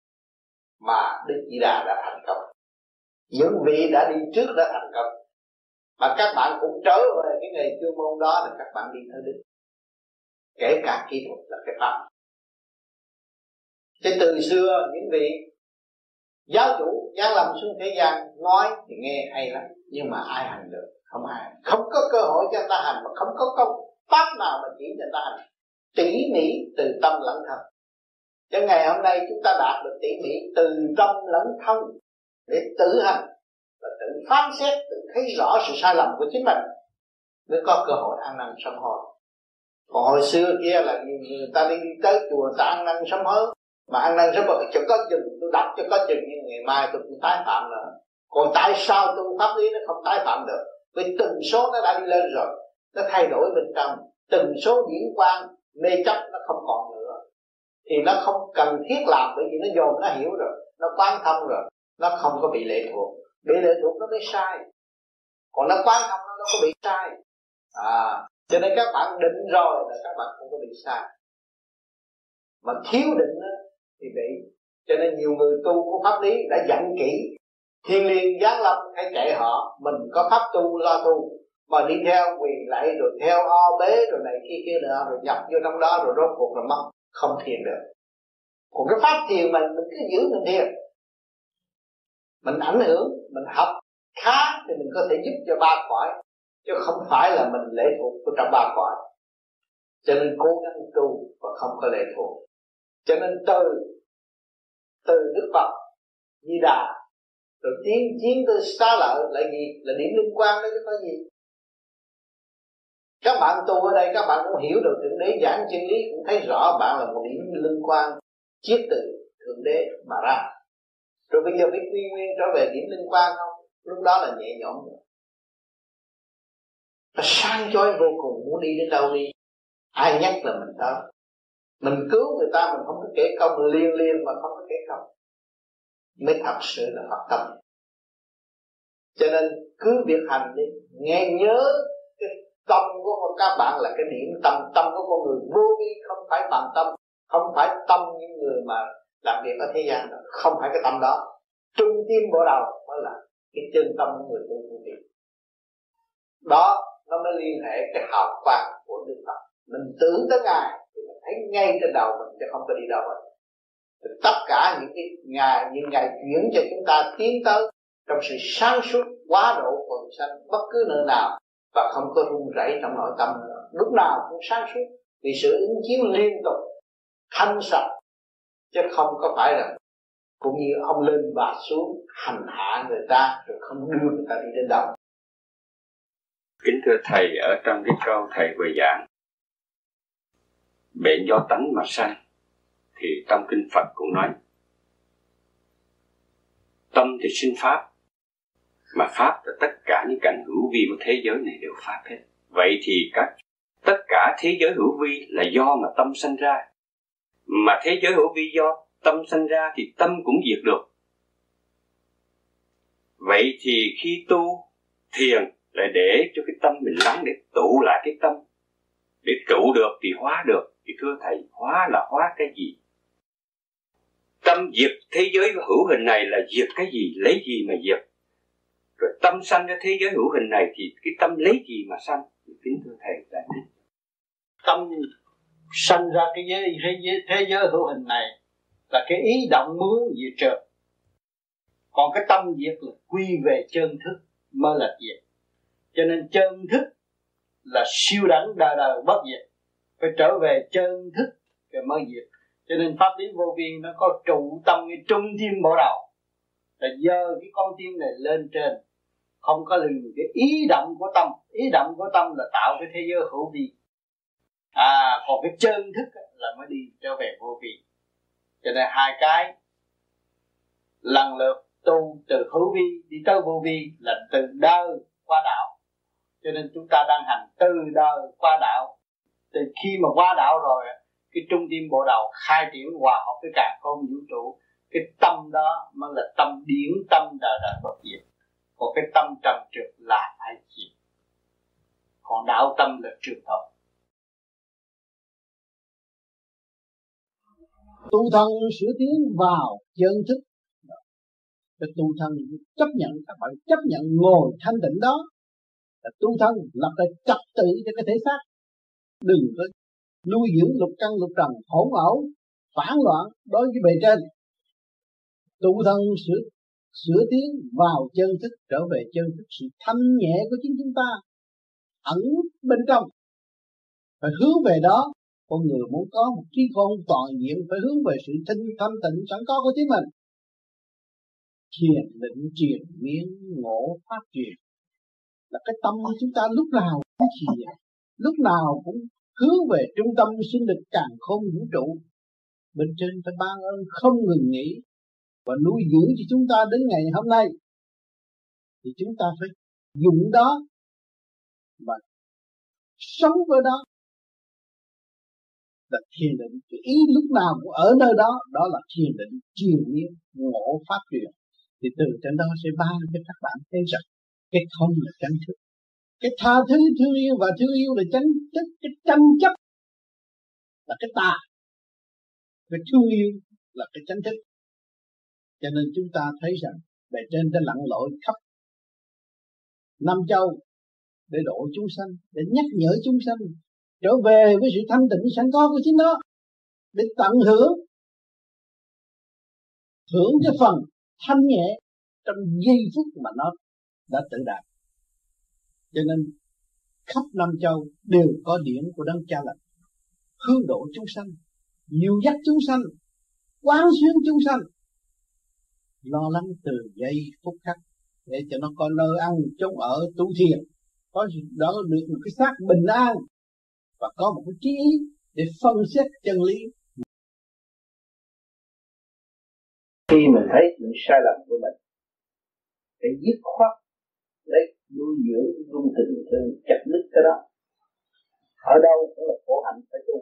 mà Đức Di Đà đã thành công. Những vị đã đi trước đã thành công, mà các bạn cũng trở về cái nghề chuyên môn đó là các bạn đi tới đích. Kể cả kỹ thuật là cái pháp. Thế từ xưa những vị giáo chủ giáng lâm xuống thế gian nói thì nghe hay lắm, nhưng mà ai hành được? Không ai. Không có cơ hội cho người ta hành, mà không có công pháp nào mà chỉ cho người ta hành tỉ mỉ từ tâm lẫn thân. Cho ngày hôm nay chúng ta đạt được tỉ mỉ từ tâm lẫn thân để tự hành và tự phán xét, tự thấy rõ sự sai lầm của chính mình mới có cơ hội ăn năn sám hối. Còn hồi xưa kia là người ta đi tới chùa ta ăn năn sám hối, mà ăn năn sám hối chẳng có chừng, tôi đọc cho có chừng nhưng ngày mai tôi cũng tái phạm nữa. Còn tại sao tu pháp lý nó không tái phạm được? Vì từng số nó đã đi lên rồi, nó thay đổi bên trong, từng số điển quang mê chấp nó không còn nữa thì nó không cần thiết làm, bởi vì nó dồn nó hiểu rồi, nó quan thông rồi, nó không có bị lệ thuộc. bị lệ thuộc nó mới sai, còn nó quán thông nó đâu có bị sai. Cho nên các bạn định rồi là các bạn không có bị sai, mà thiếu định thì bị. Cho nên nhiều người tu của pháp lý đã dặn kỹ, thiên liên giáng lâm hãy chạy họ, mình có pháp tu lo tu, mà đi theo quyền lạy rồi theo o bế rồi này kia kia nữa, rồi nhập vô trong đó rồi rốt cuộc là mất, không thiền được. Còn cái pháp thiền mình cứ giữ mình thiền, mình ảnh hưởng, mình học khá thì mình có thể giúp cho ba cõi, chứ không phải là mình lệ thuộc của trong ba cõi. Cho nên cố gắng tu và không có lệ thuộc. Cho nên từ Đức Phật Di Đà rồi tiến chiến tới Xá Lợi là gì? Là điểm liên quan đó chứ có gì. Các bạn tu ở đây các bạn cũng hiểu được Thượng Đế giảng chân lý, cũng thấy rõ bạn là một điểm liên quan chiết từ Thượng Đế mà ra. Rồi bây giờ biết quy nguyên trở về điểm liên quan không? Lúc đó là nhẹ nhõm rồi. Và sang chói vô cùng, muốn đi đến đâu đi, ai nhắc là mình tới. Mình cứu người ta mình không có kể công, liên mà không có kể công, mới thật sự là Phật tâm. Cho nên cứ việc hành đi, nghe nhớ cái tâm của các bạn là cái điểm tâm. Tâm của con người vô vi, không phải bằng tâm, không phải tâm những người mà làm việc ở thế gian đó, không phải cái tâm đó. Trung tim bộ đầu mới là cái chân tâm của người tu thiền. Đó nó mới liên hệ cái hào quang của Đức Phật. Mình tưởng tới Ngài thì mình thấy ngay trên đầu mình, chứ không có đi đâu hết. Tất cả những cái ngày, chuyển cho chúng ta tiến tới trong sự sáng suốt quá độ quần sanh bất cứ nơi nào, và không có run rẩy trong nội tâm nữa. Lúc nào cũng sáng suốt vì sự ứng chiến liên tục thanh sạch, chứ không có phải là cũng như ông lên bà xuống hành hạ người ta rồi không đưa người ta đi đến đâu. Kính thưa Thầy, ở trong cái câu Thầy vừa giảng bệnh do tánh mà sanh, thì trong kinh Phật cũng nói tâm thì sinh pháp, mà pháp là tất cả những cảnh hữu vi của thế giới này đều pháp hết. Vậy thì tất cả thế giới hữu vi là do mà tâm sanh ra, mà thế giới hữu vi do tâm sanh ra thì tâm cũng diệt được. Vậy thì khi tu thiền là để cho cái tâm mình lắng, để tụ lại cái tâm, để trụ được thì hóa được. Thì thưa Thầy, hóa là hóa cái gì? Tâm diệt thế giới hữu hình này là diệt cái gì? Lấy gì mà diệt? Rồi tâm sanh ra thế giới hữu hình này thì cái tâm lấy gì mà sanh? Kính thưa Thầy, đã biết tâm sanh ra cái thế giới hữu hình này là cái ý động muốn diệt trượt. Còn cái tâm diệt là quy về chân thức mới là diệt. Cho nên chân thức là siêu đẳng đời đời bất diệt, phải trở về chân thức rồi mới diệt. Cho nên pháp lý vô vi nó có trụ tâm cái trung tim bộ đầu, là dơ cái con tim này lên trên, không có lừng cái ý động của tâm. Ý động của tâm là tạo cái thế giới hữu vi, còn cái chân thức là mới đi trở về vô vi. Cho nên hai cái lần lượt tu từ hữu vi đi tới vô vi là từ đời qua đạo. Cho nên chúng ta đang hành từ đời qua đạo. Từ khi mà qua đạo rồi, cái trung tim bộ đầu khai triển hòa hợp với cả con vũ trụ, cái tâm đó mới là tâm điển, tâm đời đời bất diệt. Còn cái tâm trần trượt là phải diệt, còn đạo tâm là trường hợp. Tu thân sửa tiến vào chân thức, cái tu thân chấp nhận, các bạn chấp nhận ngồi thanh tịnh đó là tu thân, lập lại trật tự cho cái thể xác. Đừng có nuôi dưỡng lục căn lục trần hỗn ẩu phản loạn đối với bề trên. Tu thân sửa tiến vào chân thức, trở về chân thức, sự thanh nhẹ của chính chúng ta ẩn bên trong, phải hướng về đó. Con người muốn có một trí khôn toàn diện phải hướng về sự thanh tịnh sẵn có của chính mình. Thiền định truyền miên ngộ pháp truyền là cái tâm của chúng ta lúc nào cũng thiền, lúc nào cũng hướng về trung tâm sinh lực càng không vũ trụ. Bên trên phải ban ơn không ngừng nghỉ và nuôi dưỡng cho chúng ta đến ngày hôm nay, thì chúng ta phải dùng đó và sống với đó. Là thiền định, cái ý lúc nào cũng ở nơi đó, đó là thiền định triền miên ngộ pháp truyền. thì từ trên đó sẽ ban cho các bạn thấy rằng cái không là chánh thức, cái tha thứ thương yêu và thương yêu là chánh thức, cái tranh chấp là cái tà, cái thương yêu là cái chánh thức. Cho nên chúng ta thấy rằng bề trên đã lặn lội khắp năm châu để độ chúng sanh, để nhắc nhở chúng sanh trở về với sự thanh tịnh sẵn có của chính nó, để tận hưởng cái phần thanh nhẹ trong giây phút mà nó đã tự đạt. Cho nên khắp năm châu đều có điểm của Đấng Cha Lành hướng độ chúng sanh, nhiều dắt chúng sanh, quán xuyên chúng sanh, lo lắng từ giây phút khắc để cho nó có nơi ăn chốn ở tu thiền, có đỡ được một cái xác bình an và có một cái trí ý để phân xét chân lý. Khi mình thấy những sai lầm của mình, phải dứt khoát lấy nuôi dưỡng dung tình thương chặt nứt cái đó. Ở đâu cũng là khổ hạnh phải tu.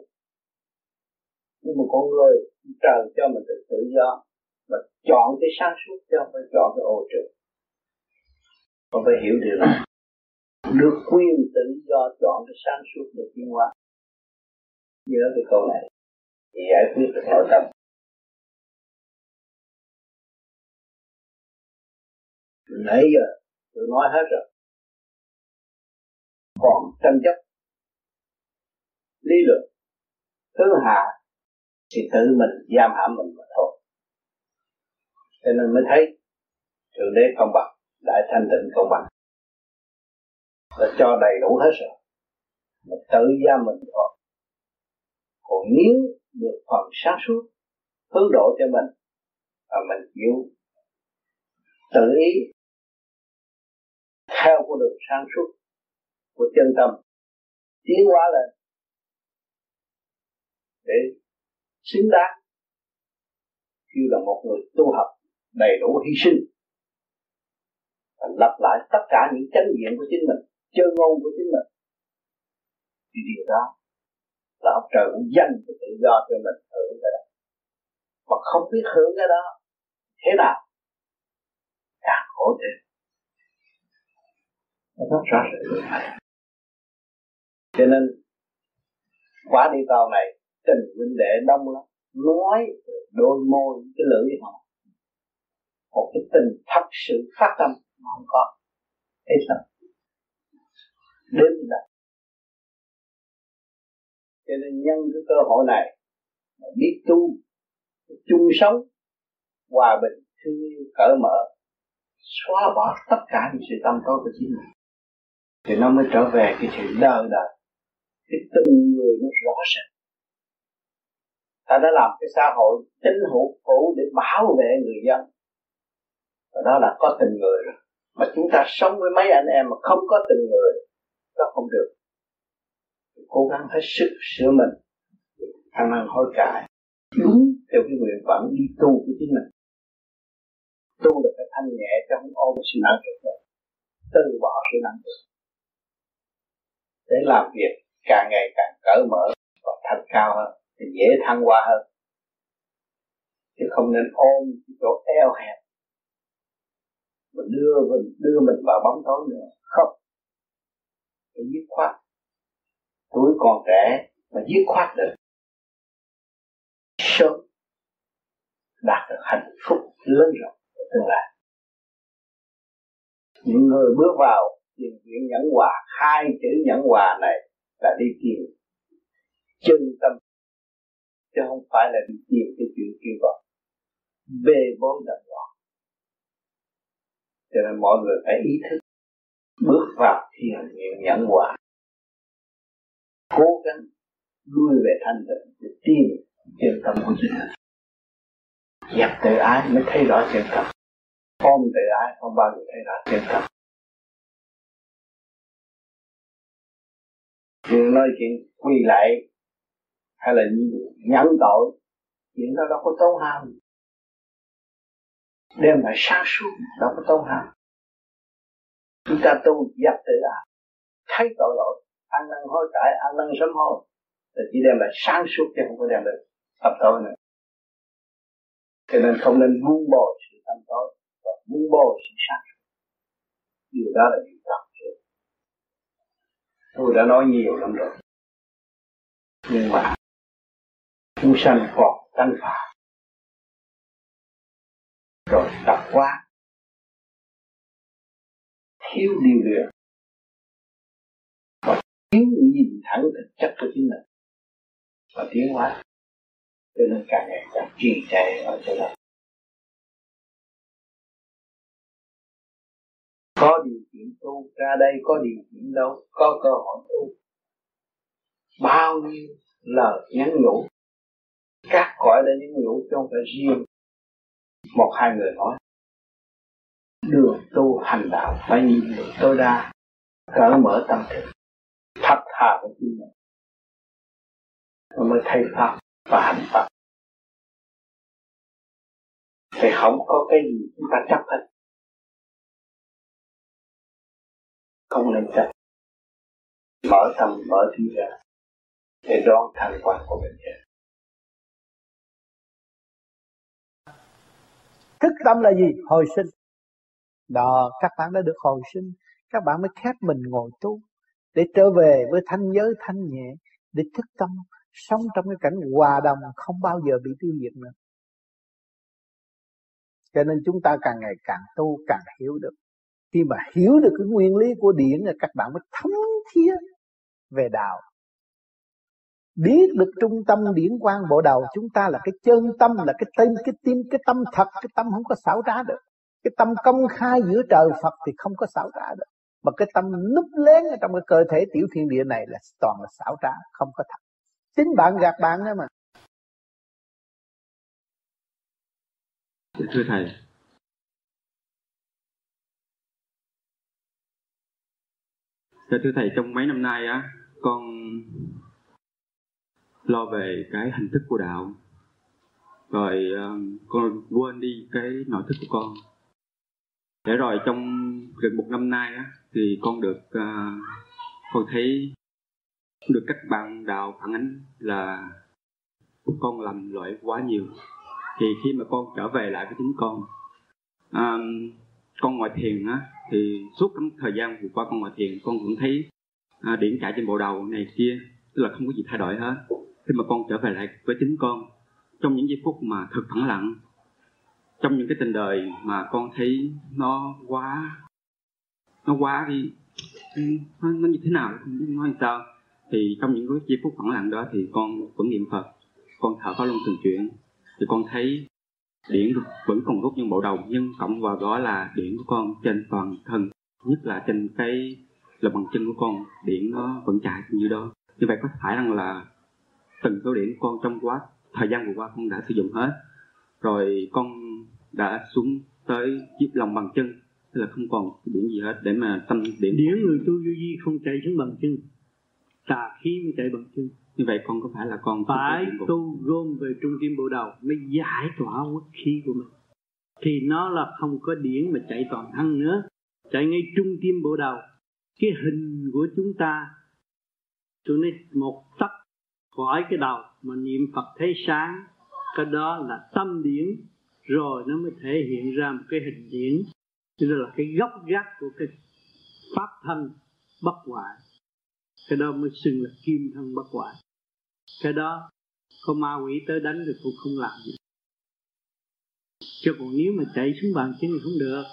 Nhưng mà con người trời cho mình được tự do, mà chọn cái sáng suốt cho phải chọn cái ô trừ. Con phải hiểu điều đó. Được quyền tự do chọn cái sáng suốt để tiến hóa. Nhớ cái câu này thì giải quyết được nội tâm. Nãy giờ tôi nói hết rồi. Còn tranh chấp lý luận thứ hạ thì tự mình giam hãm mình mà thôi. Cho nên mới thấy Thượng Đế công bằng, Đại Thanh Tịnh công bằng, là cho đầy đủ hết rồi. Mình tự giam mình thôi. Còn nếu được phần sáng suốt hướng độ cho mình và mình chịu tự ý theo con đường sáng suốt của chân tâm tiến hóa lên để xứng đáng như là một người tu học đầy đủ hy sinh, và lập lại tất cả những chánh niệm của chính mình, chân ngôn của chính mình, thì điều đó là ông trời cũng dành cái tự do cho mình hưởng cái đó. Mà không biết hưởng cái đó thế nào càng khổ thêm. Nó rất rõ sự điều này. Cho nên khóa đi tàu này tình huynh đệ đông lắm, nói đôi môi cái lưỡi họ, một cái tình thật sự phát tâm mà không có. Thế sao? Đến là cho nên nhân cái cơ hội này biết tu chung sống hòa bình, thương yêu, cởi mở, xóa bỏ tất cả những sự tâm tối của chính mình, thì nó mới trở về cái sự đời đời, cái từng người nó rõ ràng. Ta đã làm cái xã hội chính hữu cũ để bảo vệ người dân, và đó là có tình người rồi. Mà chúng ta sống với mấy anh em mà không có tình người, nó không được. Cố gắng hết sức sửa mình, khả năng hối cải đúng theo cái nguyện vọng đi tu của chính mình. Tu được cái thanh nhẹ cho không ôm sự nặng trịch nữa, từ bỏ sự nặng trịch để làm việc càng ngày càng cởi mở và thanh cao hơn, thì dễ thăng hoa hơn. Chứ không nên ôm cái chỗ eo hẹp và đưa mình vào bóng tối nữa. Không, phải dứt khoát. Tuổi còn trẻ mà dứt khoát được, sớm đạt được hạnh phúc lớn rộng ở tương lai. Những người bước vào tìm kiếm nhẫn hòa, hai chữ nhẫn hòa này là đi tìm chân tâm, chứ không phải là đi tìm cái chuyện kia gọi bê bối đậm loạn. Cho nên mọi người phải ý thức bước vào thiền niệm nhẫn hòa, cố gắng lui về thanh tịnh để tìm chân tâm của chính mình. Dẹp tự ái mới thấy rõ chân tâm. Ôm tự ái không bao giờ thấy rõ chân tâm. Chuyện nói chuyện quy lại hay là nhẫn tội, chuyện đó đâu có tốn hao. Đem lại sáng suốt đâu có tốn hao. Chúng ta tu dẹp tự ái, thấy tội lỗi, ăn năn hối cải, ăn năn sám hối, là chỉ đem lại sáng suốt chứ không có đem lại tập tối nữa. Cho nên không nên buông bỏ sự tâm tối và vun bồi sự sáng. Điều đó là điều cần thiết. Tôi đã nói nhiều lắm rồi, nhưng mà chúng sanh còn tăng phạm rồi tập quá, thiếu điều luyện và thiếu nhìn thẳng thực chất của chính mình và tiến hóa, cho nên càng ngày càng trì trệ ở chỗ này. Có điều kiện tu, ra đây có điều kiện đâu, có cơ hội tu. Bao nhiêu lời nhắn nhủ, các cõi đã nhắn nhủ, chứ không phải riêng một hai người nói. Đường tu hành đạo phải nhìn lượng tối đa, cởi mở tâm thức, thật thà với chính mình, rồi mới thay pháp và hành Phật. Thì không có cái gì chúng ta chấp hết, không nên trách, mở tâm mở trí ra để đón thành quả của mình. Thức tâm là gì? Hồi sinh. Đó, các bạn đã được hồi sinh, các bạn mới khép mình ngồi tu để trở về với thanh giới thanh nhẹ, để thức tâm sống trong cái cảnh hòa đồng, không bao giờ bị tiêu diệt nữa. Cho nên chúng ta càng ngày càng tu càng hiểu được. Khi mà hiểu được cái nguyên lý của điển là các bạn mới thấm thía về đạo. Biết được trung tâm điển quang bộ đầu chúng ta là cái chân tâm, là cái tên, cái tim, cái tâm thật, cái tâm không có xảo trá được. Cái tâm công khai giữa trời Phật thì không có xảo trá được. Mà cái tâm núp lén ở trong cái cơ thể tiểu thiên địa này là toàn là xảo trá, không có thật. Chính bạn gạt bạn đó mà. Thưa Thầy, trong mấy năm nay á, con lo về cái hình thức của đạo, rồi con quên đi cái nội thức của con. Thế rồi trong gần một năm nay á, thì con được con thấy được các bạn đạo phản ánh là con làm lỗi quá nhiều. Thì khi mà con trở về lại với chính con ngồi thiền á, thì suốt thời gian vừa qua con ngồi thiền, con cũng thấy điển chạy trên bộ đầu này kia, tức là không có gì thay đổi hết. Khi mà con trở về lại với chính con, trong những giây phút mà thật thẳng lặng, trong những cái tình đời mà con thấy nó như thế nào, không biết nói làm sao, thì trong những cái giây phút thẳng lặng đó thì con vẫn niệm Phật, con thở pháo luân thường chuyển, thì con thấy điển vẫn còn rút những bộ đầu, nhưng cộng vào đó là điển của con trên toàn thân, nhất là trên cái lòng bàn chân của con, điển nó vẫn chạy như đó. Như vậy có phải rằng là từng số điển con trong quá thời gian vừa qua con đã sử dụng hết rồi, con đã xuống tới chiếc lòng bàn chân, tức là không còn điển gì hết để mà tâm điển. Điển người tu Vô Vi không chạy xuống bàn chân, tà khí mới chạy bằng chân. Như vậy con có phải là con phải tu gom về trung tâm bộ đầu mới giải tỏa quốc khí của mình, thì nó là không có điển mà chạy toàn thân nữa, chạy ngay trung tâm bộ đầu. Cái hình của chúng ta, tôi nói một tấc khỏi cái đầu mà niệm Phật thấy sáng, cái đó là tâm điển, rồi nó mới thể hiện ra một cái hình điển, tức là cái góc gác của cái pháp thân bất hoại. Cái đó mới xưng là kim thân bất hoại. Cái đó có ma quỷ tới đánh thì cũng không làm gì. Chứ còn nếu mà chạy xuống bàn chân thì không được.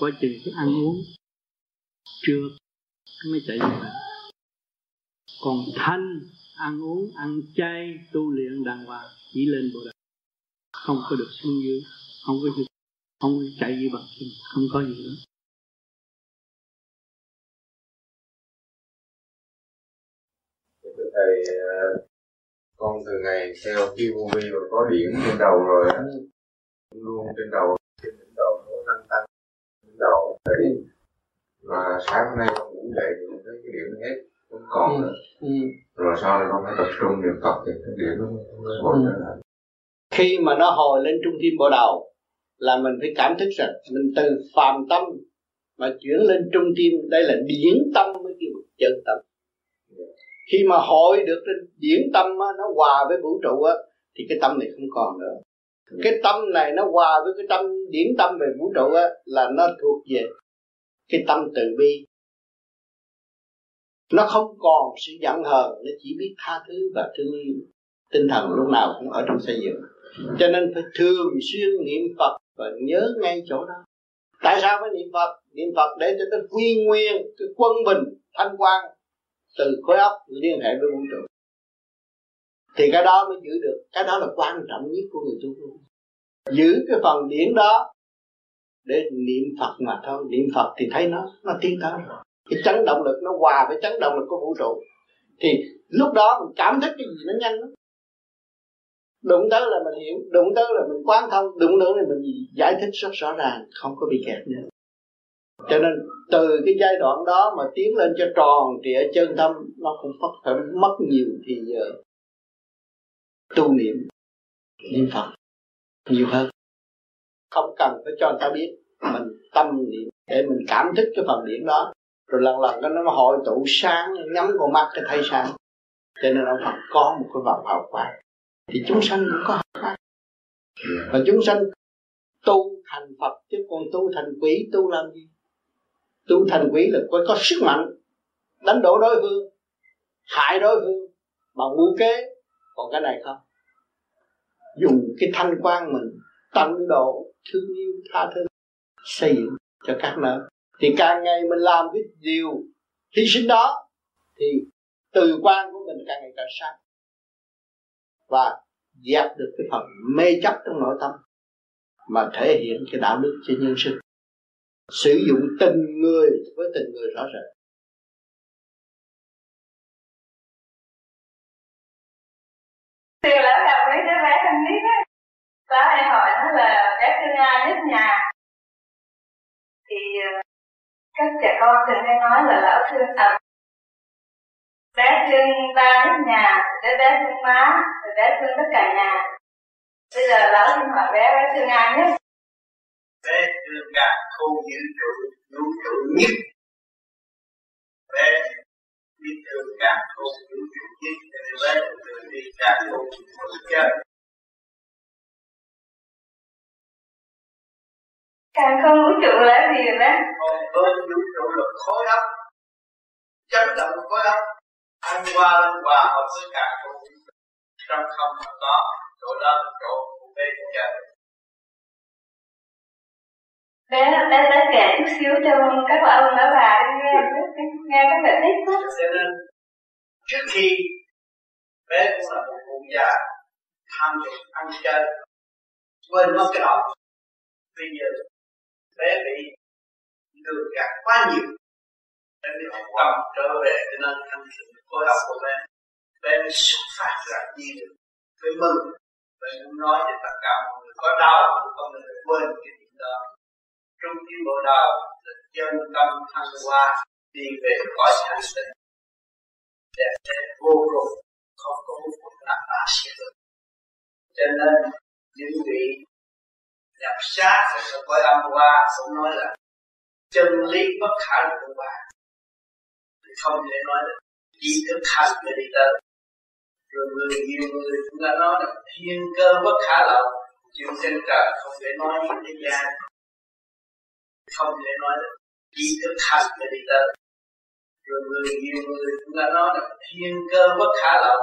Coi chừng cái ăn uống trượt mới chạy được. Còn thanh ăn uống, ăn chay, tu luyện đàng hoàng chỉ lên bộ đầu, không có được xuống dưới, không có chạy dưới bàn chân, không có gì nữa. Thầy, con từ ngày theo Tây Du Ký và có điển trên đầu rồi á, luôn trên đầu, nó tăng trên đầu thấy. Và sáng hôm nay con ngủ dậy con thấy cái điển hết, không còn nữa. Rồi sau này con phải tập trung niệm Phật thì cái điển nó hồi trở lại. Khi mà nó hồi lên trung tâm bộ đầu là mình phải cảm thức rằng mình từ phàm tâm mà chuyển lên trung tâm, đây là điển tâm mới kêu bằng chân tâm. Khi mà hội được điển tâm á, nó hòa với vũ trụ á, thì cái tâm này không còn nữa. Cái tâm này nó hòa với cái tâm điển tâm về vũ trụ á, là nó thuộc về cái tâm từ bi. Nó không còn sự giận hờn, nó chỉ biết tha thứ và thương yêu. Tinh thần lúc nào cũng ở trong xây dựng. Cho nên phải thường xuyên niệm Phật và nhớ ngay chỗ đó. Tại sao phải niệm Phật? Niệm Phật để cho nó quy nguyên cái quân bình thanh quan từ khối óc liên hệ với vũ trụ. Thì cái đó mới giữ được. Cái đó là quan trọng nhất của người tu hữu. Giữ cái phần điển đó để niệm Phật mà thôi. Niệm Phật thì thấy nó tiến tới rồi. Cái chấn động lực nó hòa với chấn động lực của vũ trụ. Thì lúc đó mình cảm thấy cái gì nó nhanh lắm. Đụng tới là mình hiểu, đụng tới là mình quán thông, đụng tới là mình giải thích rất rõ ràng, không có bị kẹt nữa. Cho nên từ cái giai đoạn đó mà tiến lên cho tròn trịa chân tâm, nó cũng phải mất nhiều thì giờ tu niệm, niệm Phật nhiều hơn. Không cần phải cho người ta biết, mình tâm niệm để mình cảm thức cái phần điển đó. Rồi lần lần nó hội tụ sáng, nhắm con mắt cái thấy sáng. Cho nên ông Phật có một cái vòng hào quang. Thì chúng sanh cũng có hào quang. Và chúng sanh tu thành Phật, chứ còn tu thành quỷ tu làm gì? Tu thành quỷ là có sức mạnh, đánh đổ đối phương, hại đối phương bằng mưu kế. Còn cái này không, dùng cái thanh quan mình tận độ, thương yêu, tha thứ, xây dựng cho các nơi. Thì càng ngày mình làm cái điều hy sinh đó thì từ quan của mình càng ngày càng sáng và dẹp được cái phần mê chấp trong nội tâm mà thể hiện cái đạo đức cho nhân sinh, sử dụng tình người với tình người rõ ràng. Sư lão đọc mấy cái bé thân thiết á, có ai hỏi nó là bé thương ai nhất nhà? Thì các trẻ con thường hay nói là lão thương bé thương ba nhất nhà, bé bé thương má, rồi bé thương tất cả nhà. Bây giờ lão xin hỏi bé bé thương ai nhất? Bé thương cả khu vũ trụ nhất. Bé biết thương cả khu vũ trụ nhất, bé thương đi cả khu vũ trụ. Càng không vũ trụ là gì vậy bé? Còn bên vũ trụ là khối óc, chấn động khối óc, ăn qua lên qua hợp với càng không vũ trụ. Trong không có chỗ đó là chỗ của bé của trời. Bé đã kể chút xíu cho các ông các bà nghe các bạn thích đó. Cho nên trước khi bé cũng là một cụ già tham dục ăn chơi, quên mất cái đó. Bây giờ bé bị lừa gạt quá nhiều, bé bị học tầm trở về, cho nên thân thiện khối óc của bé, bé mới xuất phát ra gì được, phải mừng, bé muốn nói cho tất cả mọi người có đau, mọi người quên cái chuyện đó. Trong khi bộ đầu là chân tâm thăng hoa đi về cõi thanh tịnh, đẹp đẽ vô cùng, không có một vật nào là siêu được. Cho nên những vị nhập sát rồi coi âm qua cũng nói là chân lý bất khả luận bàn, không thể nói được, chỉ thức hành mới đi tới. Rồi nhiều người cũng đã nói là thiên cơ bất khả lậu, chuyện trên trời không thể nói với thế gian, không thể nói được, chỉ thức hành mới đi tới. Rồi nhiều người cũng đã nói là thiên cơ bất khả lậu,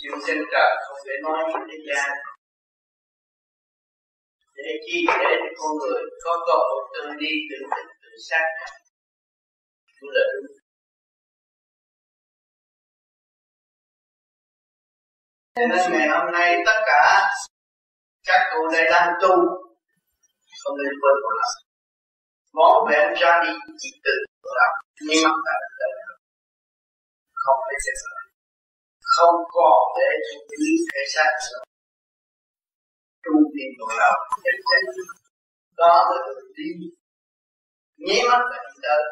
chuyện trên trời không thể nói với thế gian. Để chi? Để con người có cơ hội tự đi, tự tỉnh, tự sát. Đúng là đúng. Nên ngày hôm nay tất cả các cụ này đang tu, không nên quên một lần. Món vẹn ra đi chỉ tự làm, nhưng mà tại đây không phải sẽ sợ. Không còn để chúng đi thể xác nữa. Trung niên bộ đạo chân chân đó là người đi nháy mắt và đi tới.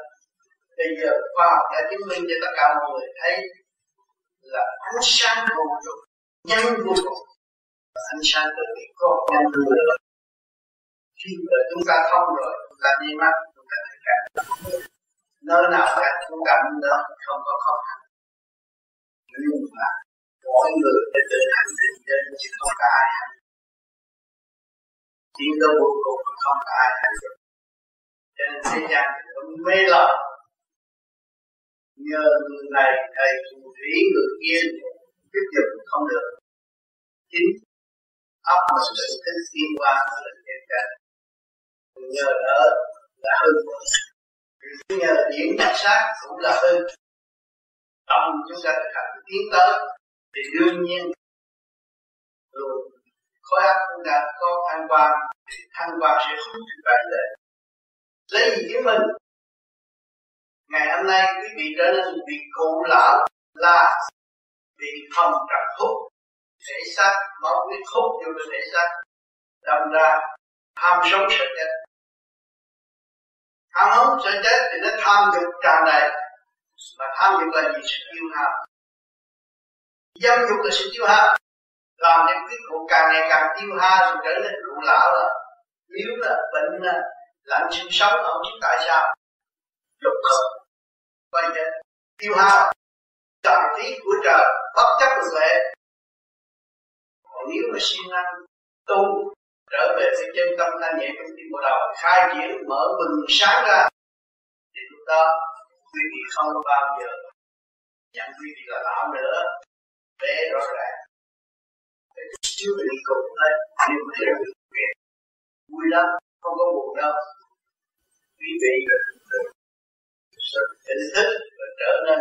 Bây giờ khoa học đã chứng minh cho tất cả mọi người thấy là ánh sáng vô cùng nhanh vô cùng, ánh sáng từ bị có nhanh vô cùng. Khi mà chúng ta không rồi, chúng ta nháy mắt, chúng ta thấy cả nơi nào cả chúng ta cũng đó, không có khó khăn. Nhưng mà mỗi người phải tự hành định đến chứ không có ai hành. Chuyện đó vô cùng không phải hạnh phúc. Cho nên thế gian cũng mê lầm. Nhờ người này thầy phù thủy người kia tiếp tục không được. Chính ấp mình tự thức xuyên qua là thiệt cảnh. Nhờ đỡ là hư. Nhờ điểm nhắc sát cũng là hư. Tâm chúng ta cần tiến tới thì đương nhiên rồi khói ác chúng ta có thanh quan thì thanh quan sẽ không được bày lên. Lấy gì chứng minh? Ngày hôm nay quý vị trở nên bị cụ lão là bị thần trật hút thể xác, máu huyết hút vô được thể xác, đâm ra tham sống sợ chết. Tham sống sợ chết thì nó tham dục tràn đầy, mà tham dục là gì? Sự tiêu hao. Dâm dục là sự tiêu hao, làm nên cái cụ càng ngày càng tiêu hao rồi trở nên cụ lão là yếu là bệnh là lạnh sinh sống không biết tại sao. Dục không quay đến tiêu hao tầm trí của trời bất chấp luật lệ. Còn nếu mà siêng năng tu trở về với chân tâm thanh nhẹ trong tim bộ đầu khai triển mở bừng sáng ra thì lúc đó quý vị không bao giờ nhận quý vị là lão nữa. Thế rõ ràng để chưa bị cục hết nhưng mà hiểu được việc vui lắm, không có buồn đâu. Quý vị tỉnh thức và trở nên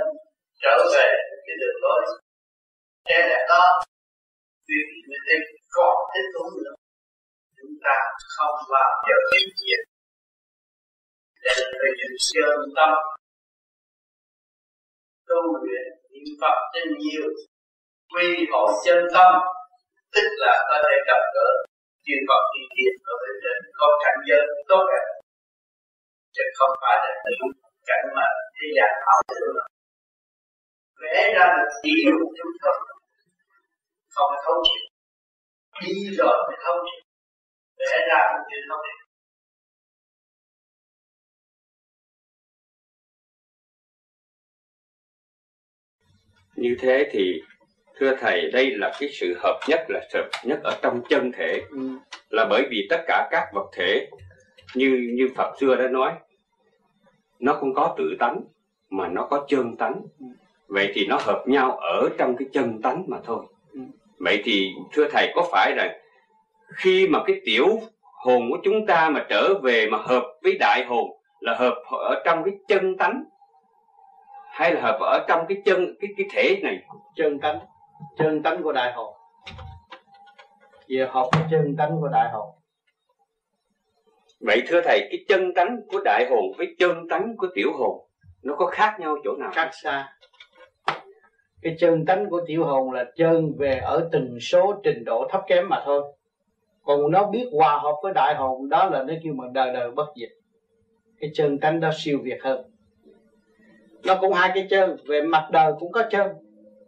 trở về cái đường lối trẻ đẹp đó, quý vị mới thấy còn thích thú nữa. Chúng ta không bao giờ kiếm chuyện để về những sơn tâm tu luyện niệm Phật trên nhiều quy hội chân tâm, tức là ta để gặp gỡ chuyên Phật thi thiện ở bên trên có cảnh giới tốt đẹp, chứ không phải là những cảnh mà thế gian ảo tưởng vẽ ra được điều chúng ta không thấu hiểu, đi rồi mới thấu hiểu, vẽ ra cũng chưa thấu hiểu. Như thế thì thưa thầy, đây là cái sự hợp nhất, là hợp nhất ở trong chân thể. Là bởi vì tất cả các vật thể như Phật xưa đã nói, nó không có tự tánh mà nó có chân tánh. Vậy thì nó hợp nhau ở trong cái chân tánh mà thôi. Vậy thì thưa thầy, có phải là khi mà cái tiểu hồn của chúng ta mà trở về mà hợp với đại hồn là hợp ở trong cái chân tánh, hay là hợp ở trong cái chân cái thể này? Chân tánh của đại hồn, giờ hợp với chân tánh của đại hồn. Vậy thưa thầy, cái chân tánh của đại hồn với chân tánh của tiểu hồn nó có khác nhau chỗ nào? Khác xa. Cái chân tánh của tiểu hồn là chân về ở từng số trình độ thấp kém mà thôi. Còn nó biết hòa hợp với đại hồn, đó là nó kêu bằng đời đời bất diệt. Cái chân tánh đó siêu việt hơn. Nó cũng hai cái chân, về mặt đời cũng có chân,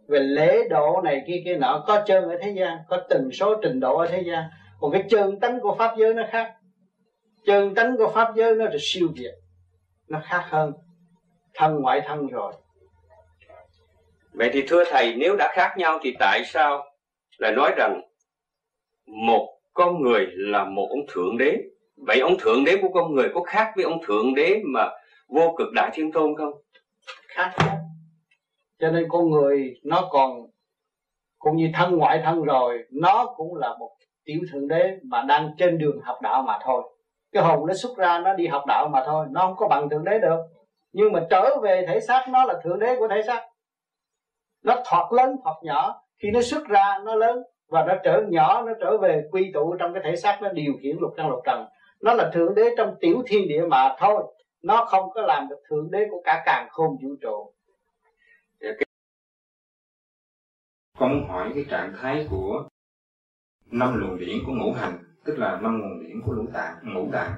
về lễ độ này kia nọ có chân ở thế gian, có từng số trình độ ở thế gian. Còn cái chân tánh của pháp giới nó khác. Chân tánh của pháp giới nó là siêu việt, nó khác hơn thân ngoại thân rồi. Vậy thì thưa thầy, nếu đã khác nhau thì tại sao là nói rằng một con người là một ông Thượng Đế? Vậy ông Thượng Đế của con người có khác với ông Thượng Đế mà vô cực đại thiên tôn không? Khác lắm. Cho nên con người nó còn cũng như thân ngoại thân rồi, nó cũng là một tiểu Thượng Đế mà đang trên đường học đạo mà thôi. Cái hồn nó xuất ra nó đi học đạo mà thôi, nó không có bằng Thượng Đế được. Nhưng mà trở về thể xác nó là Thượng Đế của thể xác. Nó thoạt lớn thoạt nhỏ, khi nó xuất ra nó lớn và nó trở nhỏ, nó trở về quy tụ trong cái thể xác, nó điều khiển lục căn lục trần. Nó là Thượng Đế trong tiểu thiên địa mà thôi, nó không có làm được Thượng Đế của cả càn khôn vũ trụ. Con hỏi cái trạng thái của năm luồng điển của ngũ hành, tức là năm luồng điển của ngũ tạng.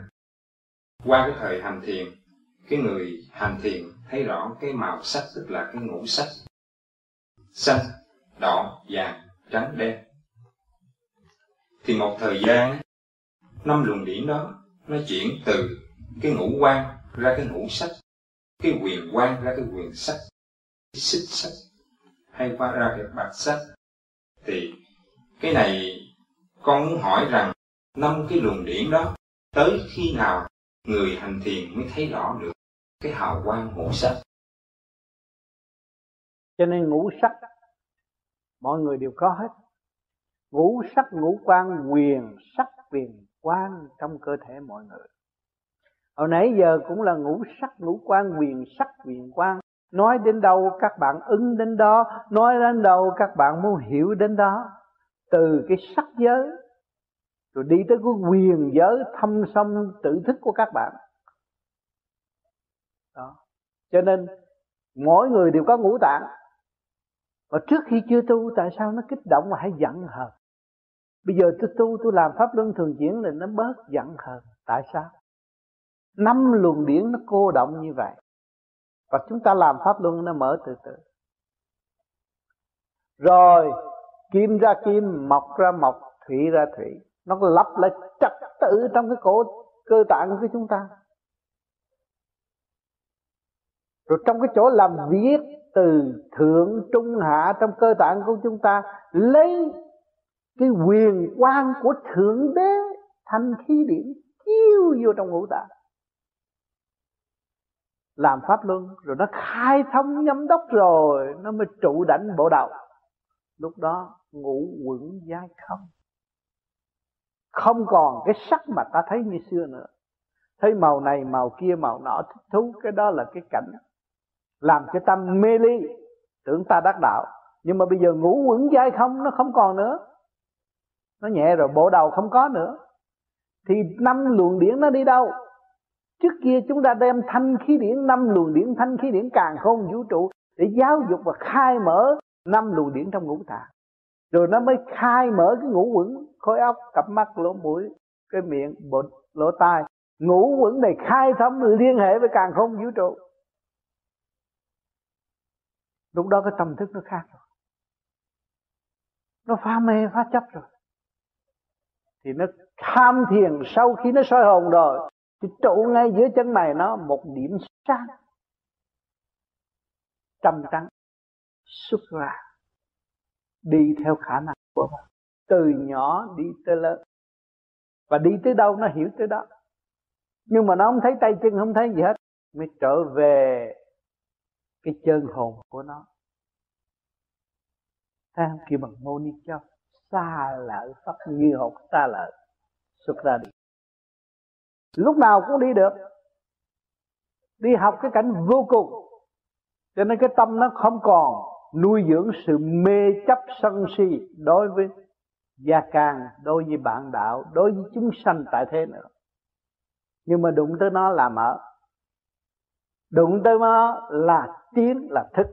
Qua cái thời hành thiền, cái người hành thiền thấy rõ cái màu sắc, tức là cái ngũ sắc: xanh, đỏ, vàng, trắng, đen. Thì một thời gian năm luồng điển đó nó chuyển từ cái ngũ quan ra cái ngũ sắc, cái quyền quan ra cái quyền sắc, cái xích sắc, hay qua ra cái bạch sắc. Thì cái này con muốn hỏi rằng năm cái luồng điển đó, tới khi nào người hành thiền mới thấy rõ được cái hào quang ngũ sắc. Cho nên ngũ sắc mọi người đều có hết. Ngũ sắc ngũ quang quyền sắc quyền quang trong cơ thể mọi người. Hồi nãy giờ cũng là ngũ sắc ngũ quang quyền sắc quyền quang. Nói đến đâu các bạn ứng đến đó, nói đến đâu các bạn muốn hiểu đến đó. Từ cái sắc giới rồi đi tới cái quyền giới thâm sâm tự thức của các bạn đó. Cho nên mỗi người đều có ngũ tạng. Và trước khi chưa tu tại sao nó kích động mà hay giận hờn? Bây giờ tôi tu, tôi làm pháp luân thường chuyển là nó bớt giận hờn. Tại sao? Năm luồng điển nó cô động như vậy. Và chúng ta làm pháp luân nó mở từ từ. Rồi kim ra kim, mộc ra mộc, thủy ra thủy. Nó lắp lại trật tự trong cái cổ cơ tạng của chúng ta. Rồi trong cái chỗ làm việc từ thượng trung hạ trong cơ tạng của chúng ta, lấy cái quyền quang của Thượng Đế thành khí điển chiếu vô trong ngũ tạng. Làm pháp luân rồi nó khai thông nhâm đốc rồi nó mới trụ đảnh bộ đầu. Lúc đó ngũ quẩn giai không, không còn cái sắc mà ta thấy như xưa nữa, thấy màu này màu kia màu nọ thích thú. Cái đó là cái cảnh làm cho tâm mê ly, tưởng ta đắc đạo. Nhưng mà bây giờ ngũ quẩn giai không nó không còn nữa, nó nhẹ rồi, bộ đầu không có nữa. Thì năm luồng điển nó đi đâu? Trước kia chúng ta đem thanh khí điển, năm luồng điển thanh khí điển càn khôn vũ trụ để giáo dục và khai mở năm luồng điển trong ngũ tạng. Rồi nó mới khai mở cái ngũ quẩn, khối óc, cặp mắt, lỗ mũi, cái miệng, bột, lỗ tai. Ngũ quẩn này khai thông liên hệ với càn khôn vũ trụ. Lúc đó cái tâm thức nó khác rồi, nó phá mê, phá chấp rồi. Thì nó tham thiền, sau khi nó soi hồn rồi thì trụ ngay giữa chân mày nó một điểm sáng trầm trắng xuất ra, đi theo khả năng của nó, từ nhỏ đi tới lớn. Và đi tới đâu nó hiểu tới đó. Nhưng mà nó không thấy tay chân, không thấy gì hết, mới trở về cái chân hồn của nó. Thấy không? Kêu bằng mô ni châu, xa lợi pháp như hồn xa lợi xuất ra đi. Lúc nào cũng đi được, đi học cái cảnh vô cùng. Cho nên cái tâm nó không còn nuôi dưỡng sự mê chấp sân si đối với gia can, đối với bạn đạo, đối với chúng sanh tại thế nữa. Nhưng mà đụng tới nó là mở, đụng tới nó là tiến, là thức.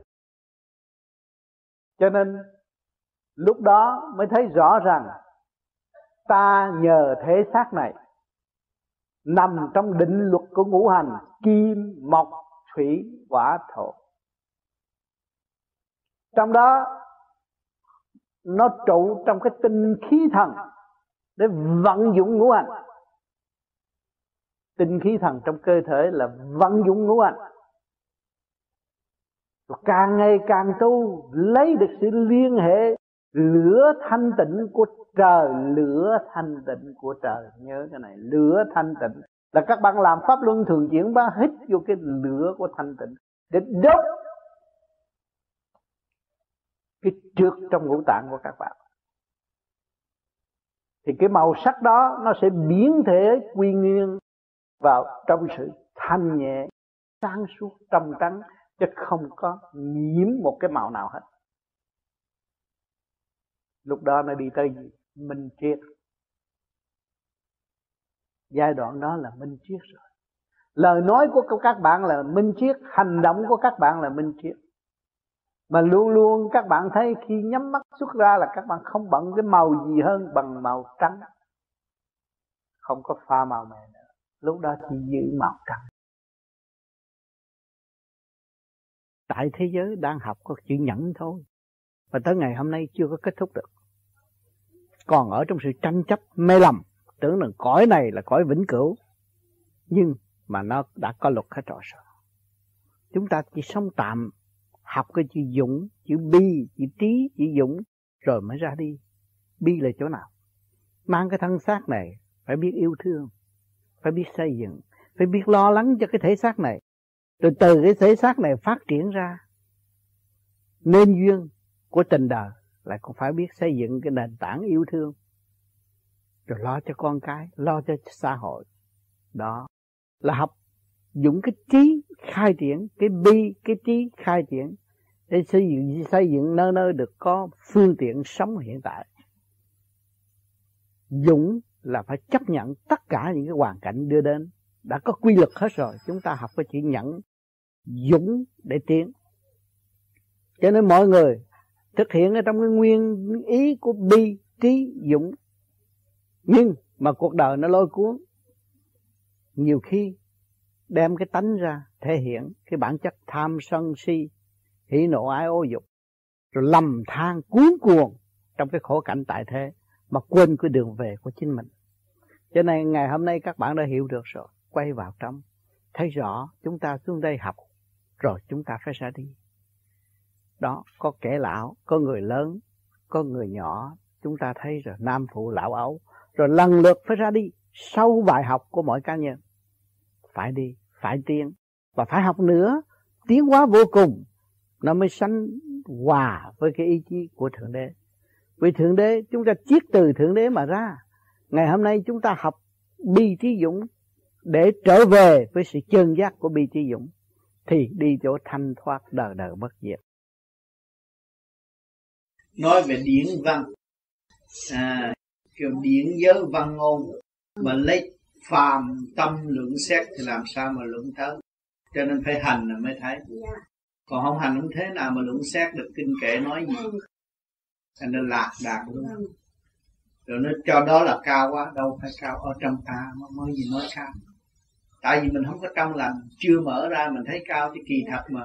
Cho nên lúc đó mới thấy rõ rằng ta nhờ thể xác này nằm trong định luật của ngũ hành kim, mộc, thủy, hỏa, thổ. Trong đó nó trụ trong cái tinh khí thần để vận dụng ngũ hành. Tinh khí thần trong cơ thể là vận dụng ngũ hành. Càng ngày càng tu lấy được sự liên hệ lửa thanh tịnh của trời, lửa thanh tịnh của trời. Nhớ cái này, lửa thanh tịnh là các bạn làm pháp luân thường chuyển ba hít vô cái lửa của thanh tịnh để đốt cái trược trong ngũ tạng của các bạn. Thì cái màu sắc đó nó sẽ biến thể quy nguyên vào trong sự thanh nhẹ, sáng suốt, trong trắng, chứ không có nhiễm một cái màu nào hết. Lúc đó nó đi tới minh triết. Giai đoạn đó là minh triết rồi. Lời nói của các bạn là minh triết, hành động của các bạn là minh triết. Mà luôn luôn các bạn thấy khi nhắm mắt xuất ra là các bạn không bận cái màu gì hơn bằng màu trắng. Không có pha màu mè nữa. Lúc đó chỉ giữ màu trắng. Tại thế giới đang học có chữ nhẫn thôi. Và tới ngày hôm nay chưa có kết thúc được. Còn ở trong sự tranh chấp mê lầm, tưởng rằng cõi này là cõi vĩnh cửu. Nhưng mà nó đã có luật hết rồi. Chúng ta chỉ sống tạm, học cái chữ dũng, chữ bi, chữ trí, chữ dũng rồi mới ra đi. Bi là chỗ nào? Mang cái thân xác này phải biết yêu thương, phải biết xây dựng, phải biết lo lắng cho cái thể xác này. Rồi từ cái thể xác này phát triển ra nên duyên của tình đời, lại cũng phải biết xây dựng cái nền tảng yêu thương, rồi lo cho con cái, lo cho xã hội. Đó là học dùng cái trí khai triển, cái bi, cái trí khai triển để xây dựng nơi nơi được có phương tiện sống hiện tại. Dũng là phải chấp nhận tất cả những cái hoàn cảnh đưa đến, đã có quy luật hết rồi. Chúng ta học cái chữ nhẫn, dũng để tiến. Cho nên mọi người thực hiện ở trong cái nguyên ý của bi, trí, dũng. Nhưng mà cuộc đời nó lôi cuốn, nhiều khi đem cái tánh ra thể hiện cái bản chất tham sân si, hỉ nộ ái ô dục, rồi lầm than cuốn cuồng trong cái khổ cảnh tại thế mà quên cái đường về của chính mình. Cho nên ngày hôm nay các bạn đã hiểu được rồi, quay vào trong, thấy rõ chúng ta xuống đây học rồi chúng ta phải ra đi. Đó, có kẻ lão, có người lớn, có người nhỏ, chúng ta thấy rồi, nam phụ lão ấu, rồi lần lượt phải ra đi. Sau bài học của mỗi cá nhân phải đi, phải tiến và phải học nữa, tiến hóa vô cùng, nó mới sánh hòa với cái ý chí của Thượng Đế. Vì Thượng Đế, chúng ta chiết từ Thượng Đế mà ra. Ngày hôm nay chúng ta học bi trí dũng để trở về với sự chân giác của bi trí dũng, thì đi chỗ thanh thoát đời đời bất diệt. Nói về điển văn, kiểu điển giới văn ngôn, mà lấy phàm tâm lượng xét thì làm sao mà lượng tới. Cho nên phải hành là mới thấy. Còn không hành cũng thế nào mà lượng xét được, kinh kệ nói gì. Thành nên lạc đạt luôn. Rồi nó cho đó là cao quá. Đâu phải cao, ở trong ta mới gì nói cao. Tại vì mình không có trong lành, chưa mở ra mình thấy cao thì kỳ thật mà.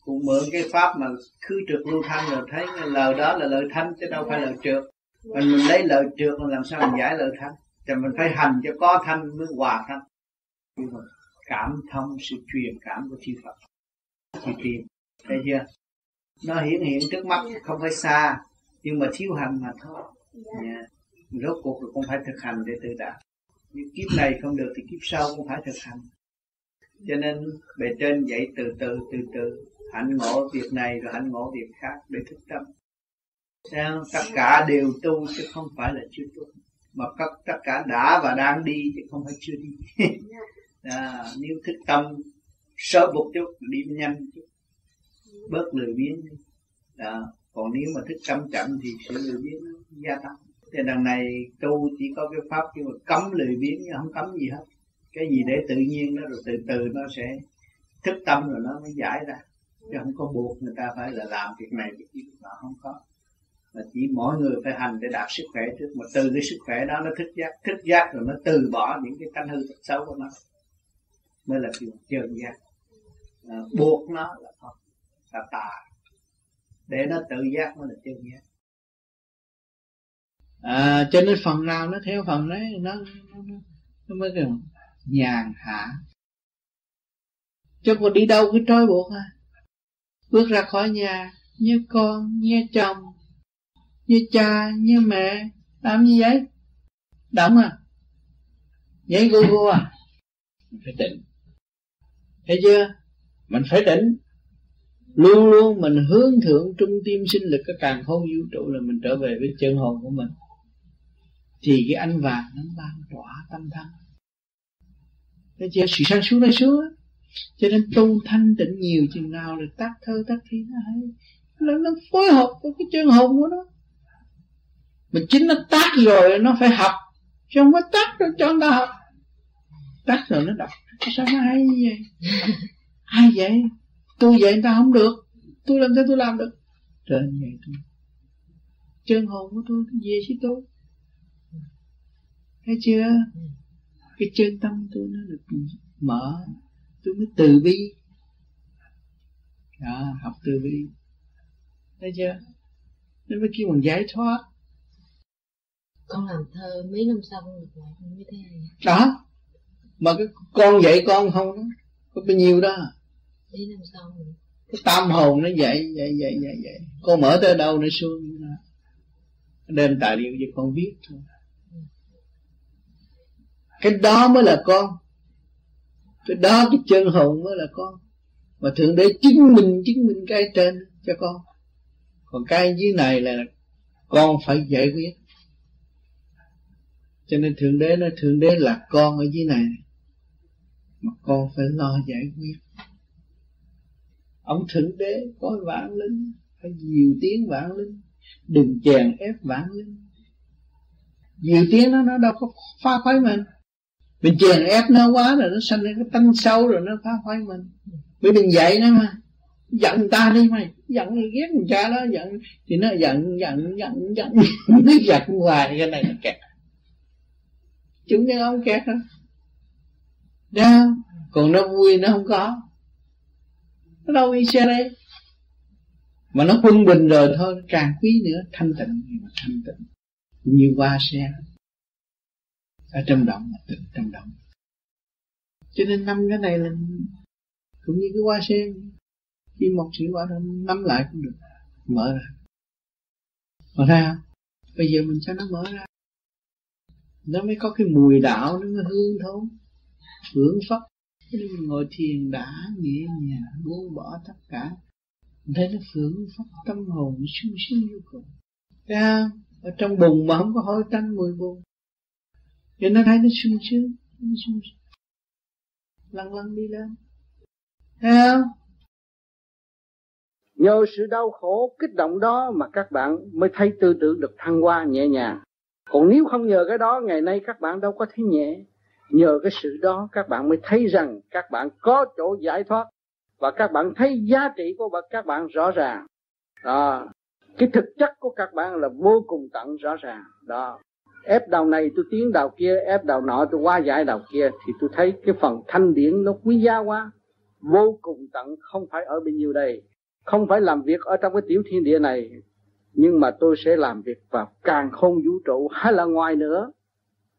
Cũng mượn cái pháp mà khứ trượt lưu thanh rồi thấy lời đó là lời thanh chứ đâu phải lời trượt. Mình lấy lời trượt làm sao mình giải lời thanh. Thì mình phải hành cho có thanh mới hòa thanh. Cảm thông sự truyền cảm của chư Phật thì tìm, thấy chưa? Nó hiển hiện trước mắt, không phải xa, nhưng mà thiếu hành mà thôi. Rốt cuộc cũng phải thực hành để tự đạt. Nhưng kiếp này không được thì kiếp sau cũng phải thực hành. Cho nên bề trên dạy từ từ hạnh ngộ việc này rồi hạnh ngộ việc khác để thức tâm. Tất cả đều tu chứ không phải là chưa tu, mà tất cả đã và đang đi chứ không phải chưa đi. Nếu thức tâm sớm một chút, đi nhanh chút, bớt lười biếng. Còn nếu mà thức tâm chậm thì sự lười biếng nó gia tăng. Thì đằng này tu chỉ có cái pháp kêu là cấm lười biếng, nhưng không cấm gì hết. Cái gì để tự nhiên nó, rồi từ từ nó sẽ thức tâm rồi nó mới giải ra. Chứ không có buộc người ta phải là làm việc này việc kia, mà không có. Mà chỉ mỗi người phải hành để đạt sức khỏe trước. Mà từ cái sức khỏe đó nó thức giác rồi nó từ bỏ những cái tánh hư tật xấu của nó, mới là chuyện chân giác. Buộc nó là không, là tà. Để nó tự giác mới là chân giác. Cho nên phần nào nó theo phần đấy nó mới được nhàn hạ. Chứ còn đi đâu cứ trói buộc à. Bước ra khỏi nhà, như con, như chồng, như cha, như mẹ, làm như vậy? Động à? Vậy Google à? Mình phải tỉnh. Thấy chưa? Mình phải tỉnh. Luôn luôn mình hướng thượng trung tim sinh lực cái càng khôn vũ trụ, là mình trở về với chân hồn của mình. Thì cái ánh vàng nó ban tỏa tâm thân. Thấy chưa? Sự sáng suốt đây xuống. Cho nên tu thanh tịnh nhiều chừng nào là tác thơ tác thi nó hay. Nó phối hợp với cái chân hồn của nó. Mình chính nó tác rồi nó phải học, chứ không có tác rồi cho người ta học. Tác rồi nó đọc, sao nó hay như vậy? Hay vậy? Tôi vậy người ta không được, tôi làm thế tôi làm được. Trên vậy tôi, chân hồn của tôi về với tôi. Thấy chưa? Cái chân tâm tôi nó được mở, tôi mới từ bi. Đó, học từ bi. Thấy chưa? Nên mới kêu bằng giải thoát. Con làm thơ mấy năm sau con được lại như thế này. Đó. Mà cái con dạy con không đó, có bao nhiêu đó. Mấy năm sau rồi. Cái tâm hồn nó vậy. Con mở tới đâu nó xuống. Đem tài liệu cho con viết thôi. Cái đó mới là con. Cái đó, cái chân hồn mới là con. Mà Thượng Đế chứng minh cái trên cho con. Còn cái dưới này là con phải giải quyết. Cho nên Thượng Đế nói Thượng Đế là con ở dưới này, mà con phải lo giải quyết. Ông Thượng Đế có vãng linh, phải nhiều tiếng vãng linh, đừng chèn ép vãng linh. Nhiều tiếng nó đâu có phá hoại mình chèn ép nó quá rồi nó sanh ra cái tánh sâu rồi nó phá hoại mình. Mình đừng dạy nó mà, giận ta đi mày, giận người ghét người cha đó, giận thì nó giận, nó giận hoài cái này nó kẹt. Chúng nó không kẹt đâu, đâu, còn nó vui nó không có. Nó đâu đi xe đây. Mà nó quân bình rồi thôi, càng quý nữa, thanh tịnh. Như qua xe. Ở trong động mà tịnh, trong động. Cho nên năm cái này là cũng như cái hoa sen. Khi một sự quả nắm lại cũng được, mở ra. Mở ra không? Bây giờ mình cho nó mở ra. Nó mới có cái mùi đạo, nó mới hương thơm, hưởng phất. Mình ngồi thiền đã nhẹ nhàng buông bỏ tất cả, mình thấy nó phượng phất tâm hồn sung sướng vô cùng. Ra ở trong bùn mà không có hôi tanh mùi bùn, cho nó thấy nó sung sướng, lăn lăn đi lên. Thấy không? Nhờ sự đau khổ kích động đó mà các bạn mới thấy tư tưởng được thăng hoa nhẹ nhàng. Còn nếu không nhờ cái đó, ngày nay các bạn đâu có thấy nhẹ. Nhờ cái sự đó các bạn mới thấy rằng các bạn có chỗ giải thoát, và các bạn thấy giá trị của các bạn rõ ràng đó. Cái thực chất của các bạn là vô cùng tận rõ ràng đó. Ép đầu này tôi tiến đầu kia, ép đầu nọ tôi qua giải đầu kia, thì tôi thấy cái phần thanh điển nó quý giá quá. Vô cùng tận, không phải ở bên nhiêu đây, không phải làm việc ở trong cái tiểu thiên địa này, nhưng mà tôi sẽ làm việc vào càn khôn vũ trụ hay là ngoài nữa.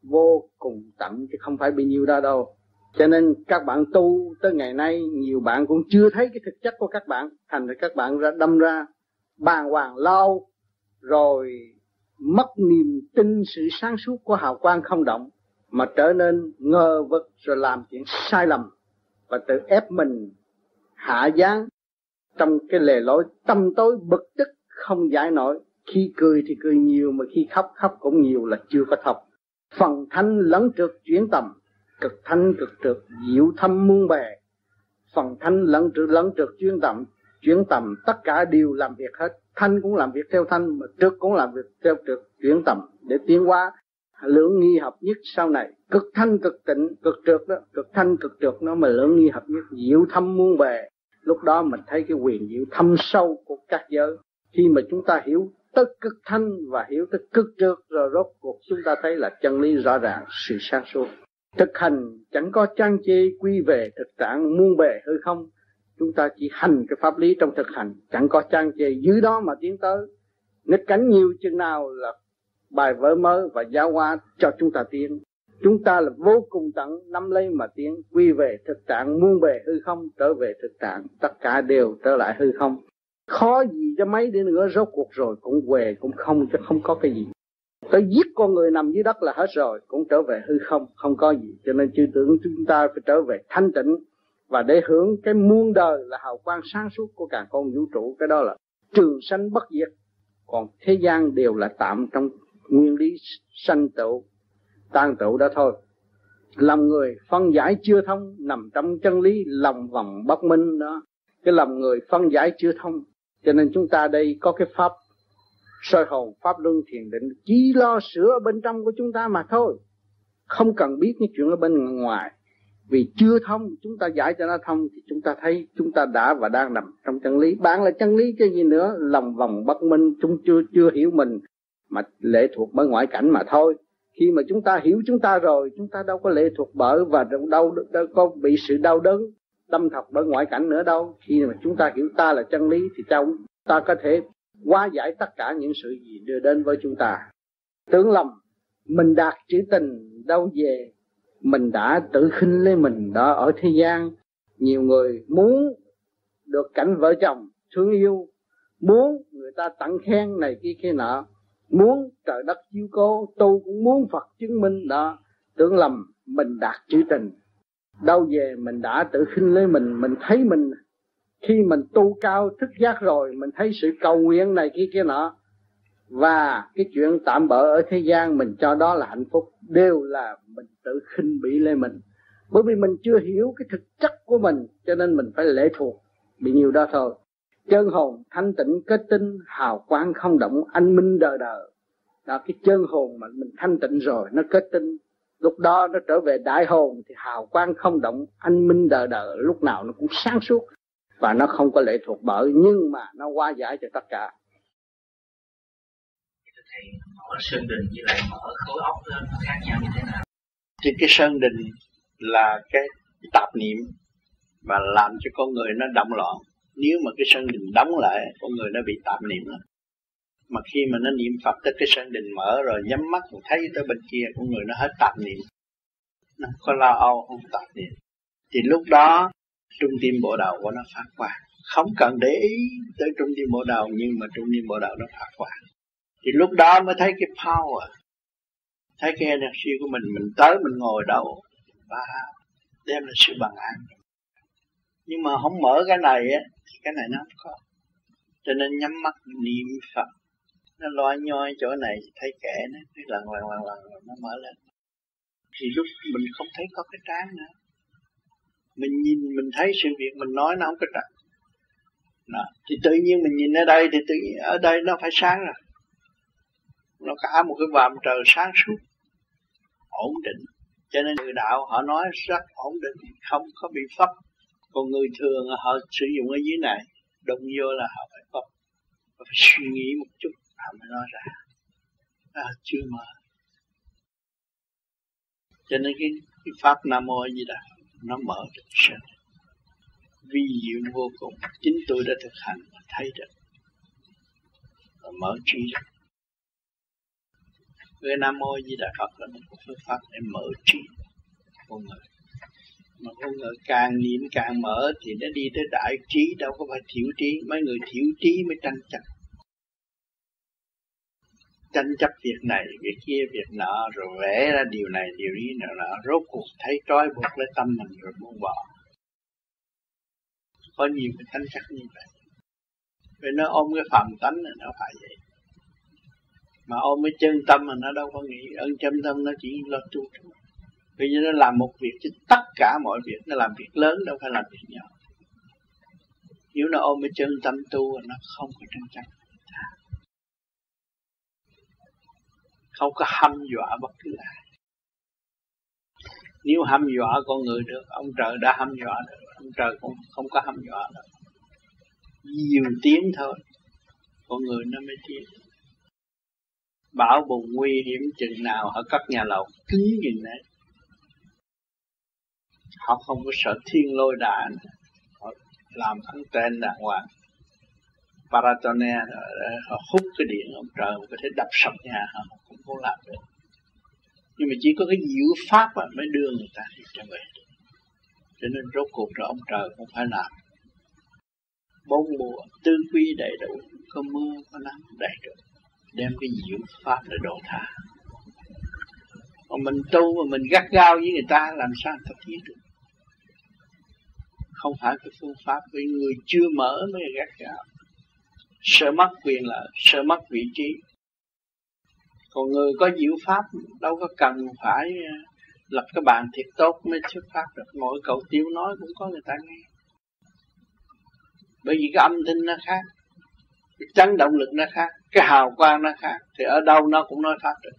Vô cùng tận chứ không phải bị nhiêu ra đâu. Cho nên các bạn tu tới ngày nay, nhiều bạn cũng chưa thấy cái thực chất của các bạn, thành ra các bạn ra đâm ra bàng hoàng lâu, rồi mất niềm tin sự sáng suốt của hào quang không động, mà trở nên ngờ vực rồi làm chuyện sai lầm, và tự ép mình hạ giáng trong cái lề lối tâm tối bực tức không giải nổi. Khi cười thì cười nhiều, mà khi khóc cũng nhiều, là chưa có thật. Phần thanh lẫn trượt chuyển tầm, cực thanh cực trượt diệu thâm muôn bề. Phần thanh lẫn trượt chuyển tầm, tất cả đều làm việc hết. Thanh cũng làm việc theo thanh, mà trượt cũng làm việc theo trượt chuyển tầm, để tiến qua lưỡng nghi hợp nhất sau này. Cực thanh cực tịnh, cực trượt đó, cực thanh cực trượt nó mà lưỡng nghi hợp nhất, diệu thâm muôn bề. Lúc đó mình thấy cái quyền diệu thâm sâu của các giới. Khi mà chúng ta hiểu tới cực thanh và hiểu tới cực trượt rồi, rốt cuộc chúng ta thấy là chân lý rõ ràng, sự sáng suốt. Thực hành chẳng có trang chi, quy về thực trạng muôn bề hư không. Chúng ta chỉ hành cái pháp lý trong thực hành, chẳng có trang chi, dưới đó mà tiến tới. Nghịch cảnh nhiều chừng nào là bài vở mới và giáo hóa cho chúng ta tiến. Chúng ta là vô cùng tận, nắm lấy mà tiến, quy về thực trạng muôn bề hư không, trở về thực trạng, tất cả đều trở lại hư không. Khó gì cho mấy đi nữa, rốt cuộc rồi cũng về cũng không, chứ không có cái gì. Tới giết con người nằm dưới đất là hết rồi, cũng trở về hư không, không có gì. Cho nên chư tưởng chúng ta phải trở về thanh tịnh, và để hưởng cái muôn đời là hào quang sáng suốt của cả con vũ trụ. Cái đó là trường sanh bất diệt. Còn thế gian đều là tạm trong nguyên lý sanh tựu, tan tựu đó thôi. Lòng người phân giải chưa thông, nằm trong chân lý lòng vòng bất minh đó. Cái lòng người phân giải chưa thông, cho nên chúng ta đây có cái pháp soi hồn, pháp luân thiền định, chỉ lo sửa ở bên trong của chúng ta mà thôi, không cần biết những chuyện ở bên ngoài. Vì chưa thông, chúng ta giải cho nó thông, thì chúng ta thấy chúng ta đã và đang nằm trong chân lý. Bạn là chân lý cái gì nữa, lòng vòng bất minh, chúng chưa hiểu mình mà lệ thuộc bởi ngoại cảnh mà thôi. Khi mà chúng ta hiểu chúng ta rồi, chúng ta đâu có lệ thuộc bởi và đâu có bị sự đau đớn tâm thật bởi ngoại cảnh nữa đâu. Khi mà chúng ta hiểu ta là chân lý thì chúng ta có thể hóa giải tất cả những sự gì đưa đến với chúng ta. Tưởng lầm mình đạt chữ tình đâu về, mình đã tự khinh lấy mình đó. Ở thế gian nhiều người muốn được cảnh vợ chồng thương yêu, muốn người ta tặng khen này kia kia nọ, muốn trời đất chiếu cố, tu cũng muốn Phật chứng minh đó. tưởng lầm mình đạt chữ tình, đâu về mình đã tự khinh lấy mình thấy mình khi mình tu cao thức giác rồi, mình thấy sự cầu nguyện này kia nọ, và cái chuyện tạm bợ ở thế gian mình cho đó là hạnh phúc, đều là mình tự khinh bỉ lấy mình, bởi vì mình chưa hiểu cái thực chất của mình, cho nên mình phải lệ thuộc bị nhiều đó thôi. Chân hồn thanh tịnh kết tinh, hào quang không động, anh minh đời đời. Đó, cái chân hồn mà mình thanh tịnh rồi nó kết tinh, lúc đó nó trở về đại hồn thì hào quang không động, anh minh đời đời, lúc nào nó cũng sáng suốt và nó không có lệ thuộc bởi, nhưng mà nó hóa giải cho tất cả. Thầy, mở sơn đình với lại mở khối óc lên nó khác nhau như thế nào? Thì cái sơn đình là cái tạp niệm và làm cho con người nó động loạn. Nếu mà cái sơn đình đóng lại, con người nó bị tạp niệm lắm. Mà khi mà nó niệm Phật tới cái sơn đình mở rồi, nhắm mắt còn thấy tới bên kia, con người nó hết tạp niệm, nó không có lo âu, không tạp niệm. Thì lúc đó trung tim bộ đầu của nó phát quang, không cần để ý tới trung tim bộ đầu, nhưng mà trung tim bộ đầu nó phát quang. Thì lúc đó mới thấy cái power, thấy cái energy của mình tới mình ngồi đâu và đem lại sự bằng an. Nhưng mà không mở cái này á, thì cái này nó không có. Cho nên nhắm mắt niệm Phật, nó loay nhoi chỗ này thấy kẻ nó cứ lần nó mở lên. Thì lúc mình không thấy có cái trán nữa, mình nhìn mình thấy sự việc mình nói nó không có trật. Đó. Thì tự nhiên mình nhìn ở đây thì tự nhiên ở đây nó phải sáng rồi. Nó cả một cái vòm trời sáng suốt, ổn định. Cho nên người đạo họ nói rất ổn định, không có bị phấp. Còn người thường họ sử dụng ở dưới này, đụng vô là họ phải phấp, họ phải suy nghĩ một chút, họ mới nói ra. Họ chưa mở. Cho nên cái pháp Nam Mô A Di Đà nó mở được sự vi diệu vô cùng. Chính tôi đã thực hành và thấy được, và mở trí được. Cái Nam Mô A Di Đà Phật là một phương pháp để mở trí con người. Mà con người càng niệm càng mở thì nó đi tới đại trí, đâu có phải thiểu trí. Mấy người thiểu trí mới tranh chấp việc này, việc kia, việc nọ, rồi vẽ ra điều này, điều ý nọ, rốt cuộc thấy trói buộc lấy tâm mình rồi buông bỏ. Có nhiều cái tranh chấp như vậy. Vậy nó ôm cái phàm tánh là nó phải vậy. Mà ôm cái chân tâm mà nó đâu có nghĩ, ơn chân tâm nó chỉ lo tu thôi. Vì vậy nó làm một việc chứ tất cả mọi việc, nó làm việc lớn đâu phải làm việc nhỏ. Nếu nó ôm cái chân tâm tu nó không có tranh chấp, không có hăm dọa bất cứ ai. Nếu hăm dọa con người được, ông trời đã hăm dọa được, ông trời cũng không có hăm dọa được. Nhiều tiếng thôi, con người nó mới tiếng. Bão bùng nguy hiểm chừng nào họ cất nhà lầu cứng nhìn đấy. Họ không có sợ thiên lôi đạn, họ làm ăn tên đàng hoàng. Paratone họ hút cái điện ông trời có thể đập sập nhà họ cũng không làm được. Nhưng mà chỉ có cái diệu pháp mới đưa người ta đi trở về. Cho nên rốt cuộc rồi ông trời cũng phải làm. 4 mùa tư quy đầy đủ, có mưa có nắng đầy đủ, đem cái diệu pháp để độ tha. Còn mình tu mà mình gắt gao với người ta làm sao người ta tiến được? Không phải cái phương pháp với người chưa mở mới gắt gao, sợ mất quyền lợi, sợ mất vị trí. Còn người có diệu pháp đâu có cần phải lập cái bàn thiệt tốt mới xuất phát được. Mỗi cậu tiêu nói cũng có người ta nghe, bởi vì cái âm thanh nó khác, cái chấn động lực nó khác, cái hào quang nó khác, thì ở đâu nó cũng nói pháp được.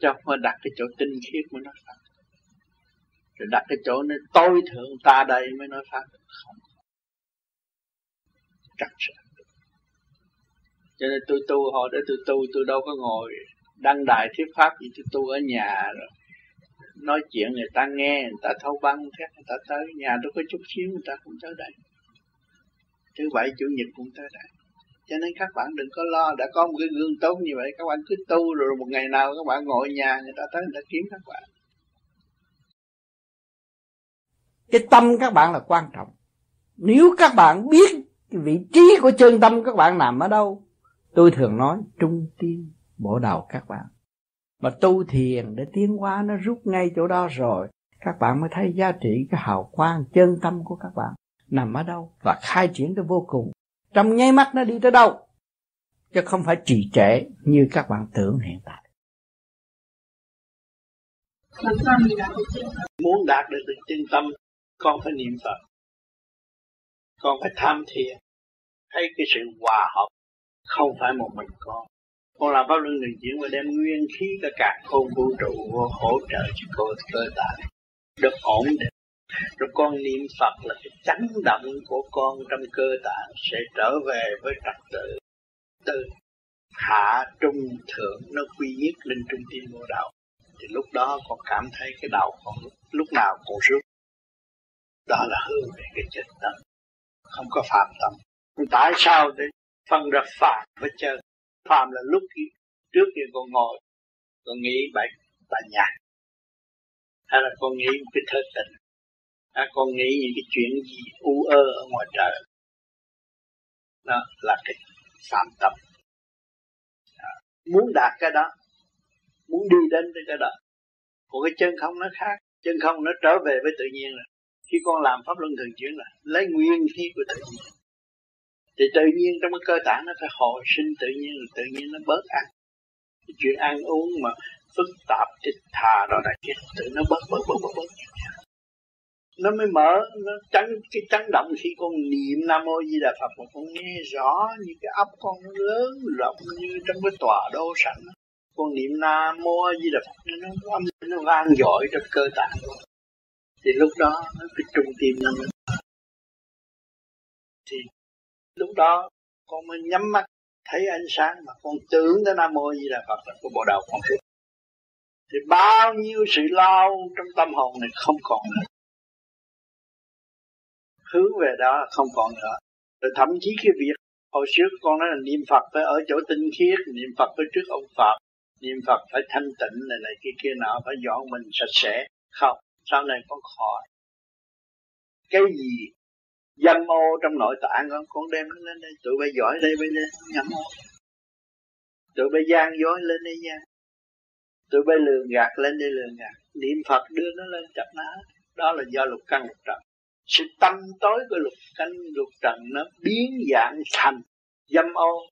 Chứ không phải đặt cái chỗ tinh khiết mới nói pháp, rồi đặt cái chỗ nó tối thượng ta đây mới nói pháp được. Không cắt sự. Cho nên tôi tu, hồi để tôi tu tôi đâu có ngồi đăng đài thuyết pháp gì. Tôi tu ở nhà rồi nói chuyện người ta nghe, người ta thâu băng thét, người ta tới nhà tôi có chút xíu người ta cũng tới đây. Thứ 7 chủ nhật cũng tới đây. Cho nên các bạn đừng có lo, đã có một cái gương tốt như vậy, các bạn cứ tu rồi một ngày nào các bạn ngồi nhà, người ta tới người ta kiếm các bạn. Cái tâm các bạn là quan trọng. Nếu các bạn biết cái vị trí của chân tâm các bạn nằm ở đâu, tôi thường nói trung tim bộ đầu các bạn. Mà tu thiền để tiến hóa nó rút ngay chỗ đó rồi, các bạn mới thấy giá trị cái hào quang chân tâm của các bạn nằm ở đâu và khai triển tới vô cùng. Trong nháy mắt nó đi tới đâu, chứ không phải trì trệ như các bạn tưởng hiện tại. Muốn đạt được từ chân tâm, con phải niệm Phật, con phải tham thiền, thấy cái sự hòa hợp không phải một mình con làm pháp luân đường chuyển và đem nguyên khí cả càn khôn vũ trụ hỗ trợ cho cô cơ thể được ổn định. Rồi con niệm Phật là cái chấn động của con trong cơ tạng sẽ trở về với trật tự từ hạ trung thượng, nó quy nhất lên trung tâm vô đạo. Thì lúc đó con cảm thấy cái đầu con lúc nào cũng rút. Đó là hư về cái chân tâm, không có phạm tâm. Tại sao để phân ra phạm với chân? Phạm là lúc kia, trước kia con ngồi con nghĩ bài nhạc, hay là con nghĩ một cái thơ tình, hay con nghĩ những cái chuyện gì u ơ ở ngoài trời. Đó là cái phạm tâm. Muốn đạt cái đó, muốn đi đến cái đó. Còn cái chân không nó khác, chân không nó trở về với tự nhiên rồi. Khi con làm pháp luân thường chuyển là lấy nguyên khí của tự nhiên, thì tự nhiên trong cái cơ tạng nó phải hồi sinh tự nhiên nó bớt ăn. Cái chuyện ăn uống mà phức tạp thịt thà rồi là cái tự nó bớt. Nó mới mở, nó chấn động khi con niệm Nam Mô A Di Đà Phật mà con nghe rõ như cái óc con nó lớn rộng như trong cái tòa đô sẵn. Con niệm Nam Mô A Di Đà Phật nó âm nó vang dội trong cơ tạng. Thì lúc đó nó cái trung tim nó mới thì lúc đó con mới nhắm mắt thấy ánh sáng mà con tưởng tới Nam Mô A Di Đà Phật là của bộ đầu con. Thì bao nhiêu sự lao trong tâm hồn này không còn nữa, hướng về đó là không còn nữa. Rồi thậm chí cái việc hồi trước con nói là niệm Phật phải ở chỗ tinh khiết, niệm Phật phải trước ông Phật, niệm Phật phải thanh tịnh này kia nọ, phải dọn mình sạch sẽ. Không, sau này con khỏi cái gì dâm ô trong nội tạng con đem nó lên đây, tụi bay giỏi đây bay lên nhắm ô, tụi bay gian dối lên đây gian, tụi bay lường gạt lên đây lường gạt. Niệm Phật đưa nó lên chặt nó hết. Đó là do lục căn lục trần. Sự tâm tối của lục căn lục trần nó biến dạng thành dâm ô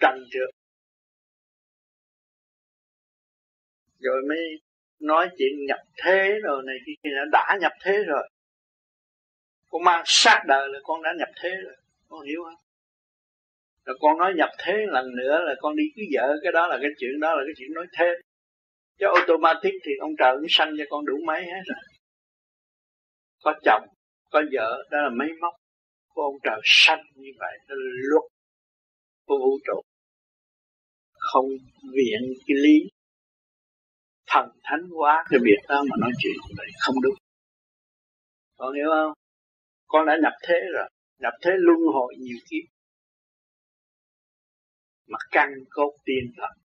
trần trượt. Rồi mới nói chuyện nhập thế rồi này kia, đã nhập thế rồi. Con mang sát đời là con đã nhập thế rồi, con hiểu không? Rồi con nói nhập thế lần nữa là con đi cưới vợ, cái đó là cái chuyện, đó là cái chuyện nói thêm. Chứ automatic thì ông trời cũng sanh cho con đủ mấy hết rồi. Có chồng, có vợ, đó là máy móc của ông trời sanh như vậy, đó là luật của vũ trụ. Không viện cái lý thần thánh quá cái việc đó mà nói chuyện này không đúng. Con hiểu không? Con đã nhập thế rồi, nhập thế luân hồi nhiều kiếp. Mà căn cốt tiên Phật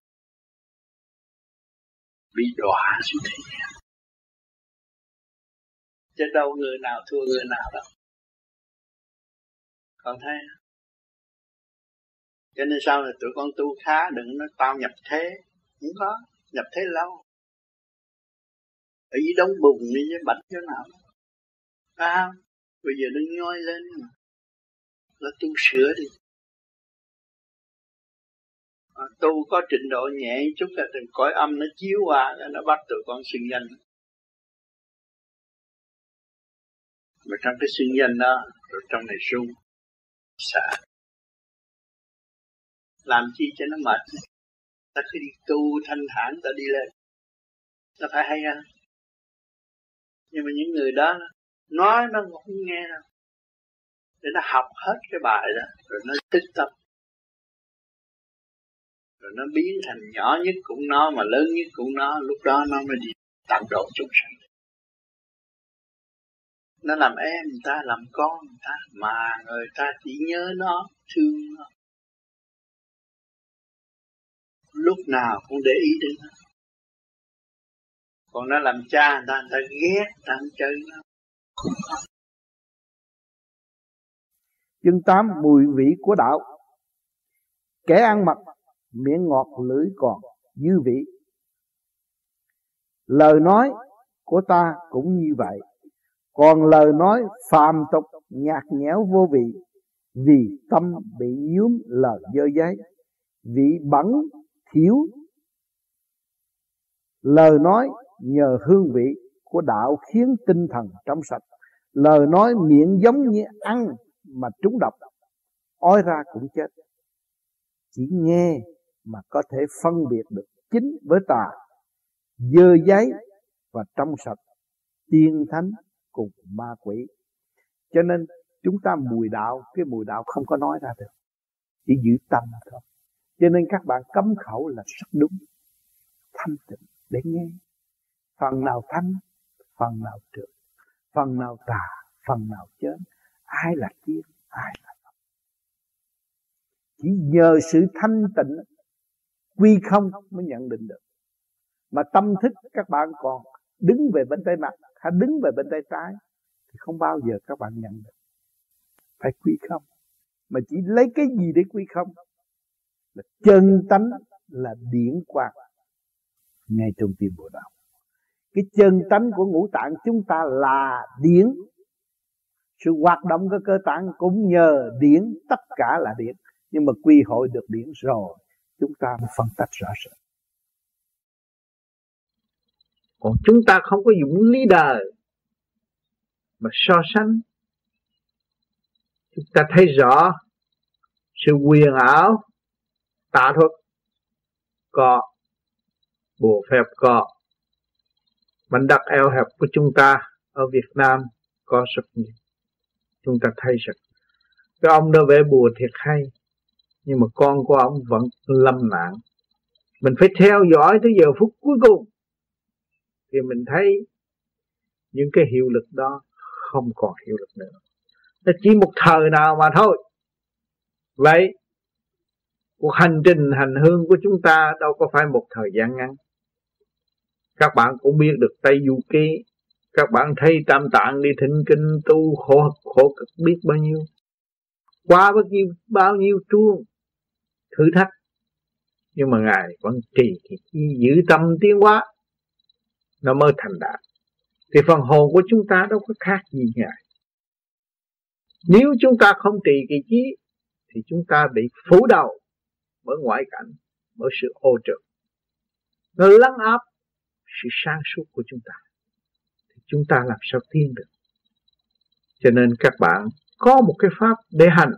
bị đọa xuống thế gian. Chứ đâu người nào thua người nào đâu. Con thấy không? Cho nên sau này tụi con tu khá, đừng nói tao nhập thế. Không có, nhập thế lâu. Ở dưới đống bùn đi chứ bạch chỗ nào. Phải không? Bây giờ đừng nhoi lên mà. Nó tu sửa đi. Tu có trình độ nhẹ chút là từng cõi âm nó chiếu qua, nó bắt tụi con xưng danh. Mà trong cái xưng danh đó, rồi trong này sung, xả. Làm chi cho nó mệt. Ta cứ đi tu thanh thản, ta đi lên. Ta phải hay ha. Nhưng mà những người đó, nói nó không nghe đâu. Để nó học hết cái bài đó, rồi nó tích tâm. Rồi nó biến thành nhỏ nhất cũng nó, mà lớn nhất cũng nó. Lúc đó nó mới đi tặng độ chúng sanh. Nó làm em người ta, làm con người ta, mà người ta chỉ nhớ nó, thương nó. Lúc nào cũng để ý đến nó. Còn nó làm cha người ta ghét, người ta không chơi nó. Chương 8. Mùi vị của đạo. Kẻ ăn mặc miệng ngọt lưỡi còn dư vị, lời nói của ta cũng như vậy. Còn lời nói phàm tục nhạt nhẽo vô vị, vì tâm bị nhuốm lời dơ giấy, vị bẩn thiếu lời nói nhờ hương vị của đạo khiến tinh thần trong sạch. Lời nói miệng giống như ăn mà trúng độc, ói ra cũng chết. Chỉ nghe mà có thể phân biệt được chính với tà, dơ giấy và trong sạch, tiên thánh cùng ma quỷ. Cho nên chúng ta mùi đạo, cái mùi đạo không có nói ra được, chỉ giữ tâm thôi. Cho nên các bạn cấm khẩu là rất đúng. Thanh tịnh để nghe, phần nào thanh, phần nào trượt, phần nào tà, phần nào chớn, ai là tiên, ai là Phật. Chỉ nhờ sự thanh tịnh quy không mới nhận định được. Mà tâm thức các bạn còn đứng về bên tay mặt hay đứng về bên tay trái thì không bao giờ các bạn nhận được. Phải quy không. Mà chỉ lấy cái gì để quy không? Là chân tánh, là điển quang ngay trong tim Bồ Đạo. Cái chân tánh của ngũ tạng chúng ta là điển. Sự hoạt động của cơ tạng cũng nhờ điển, tất cả là điển. Nhưng mà quy hội được điển rồi, chúng ta mới phân tách rõ ràng. Còn chúng ta không có dụng lý đời mà so sánh, chúng ta thấy rõ sự quyền ảo, tà thuật có, bộ phép có. Mảnh đất eo hẹp của chúng ta ở Việt Nam có rất nhiều. Chúng ta thấy rằng cái ông đó vẽ bùa thiệt hay, nhưng mà con của ông vẫn lâm nạn. Mình phải theo dõi tới giờ phút cuối cùng thì mình thấy những cái hiệu lực đó không còn hiệu lực nữa. Nó chỉ một thời nào mà thôi. Vậy cuộc hành trình hành hương của chúng ta đâu có phải một thời gian ngắn. Các bạn cũng biết được Tây Du Ký, các bạn thấy Tam Tạng đi thỉnh kinh tu khổ cực biết bao nhiêu, qua bao nhiêu chuông thử thách, nhưng mà Ngài vẫn trì giữ tâm tiến hóa, nó mới thành đạt. Thì phần hồn của chúng ta đâu có khác gì Ngài. Nếu chúng ta không trì kỳ trí thì chúng ta bị phủ đầu bởi ngoại cảnh, bởi sự ô trượt, nó lấn áp sự sáng suốt của chúng ta, thì chúng ta làm sao tiến được. Cho nên các bạn có một cái pháp để hành,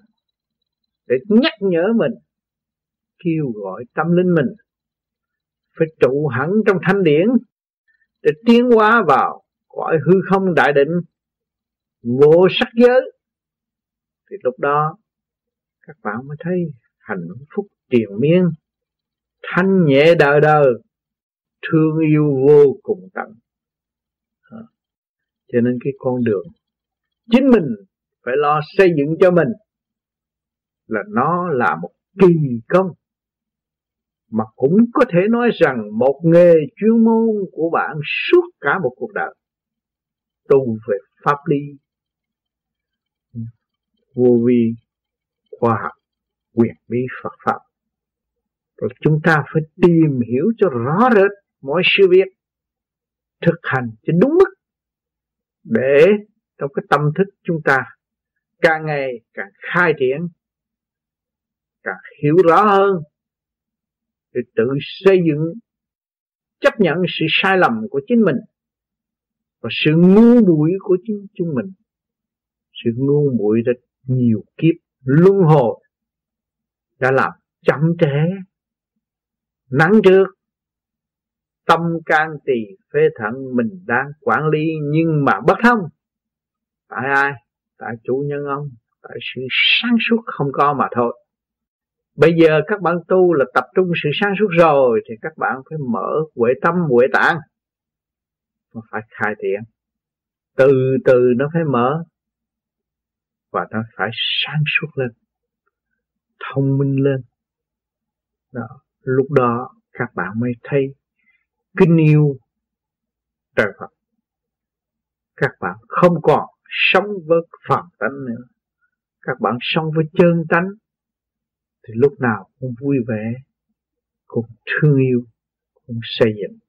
để nhắc nhở mình, kêu gọi tâm linh mình phải trụ hẳn trong thanh điển để tiến hóa vào cõi hư không đại định vô sắc giới. Thì lúc đó các bạn mới thấy hạnh phúc triền miên, thanh nhẹ đời đời, thương yêu vô cùng tận. Cho nên cái con đường chính mình phải lo xây dựng cho mình là nó là một kỳ công. Mà cũng có thể nói rằng một nghề chuyên môn của bạn suốt cả một cuộc đời, tu về pháp lý, vô vi, khoa học, quyền bí Phật pháp. Rồi chúng ta phải tìm hiểu cho rõ rệt mọi sự việc, thực hành cho đúng mức, để trong cái tâm thức chúng ta càng ngày càng khai triển, càng hiểu rõ hơn, để tự xây dựng, chấp nhận sự sai lầm của chính mình và sự ngu muội của chính chúng mình. Sự ngu muội đã nhiều kiếp luân hồi đã làm chậm trễ, nắng trước tâm can tỳ phế thận mình đang quản lý nhưng mà bất thông. Tại ai? Tại chủ nhân ông, tại sự sáng suốt không có mà thôi. Bây giờ các bạn tu là tập trung sự sáng suốt rồi thì các bạn phải mở huệ tâm huệ tạng, nó phải khai triển, từ từ nó phải mở và nó phải sáng suốt lên, thông minh lên. Đó, lúc đó các bạn mới thấy kính yêu trời Phật. Các bạn không còn sống với phàm tánh nữa, các bạn sống với chân tánh thì lúc nào cũng vui vẻ, cũng thương yêu, cũng xây dựng.